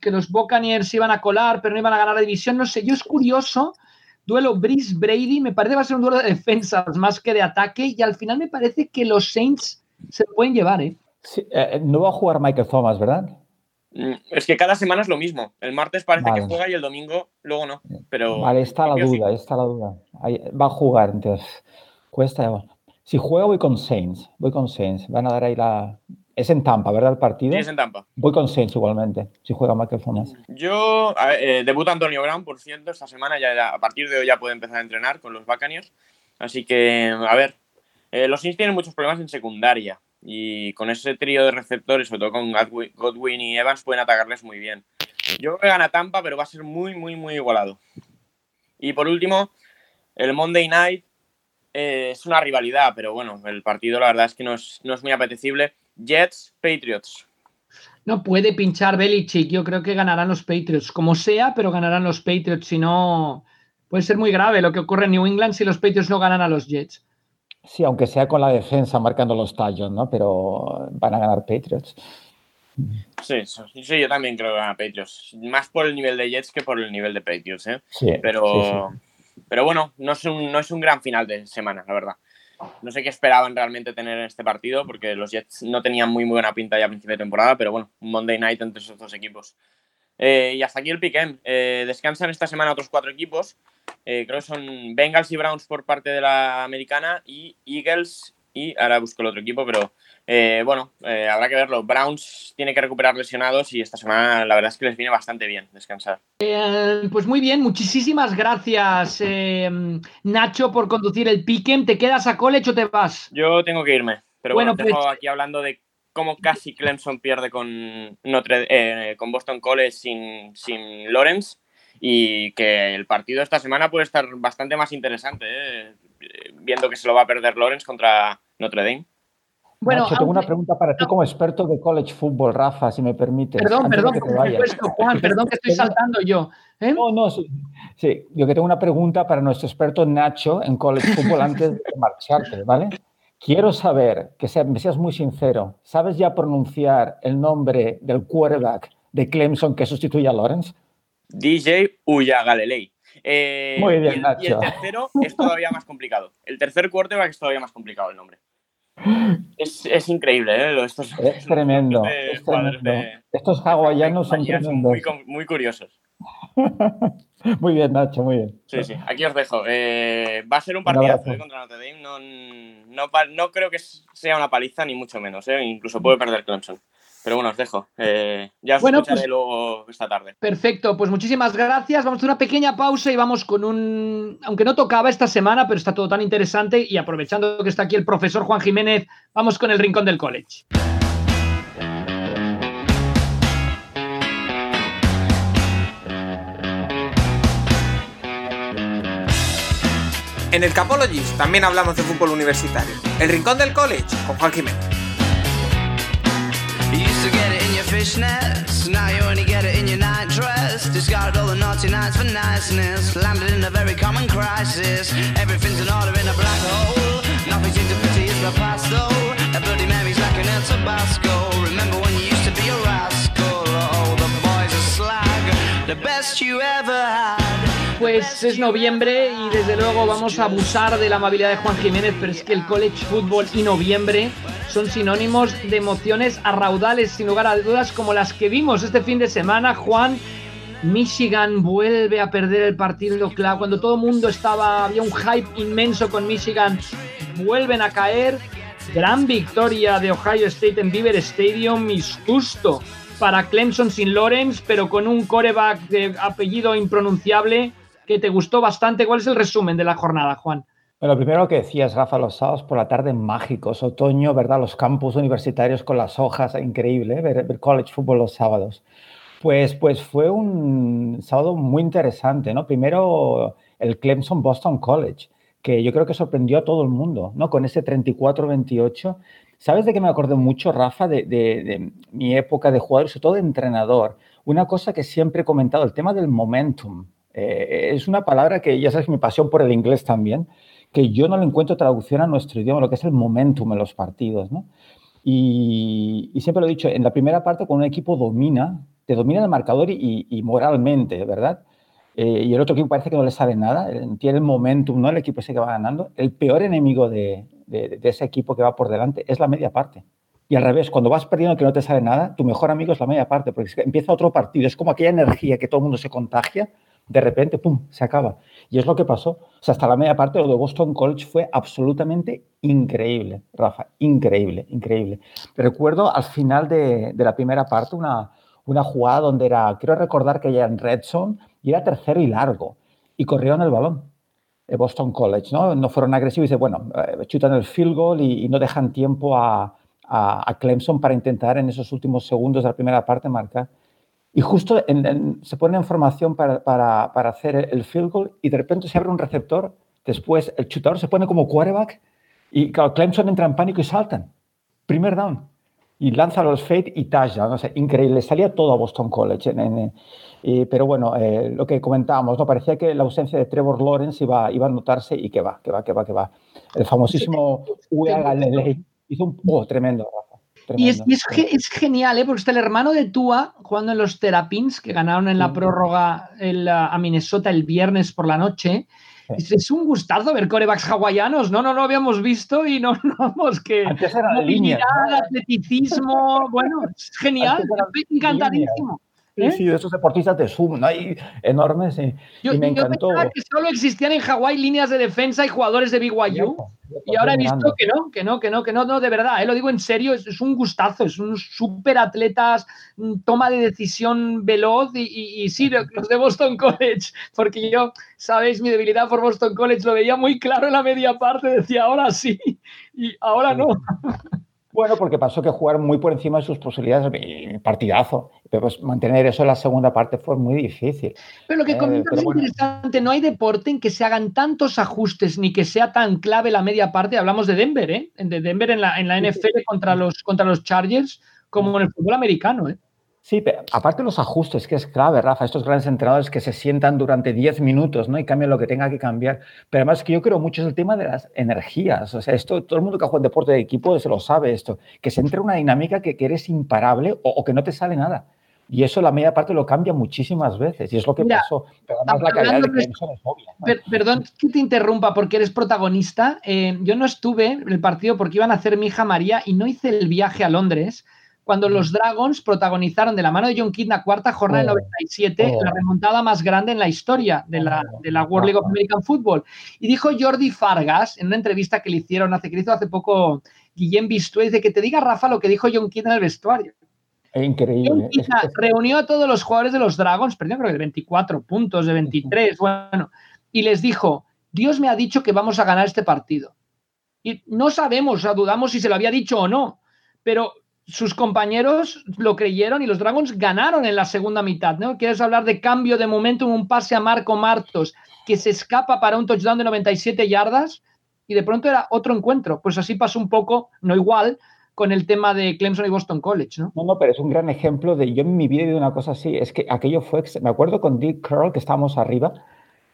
que los Buccaneers iban a colar, pero no iban a ganar la división, no sé, yo es curioso, duelo Breeze-Brady, me parece que va a ser un duelo de defensas más que de ataque y al final me parece que los Saints se lo pueden llevar, ¿eh? Sí, no va a jugar Michael Thomas, ¿verdad? Es que cada semana es lo mismo. El martes parece que juega y el domingo luego no. Pero vale, está la duda. Ahí va a jugar, entonces. Cuesta. Si juega voy con Saints. Van a dar ahí la... Es en Tampa, ¿verdad? El partido. Sí, es en Tampa. Voy con Saints igualmente, si juega Michael Thomas. Yo... debuta Antonio Brown, por cierto, esta semana. A partir de hoy ya puede empezar a entrenar con los Buccaneers. Así que, a ver. Los Saints tienen muchos problemas en secundaria. Y con ese trío de receptores, sobre todo con Godwin y Evans, pueden atacarles muy bien. Yo creo que gana Tampa, pero va a ser muy, muy, muy igualado. Y por último, el Monday Night es una rivalidad, pero bueno, el partido la verdad es que no es muy apetecible. Jets-Patriots. No puede pinchar Belichick, yo creo que ganarán los Patriots, como sea, pero ganarán los Patriots, si no puede ser muy grave lo que ocurre en New England si los Patriots no ganan a los Jets. Sí, aunque sea con la defensa marcando los tallos, ¿no? Pero van a ganar Patriots. Sí, yo también creo que van a Patriots. Más por el nivel de Jets que por el nivel de Patriots, ¿eh? Sí, pero bueno, no es un gran final de semana, la verdad. No sé qué esperaban realmente tener en este partido, porque los Jets no tenían muy, muy buena pinta ya a principio de temporada, pero bueno, un Monday Night entre esos dos equipos. Y hasta aquí el pick-em. Descansan esta semana otros 4 equipos. Creo que son Bengals y Browns por parte de la americana y Eagles y ahora busco el otro equipo, pero habrá que verlo. Browns tiene que recuperar lesionados y esta semana la verdad es que les viene bastante bien descansar. Pues muy bien, muchísimas gracias Nacho por conducir el pick-em. ¿Te quedas a college o te vas? Yo tengo que irme, pero bueno pues... dejo aquí hablando de cómo casi Clemson pierde con Boston College sin Lawrence. Y que el partido esta semana puede estar bastante más interesante, ¿eh? Viendo que se lo va a perder Lawrence contra Notre Dame. Bueno, Nacho, tengo una pregunta para ti como experto de college football, Rafa, si me permites. Perdón, por supuesto, Juan, perdón que estoy saltando yo. ¿Eh? No, sí. Yo que tengo una pregunta para nuestro experto Nacho en college football antes de marcharte, ¿vale? Quiero saber, que seas muy sincero, ¿sabes ya pronunciar el nombre del quarterback de Clemson que sustituye a Lawrence? DJ Uiagalelei. Muy bien, Nacho. Y el tercero es todavía más complicado. El tercer quarterback es todavía más complicado el nombre. Es increíble, ¿eh? Es tremendo. Estos hawaianos son tremendos. Muy, muy curiosos. Muy bien, Nacho, muy bien. Sí, aquí os dejo. Va a ser un partidazo contra Notre Dame. No creo que sea una paliza, ni mucho menos, ¿eh? Incluso puede perder Clemson. Pero bueno, os dejo. Ya os escucharé luego esta tarde. Perfecto, pues muchísimas gracias. Vamos a hacer una pequeña pausa y vamos con un... Aunque no tocaba esta semana, pero está todo tan interesante. Y aprovechando que está aquí el profesor Juan Jiménez, vamos con el Rincón del College. En el Capologist también hablamos de fútbol universitario. El Rincón del College con Juan Jiménez. Pues es noviembre y desde luego vamos a abusar de la amabilidad de Juan Jiménez, pero es que el college football y noviembre son sinónimos de emociones a raudales, sin lugar a dudas, como las que vimos este fin de semana, Juan, Michigan vuelve a perder el partido clave. Cuando todo el mundo estaba, había un hype inmenso con Michigan, vuelven a caer. Gran victoria de Ohio State en Beaver Stadium y susto para Clemson sin Lawrence, pero con un quarterback de apellido impronunciable que te gustó bastante. ¿Cuál es el resumen de la jornada, Juan? Bueno, primero que decías, Rafa, los sábados por la tarde mágicos, otoño, ¿verdad? Los campus universitarios con las hojas, increíble, ¿eh? Ver college football los sábados. Pues fue un sábado muy interesante, ¿no? Primero el Clemson-Boston College, que yo creo que sorprendió a todo el mundo, ¿no? Con ese 34-28. ¿Sabes de qué me acordé mucho, Rafa? De mi época de jugador, sobre todo de entrenador. Una cosa que siempre he comentado, el tema del momentum. Es una palabra que, ya sabes, mi pasión por el inglés también, que yo no le encuentro traducción a nuestro idioma, lo que es el momentum en los partidos, ¿no? Y siempre lo he dicho, en la primera parte cuando un equipo domina, te domina el marcador y moralmente, ¿verdad? Y el otro equipo parece que no le sabe nada, tiene el momentum, ¿no? El equipo ese que va ganando. El peor enemigo de ese equipo que va por delante es la media parte. Y al revés, cuando vas perdiendo que no te sabe nada, tu mejor amigo es la media parte, porque empieza otro partido. Es como aquella energía que todo el mundo se contagia, de repente, ¡pum!, se acaba. Y es lo que pasó. O sea, hasta la media parte lo de Boston College fue absolutamente increíble, Rafa. Increíble, increíble. Recuerdo al final de la primera parte una jugada donde era, quiero recordar que ya en Red Zone, y era tercero y largo, y corrieron el balón, el Boston College, ¿no? No fueron agresivos, y dice, bueno, chutan el field goal y no dejan tiempo a Clemson para intentar en esos últimos segundos de la primera parte marcar. Y justo se pone en formación para hacer el field goal y de repente se abre un receptor, después el chutador se pone como quarterback y claro, Clemson entra en pánico y saltan. Primer down. Y lanza los fade y touchdown, ¿no? O sea, increíble, salía todo a Boston College. Pero bueno, lo que comentábamos, ¿no? Parecía que la ausencia de Trevor Lawrence iba a notarse y que va. El famosísimo Uiagalelei hizo un tremendo, Rafa. Tremendo. Y es genial, ¿eh? Porque está el hermano de Tua jugando en los Terrapins, que ganaron en la prórroga a Minnesota el viernes por la noche. Es un gustazo ver corebacks hawaianos, no habíamos visto y no vamos que... Antes era la línea, ¿no? Atleticismo, bueno, es genial, encantadísimo. ¿Eh? Sí, esos deportistas de Zoom, ¿no? Y enormes, y me encantó. Yo pensaba que solo existían en Hawái líneas de defensa y jugadores de BYU, y ahora he visto que no, de verdad, lo digo en serio, es un gustazo, es un súper atletas, toma de decisión veloz, y sí, los de Boston College, porque yo, sabéis, mi debilidad por Boston College lo veía muy claro en la media parte, decía, ahora sí, y ahora no. Bueno, porque pasó que jugaron muy por encima de sus posibilidades, partidazo. Pero pues mantener eso en la segunda parte fue muy difícil. Pero lo que comentas es interesante. No hay deporte en que se hagan tantos ajustes ni que sea tan clave la media parte. Hablamos de Denver, ¿eh? De Denver en la NFL contra los Chargers, como en el fútbol americano, ¿eh? Sí, pero aparte los ajustes, que es clave, Rafa, estos grandes entrenadores que se sientan durante 10 minutos, ¿no? Y cambian lo que tenga que cambiar. Pero además que yo creo mucho es el tema de las energías. O sea, esto, todo el mundo que juega en deporte de equipo se lo sabe esto. Que se entra una dinámica que eres imparable o que no te sale nada. Y eso la media parte lo cambia muchísimas veces. Y es lo que pasó. Pero además la calidad de Clemson es obvia, ¿no? Perdón que te interrumpa porque eres protagonista. Yo no estuve en el partido porque iban a hacer mi hija María y no hice el viaje a Londres. Cuando los Dragons protagonizaron de la mano de John Kidd la cuarta jornada del 97, la remontada más grande en la historia de la World League of American Football. Y dijo Jordi Fargas, en una entrevista que le hicieron hace poco Guillem Bistué, dice que te diga, Rafa, lo que dijo John Kidd en el vestuario. Increíble. John Kidd reunió a todos los jugadores de los Dragons, perdió creo que de 24 puntos, de 23, bueno, y les dijo, Dios me ha dicho que vamos a ganar este partido. Y no sabemos, o sea, dudamos si se lo había dicho o no, pero... Sus compañeros lo creyeron y los Dragons ganaron en la segunda mitad, ¿no? Quieres hablar de cambio de momentum, un pase a Marco Martos que se escapa para un touchdown de 97 yardas y de pronto era otro encuentro. Pues así pasó un poco, no igual, con el tema de Clemson y Boston College, ¿no? No, pero es un gran ejemplo de... Yo en mi vida he vivido una cosa así, es que aquello fue... Me acuerdo con Dick Curl que estábamos arriba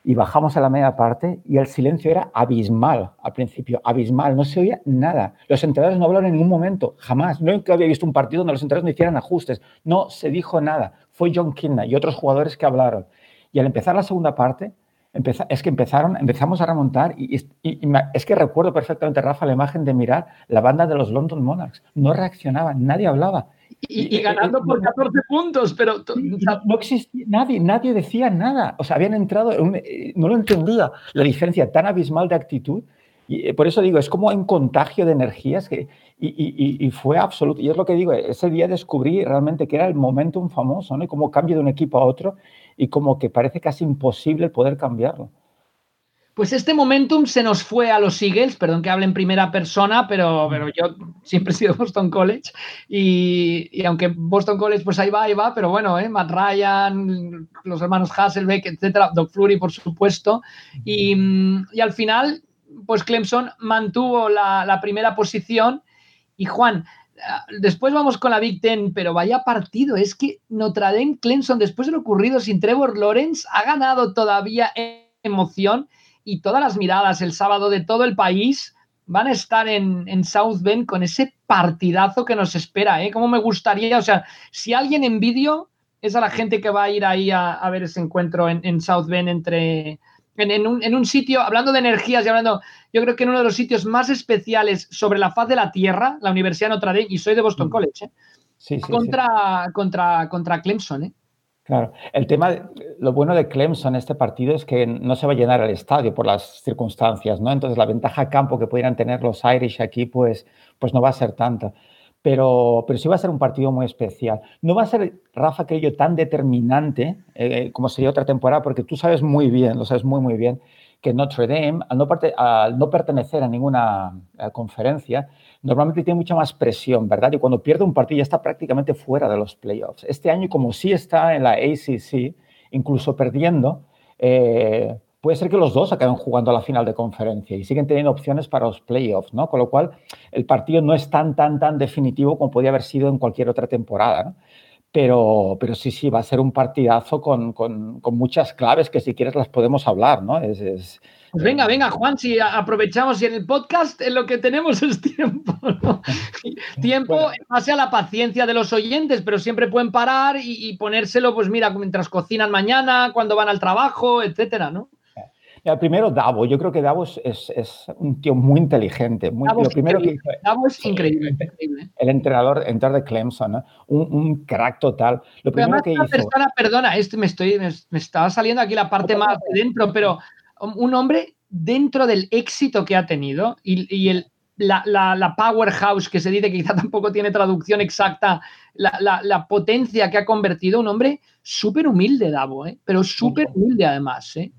y bajamos a la media parte y el silencio era abismal al principio, abismal, no se oía nada. Los entrenadores no hablaron en ningún momento, jamás. Nunca había visto un partido donde los entrenadores no hicieran ajustes. No se dijo nada. Fue John Kidna y otros jugadores que hablaron. Y al empezar la segunda parte, empezamos a remontar y es que recuerdo perfectamente, Rafa, la imagen de mirar la banda de los London Monarchs. No reaccionaban, nadie hablaba. y ganando por 14 puntos, pero no existía nadie decía nada. O sea, habían entrado, no lo entendía, la diferencia tan abismal de actitud. Y por eso digo, es como un contagio de energías que, y fue absoluto. Y es lo que digo, ese día descubrí realmente que era el momentum famoso, ¿no? Y cómo cambia de un equipo a otro y como que parece casi imposible poder cambiarlo. Pues este momentum se nos fue a los Eagles, perdón que hable en primera persona, pero yo siempre he sido Boston College y aunque Boston College pues ahí va, pero bueno, Matt Ryan, los hermanos Hasselbeck, etcétera, Doug Fleury por supuesto, y al final pues Clemson mantuvo la primera posición. Y Juan, después vamos con la Big Ten, pero vaya partido, es que Notre Dame Clemson después de lo ocurrido sin Trevor Lawrence ha ganado todavía emoción. Y todas las miradas el sábado de todo el país van a estar en South Bend con ese partidazo que nos espera, ¿eh? Cómo me gustaría, o sea, si alguien envidio es a la gente que va a ir ahí a ver ese encuentro en South Bend en un sitio, hablando de energías y hablando, yo creo que en uno de los sitios más especiales sobre la faz de la tierra, la Universidad de Notre Dame, y soy de Boston College, ¿eh? Sí, contra Clemson, ¿eh? Claro. El tema, lo bueno de Clemson en este partido es que no se va a llenar el estadio por las circunstancias, ¿no? Entonces la ventaja a campo que pudieran tener los Irish aquí, pues no va a ser tanta. Pero sí va a ser un partido muy especial. No va a ser, Rafa, creo yo, tan determinante como sería otra temporada, porque tú sabes muy bien, lo sabes muy, muy bien, que Notre Dame, al no pertenecer a ninguna conferencia, normalmente tiene mucha más presión, ¿verdad? Y cuando pierde un partido ya está prácticamente fuera de los playoffs. Este año, como sí está en la ACC, incluso perdiendo, puede ser que los dos acaben jugando a la final de conferencia y siguen teniendo opciones para los playoffs, ¿no? Con lo cual, el partido no es tan definitivo como podía haber sido en cualquier otra temporada, ¿no? Pero sí, va a ser un partidazo con muchas claves que si quieres las podemos hablar, ¿no? Pues venga, Juan, si aprovechamos y en el podcast lo que tenemos es tiempo, ¿no? Tiempo bueno, en base a la paciencia de los oyentes, pero siempre pueden parar y ponérselo, pues mira, mientras cocinan mañana, cuando van al trabajo, etcétera, ¿no? Mira, primero Davo, yo creo que Davo es un tío muy inteligente. Davo es increíble. El entrenador de Clemson, ¿no? Un crack total. Lo primero además, que una hizo, persona, perdona, me estaba saliendo aquí la parte más de dentro, pero un hombre dentro del éxito que ha tenido y la powerhouse que se dice, que quizá tampoco tiene traducción exacta, la potencia que ha convertido, un hombre súper humilde, Davo, ¿eh? Pero súper humilde además, ¿eh?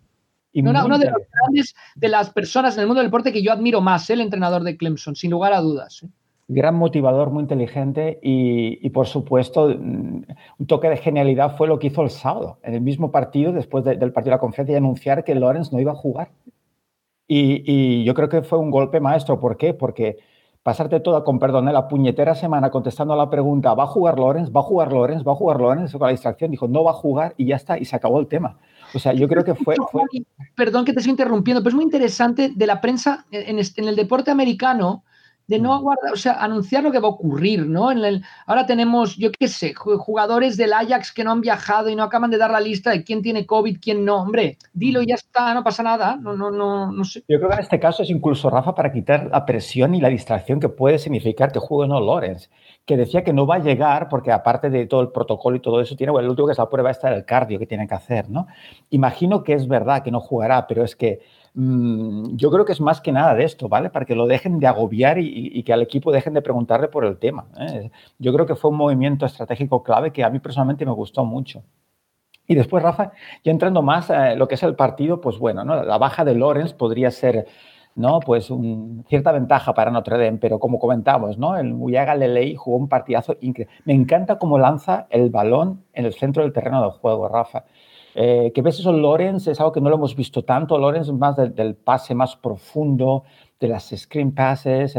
Uno de los grandes, de las personas en el mundo del deporte que yo admiro más, el entrenador de Clemson, sin lugar a dudas. Gran motivador, muy inteligente y por supuesto, un toque de genialidad fue lo que hizo el sábado, en el mismo partido, después del partido de la conferencia, y anunciar que Lawrence no iba a jugar. Y yo creo que fue un golpe maestro. ¿Por qué? Porque pasarte toda la puñetera semana contestando a la pregunta, ¿va a jugar Lawrence? Con la distracción, dijo, no va a jugar y ya está, y se acabó el tema. O sea, yo creo que fue... Perdón que te estoy interrumpiendo, pero es muy interesante de la prensa en el deporte americano de no aguardar, o sea, anunciar lo que va a ocurrir, ¿no? Ahora tenemos, yo qué sé, jugadores del Ajax que no han viajado y no acaban de dar la lista de quién tiene COVID, quién no. Hombre, dilo y ya está, no pasa nada. No sé. Yo creo que en este caso es incluso, Rafa, para quitar la presión y la distracción que puede significar que juegue o no Lawrence, que decía que no va a llegar porque aparte de todo el protocolo y todo eso, tiene, bueno, el último que es la prueba está el cardio que tiene que hacer, ¿no? Imagino que es verdad que no jugará, pero es que yo creo que es más que nada de esto, ¿vale? Para que lo dejen de agobiar y que al equipo dejen de preguntarle por el tema, ¿eh? Yo creo que fue un movimiento estratégico clave que a mí personalmente me gustó mucho. Y después, Rafa, ya entrando más a lo que es el partido, pues bueno, ¿no? La baja de Lawrence podría ser, ¿no? Pues cierta ventaja para Notre Dame, pero como comentamos, ¿no? El Uiaga Lelei jugó un partidazo increíble. Me encanta cómo lanza el balón en el centro del terreno de juego, Rafa. Que ves eso, Lawrence, es algo que no lo hemos visto tanto. Lawrence más del pase más profundo, de las screen passes.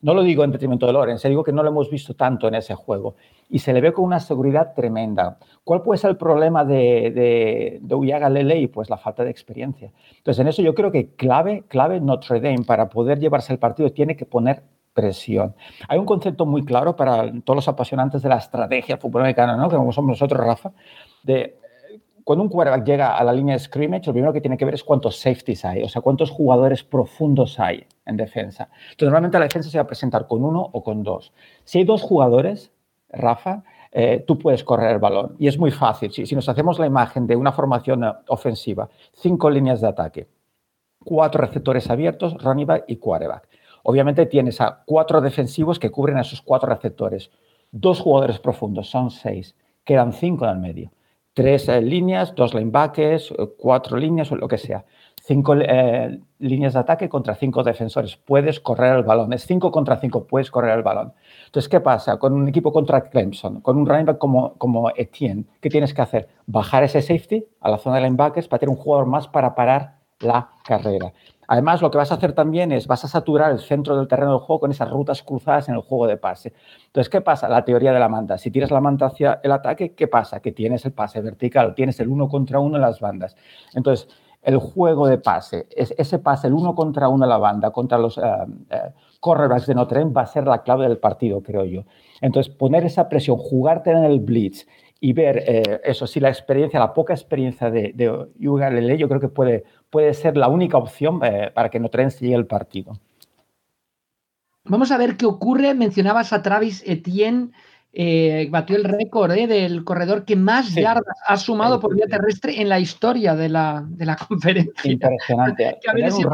No lo digo en detrimento de Lawrence, digo que no lo hemos visto tanto en ese juego. Y se le ve con una seguridad tremenda. ¿Cuál puede ser el problema de Uiaga Lelei? Pues la falta de experiencia. Entonces, en eso yo creo que clave Notre Dame para poder llevarse el partido tiene que poner presión. Hay un concepto muy claro para todos los apasionantes de la estrategia del fútbol americano, ¿no? Como somos nosotros, Rafa, de... Cuando un quarterback llega a la línea de scrimmage, lo primero que tiene que ver es cuántos safeties hay, o sea, cuántos jugadores profundos hay en defensa. Entonces, normalmente la defensa se va a presentar con uno o con dos. Si hay dos jugadores, Rafa, tú puedes correr el balón. Y es muy fácil. Si nos hacemos la imagen de una formación ofensiva, 5 líneas de ataque, 4 receptores abiertos, running back y quarterback. Obviamente tienes a 4 defensivos que cubren a esos 4 receptores. 2 jugadores profundos, son 6. Quedan 5 en el medio. 3 líneas, 2 linebackers, 4 líneas o lo que sea. 5 líneas de ataque contra 5 defensores. Puedes correr el balón. Es 5 contra 5, puedes correr el balón. Entonces, ¿qué pasa? Con un equipo contra Clemson, con un running back como Etienne, ¿qué tienes que hacer? Bajar ese safety a la zona de linebackers para tener un jugador más para parar la carrera. Además, lo que vas a hacer también es, vas a saturar el centro del terreno del juego con esas rutas cruzadas en el juego de pase. Entonces, ¿qué pasa? La teoría de la manta. Si tiras la manta hacia el ataque, ¿qué pasa? Que tienes el pase vertical, tienes el 1 contra 1 en las bandas. Entonces, el juego de pase, ese pase, el 1 contra 1 en la banda contra los cornerbacks de Notre Dame va a ser la clave del partido, creo yo. Entonces, poner esa presión, jugarte en el blitz y ver, eso sí, la poca experiencia de Ugalele, yo creo que puede ser la única opción para que Notre Dame llegue el partido. Vamos a ver qué ocurre. Mencionabas a Travis Etienne, batió el récord del corredor que más yardas ha sumado por vía terrestre en la historia de la conferencia. Impresionante. Tener un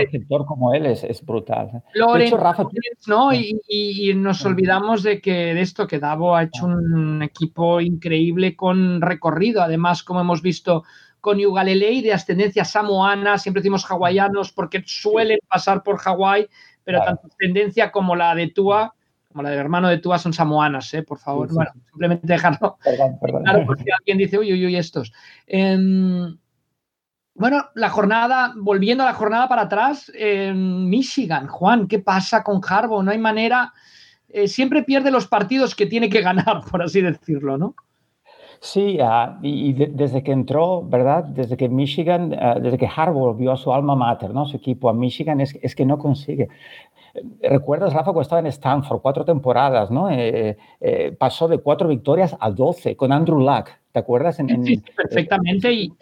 receptor como él es brutal. Loren, de hecho, Rafa, ¿no? Y nos olvidamos de que de esto, que Davo ha hecho un equipo increíble con recorrido, además, como hemos visto con Ugalele, de ascendencia samoana, siempre decimos hawaianos porque suelen pasar por Hawái, pero tanto ascendencia como la de Tua, como la del hermano de Tua, son samoanas, por favor. Sí. Bueno, simplemente dejarlo. Perdón. Claro, porque alguien dice, uy, estos. Bueno, la jornada, volviendo a la jornada para atrás, Michigan, Juan, ¿qué pasa con Harbaugh? No hay manera, siempre pierde los partidos que tiene que ganar, por así decirlo, ¿no? Sí, desde que entró, ¿verdad? Desde que Harbaugh volvió a su alma mater, ¿no? Su equipo a Michigan, es que no consigue. ¿Recuerdas, Rafa, cuando estaba en Stanford, 4 temporadas, ¿no? Pasó de 4 victorias a 12 con Andrew Luck, ¿te acuerdas? Sí, perfectamente. Y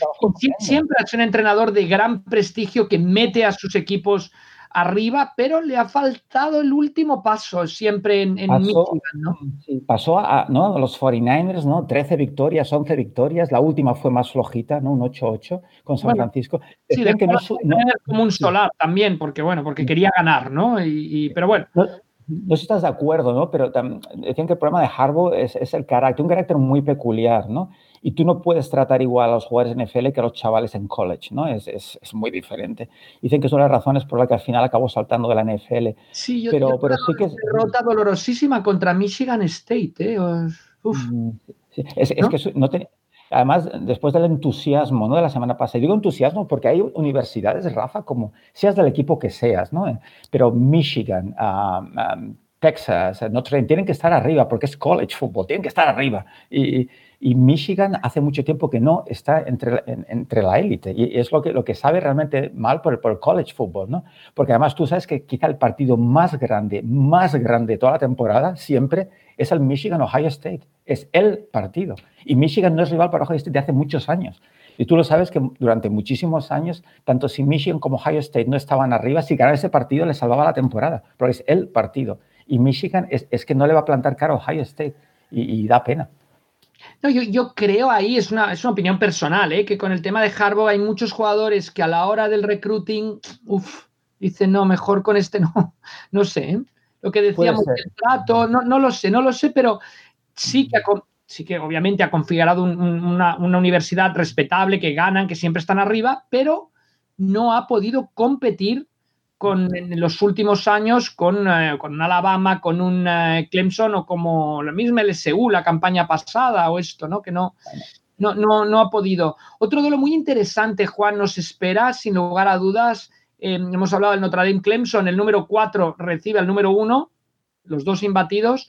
siempre ha sido un entrenador de gran prestigio que mete a sus equipos arriba, pero le ha faltado el último paso siempre en Michigan, ¿no? Sí, pasó a los 49ers, ¿no? 13 victorias, 11 victorias. La última fue más flojita, ¿no? Un 8-8 con San Francisco. Sí, de que no como un solar también, porque quería ganar, ¿no? Pero bueno... No sé si estás de acuerdo, ¿no? Pero decían que el problema de Harbaugh es el carácter, un carácter muy peculiar, ¿no? Y tú no puedes tratar igual a los jugadores de NFL que a los chavales en college, ¿no? Es muy diferente. Dicen que son las razones por las que al final acabó saltando de la NFL. Sí, yo creo que es una derrota dolorosísima contra Michigan State, ¿eh? Uf. Sí. Además, después del entusiasmo, ¿no?, de la semana pasada, y digo entusiasmo porque hay universidades, Rafa, como seas del equipo que seas, ¿no? Pero Michigan, Texas, Notre Dame, tienen que estar arriba porque es college football, tienen que estar arriba. Y Michigan hace mucho tiempo que no está entre la élite y es lo que sabe realmente mal por el college football, ¿no? Porque además tú sabes que quizá el partido más grande de toda la temporada siempre es el Michigan-Ohio State. Es el partido. Y Michigan no es rival para Ohio State de hace muchos años. Y tú lo sabes que durante muchísimos años, tanto si Michigan como Ohio State no estaban arriba, si ganaba ese partido les salvaba la temporada. Porque es el partido. Y Michigan es que no le va a plantar cara a Ohio State. Y da pena. No, yo creo ahí, es una opinión personal, que con el tema de Harbaugh hay muchos jugadores que a la hora del recruiting, dicen, no, mejor con este no. No sé, ¿eh? Lo que decíamos del trato, no lo sé, pero sí que obviamente ha configurado una universidad respetable, que ganan, que siempre están arriba, pero no ha podido competir en los últimos años con un Alabama, con un Clemson o como la misma LSU, la campaña pasada o esto, ¿no? Que no ha podido. Otro duelo muy interesante, Juan, nos espera, sin lugar a dudas. Hemos hablado del Notre Dame Clemson, el número 4 recibe al número 1, los dos imbatidos,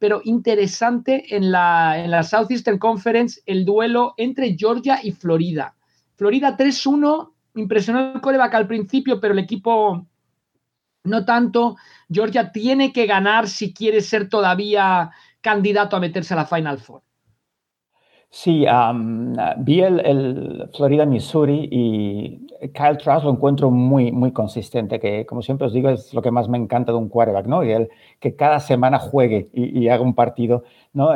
pero interesante en la Southeastern Conference el duelo entre Georgia y Florida. Florida 3-1, impresionó el quarterback al principio, pero el equipo no tanto. Georgia tiene que ganar si quiere ser todavía candidato a meterse a la Final Four. Sí, vi el Florida-Missouri y Kyle Trask lo encuentro muy, muy consistente, que como siempre os digo es lo que más me encanta de un quarterback, ¿no? Y él que cada semana juegue y haga un partido, ¿no?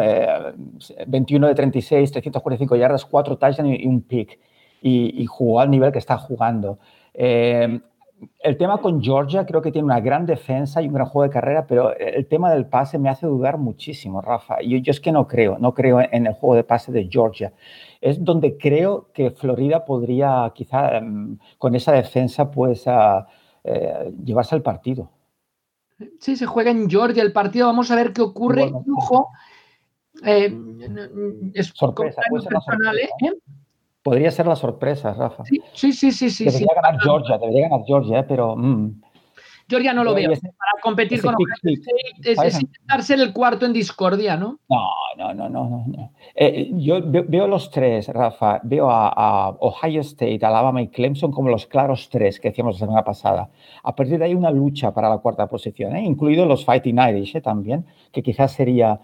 21 de 36, 345 yardas, 4 touchdowns y un pick. Y jugó al nivel que está jugando. El tema con Georgia, creo que tiene una gran defensa y un gran juego de carrera, pero el tema del pase me hace dudar muchísimo, Rafa. Yo es que no creo en el juego de pase de Georgia. Es donde creo que Florida podría, quizá, con esa defensa, pues, llevarse el partido. Sí, se juega en Georgia el partido. Vamos a ver qué ocurre. Bueno, ojo, es sorpresa, puede ser personal, sorpresa. Podría ser la sorpresa, Rafa. Sí. Debería ganar Georgia, pero... Georgia no lo veo. Para competir con es intentar ser el cuarto en discordia, ¿no? No. Yo veo los tres, Rafa. Veo a Ohio State, Alabama y Clemson como los claros tres que decíamos la semana pasada. A partir de ahí una lucha para la cuarta posición, incluidos los Fighting Irish también, que quizás sería...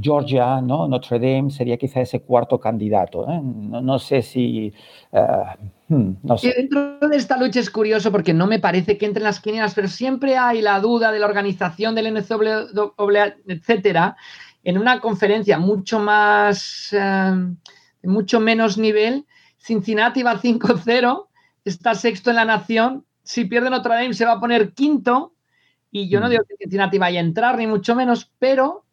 Georgia, ¿no? Notre Dame sería quizá ese cuarto candidato, ¿eh? No sé. Dentro de esta lucha es curioso porque no me parece que entren las quinielas, pero siempre hay la duda de la organización del NCAA, etcétera, en una conferencia mucho más, mucho menos nivel. Cincinnati va 5-0, está sexto en la nación. Si pierde Notre Dame se va a poner quinto y yo no digo que Cincinnati vaya a entrar ni mucho menos, pero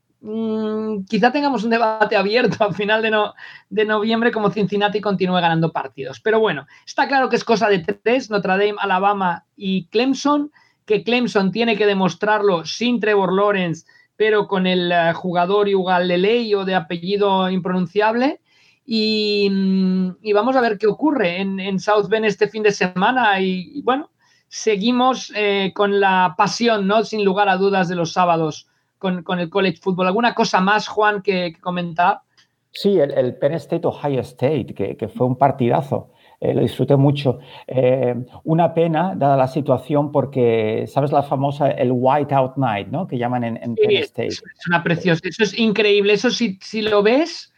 quizá tengamos un debate abierto al final de noviembre como Cincinnati continúe ganando partidos. Pero bueno, está claro que es cosa de tres, Notre Dame, Alabama y Clemson, que Clemson tiene que demostrarlo sin Trevor Lawrence, pero con el jugador Uiagalelei o de apellido impronunciable. Y vamos a ver qué ocurre en South Bend este fin de semana. Y bueno, seguimos con la pasión, ¿no? Sin lugar a dudas, de los sábados con el college football. ¿Alguna cosa más, Juan, que comentar? Sí, el Penn State Ohio State, que fue un partidazo. Lo disfruté mucho. Una pena, dada la situación, porque, ¿sabes la famosa, el Whiteout Night, ¿no? Que llaman en Penn State. Es una preciosa. Eso es increíble. Eso si lo ves...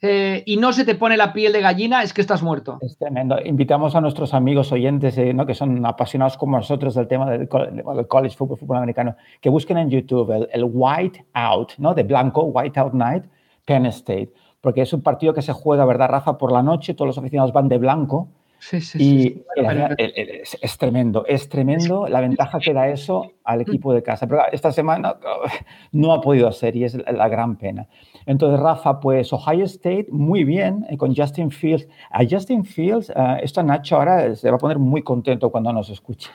y no se te pone la piel de gallina, es que estás muerto. Es tremendo. Invitamos a nuestros amigos oyentes, ¿no? que son apasionados como nosotros del tema del college football, fútbol americano, que busquen en YouTube el White Out, ¿no? de blanco, White Out Night, Penn State, porque es un partido que se juega, ¿verdad, Rafa? Por la noche, todos los aficionados van de blanco. Sí. Es tremendo, la ventaja que da eso al equipo de casa, pero esta semana no ha podido hacer y es la gran pena. Entonces, Rafa, pues Ohio State muy bien con Justin Fields. A Justin Fields, esto a Nacho ahora se va a poner muy contento cuando nos escuche.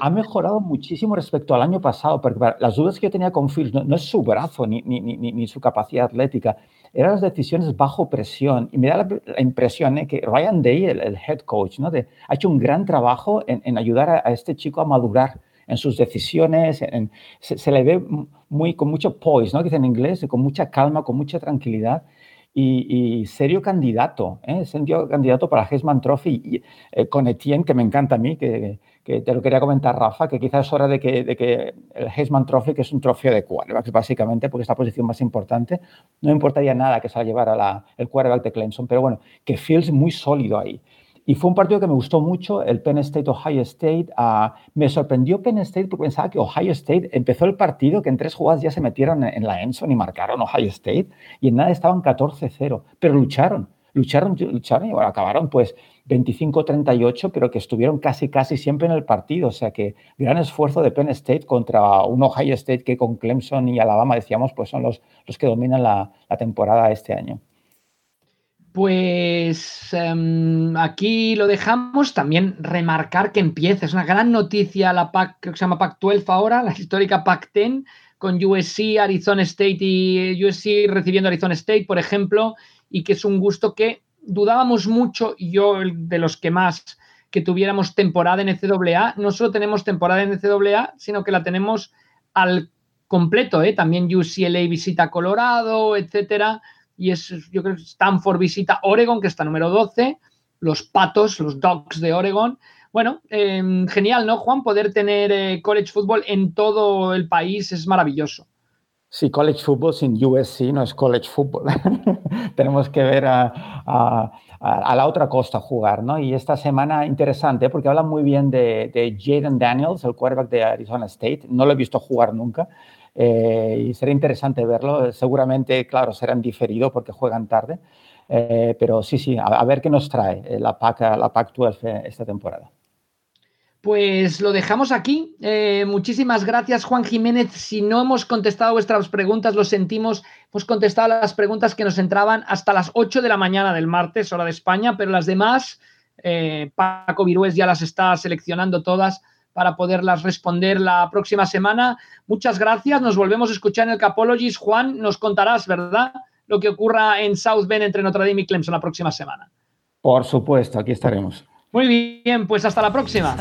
Ha mejorado muchísimo respecto al año pasado, porque las dudas que yo tenía con Fields no es su brazo ni su capacidad atlética, eran las decisiones bajo presión. Y me da la impresión que Ryan Day, el head coach, ¿no? Ha hecho un gran trabajo en ayudar a este chico a madurar en sus decisiones. Se le ve con mucho poise, ¿no? que dice en inglés, con mucha calma, con mucha tranquilidad. Y serio candidato para Heisman Trophy, con Etienne, que me encanta a mí, que te lo quería comentar, Rafa, que quizás es hora de que el Heisman Trophy, que es un trofeo de quarterbacks, básicamente, porque es la posición más importante, no importaría nada que se la llevara el quarterback de Clemson, pero bueno, que Fields muy sólido ahí. Y fue un partido que me gustó mucho, el Penn State, Ohio State. Me sorprendió Penn State porque pensaba que Ohio State empezó el partido, que en 3 jugadas ya se metieron en la end zone y marcaron Ohio State, y en nada estaban 14-0, pero lucharon y bueno, acabaron pues 25-38, pero que estuvieron casi siempre en el partido. O sea que gran esfuerzo de Penn State contra un Ohio State que con Clemson y Alabama, decíamos, pues son los que dominan la temporada este año. Pues aquí lo dejamos. También remarcar que empieza, es una gran noticia la PAC, creo que se llama Pac-12 ahora, la histórica Pac-10, con USC, Arizona State y USC recibiendo Arizona State, por ejemplo, y que es un gusto que dudábamos mucho, yo de los que más, que tuviéramos temporada en NCAA. No solo tenemos temporada en NCAA, sino que la tenemos al completo, ¿eh? También UCLA visita Colorado, etcétera. Y yo creo que Stanford visita Oregon, que está número 12, los Patos, los Ducks de Oregon. Bueno, genial, ¿no, Juan? Poder tener college football en todo el país es maravilloso. Sí, college football sin USC no es college football. Tenemos que ver a la otra costa jugar, ¿no? Y esta semana interesante porque hablan muy bien de Jaden Daniels, el quarterback de Arizona State. No lo he visto jugar nunca. Y será interesante verlo. Seguramente, claro, serán diferidos porque juegan tarde. Pero sí, a ver qué nos trae la Pac-12 esta temporada. Pues lo dejamos aquí. Muchísimas gracias, Juan Jiménez. Si no hemos contestado vuestras preguntas, lo sentimos. Hemos contestado las preguntas que nos entraban hasta las 8 de la mañana del martes, hora de España, pero las demás, Paco Virués ya las está seleccionando todas para poderlas responder la próxima semana. Muchas gracias. Nos volvemos a escuchar en el Capologist. Juan, nos contarás, ¿verdad?, lo que ocurra en South Bend entre Notre Dame y Clemson la próxima semana. Por supuesto, aquí estaremos. Muy bien, pues hasta la próxima.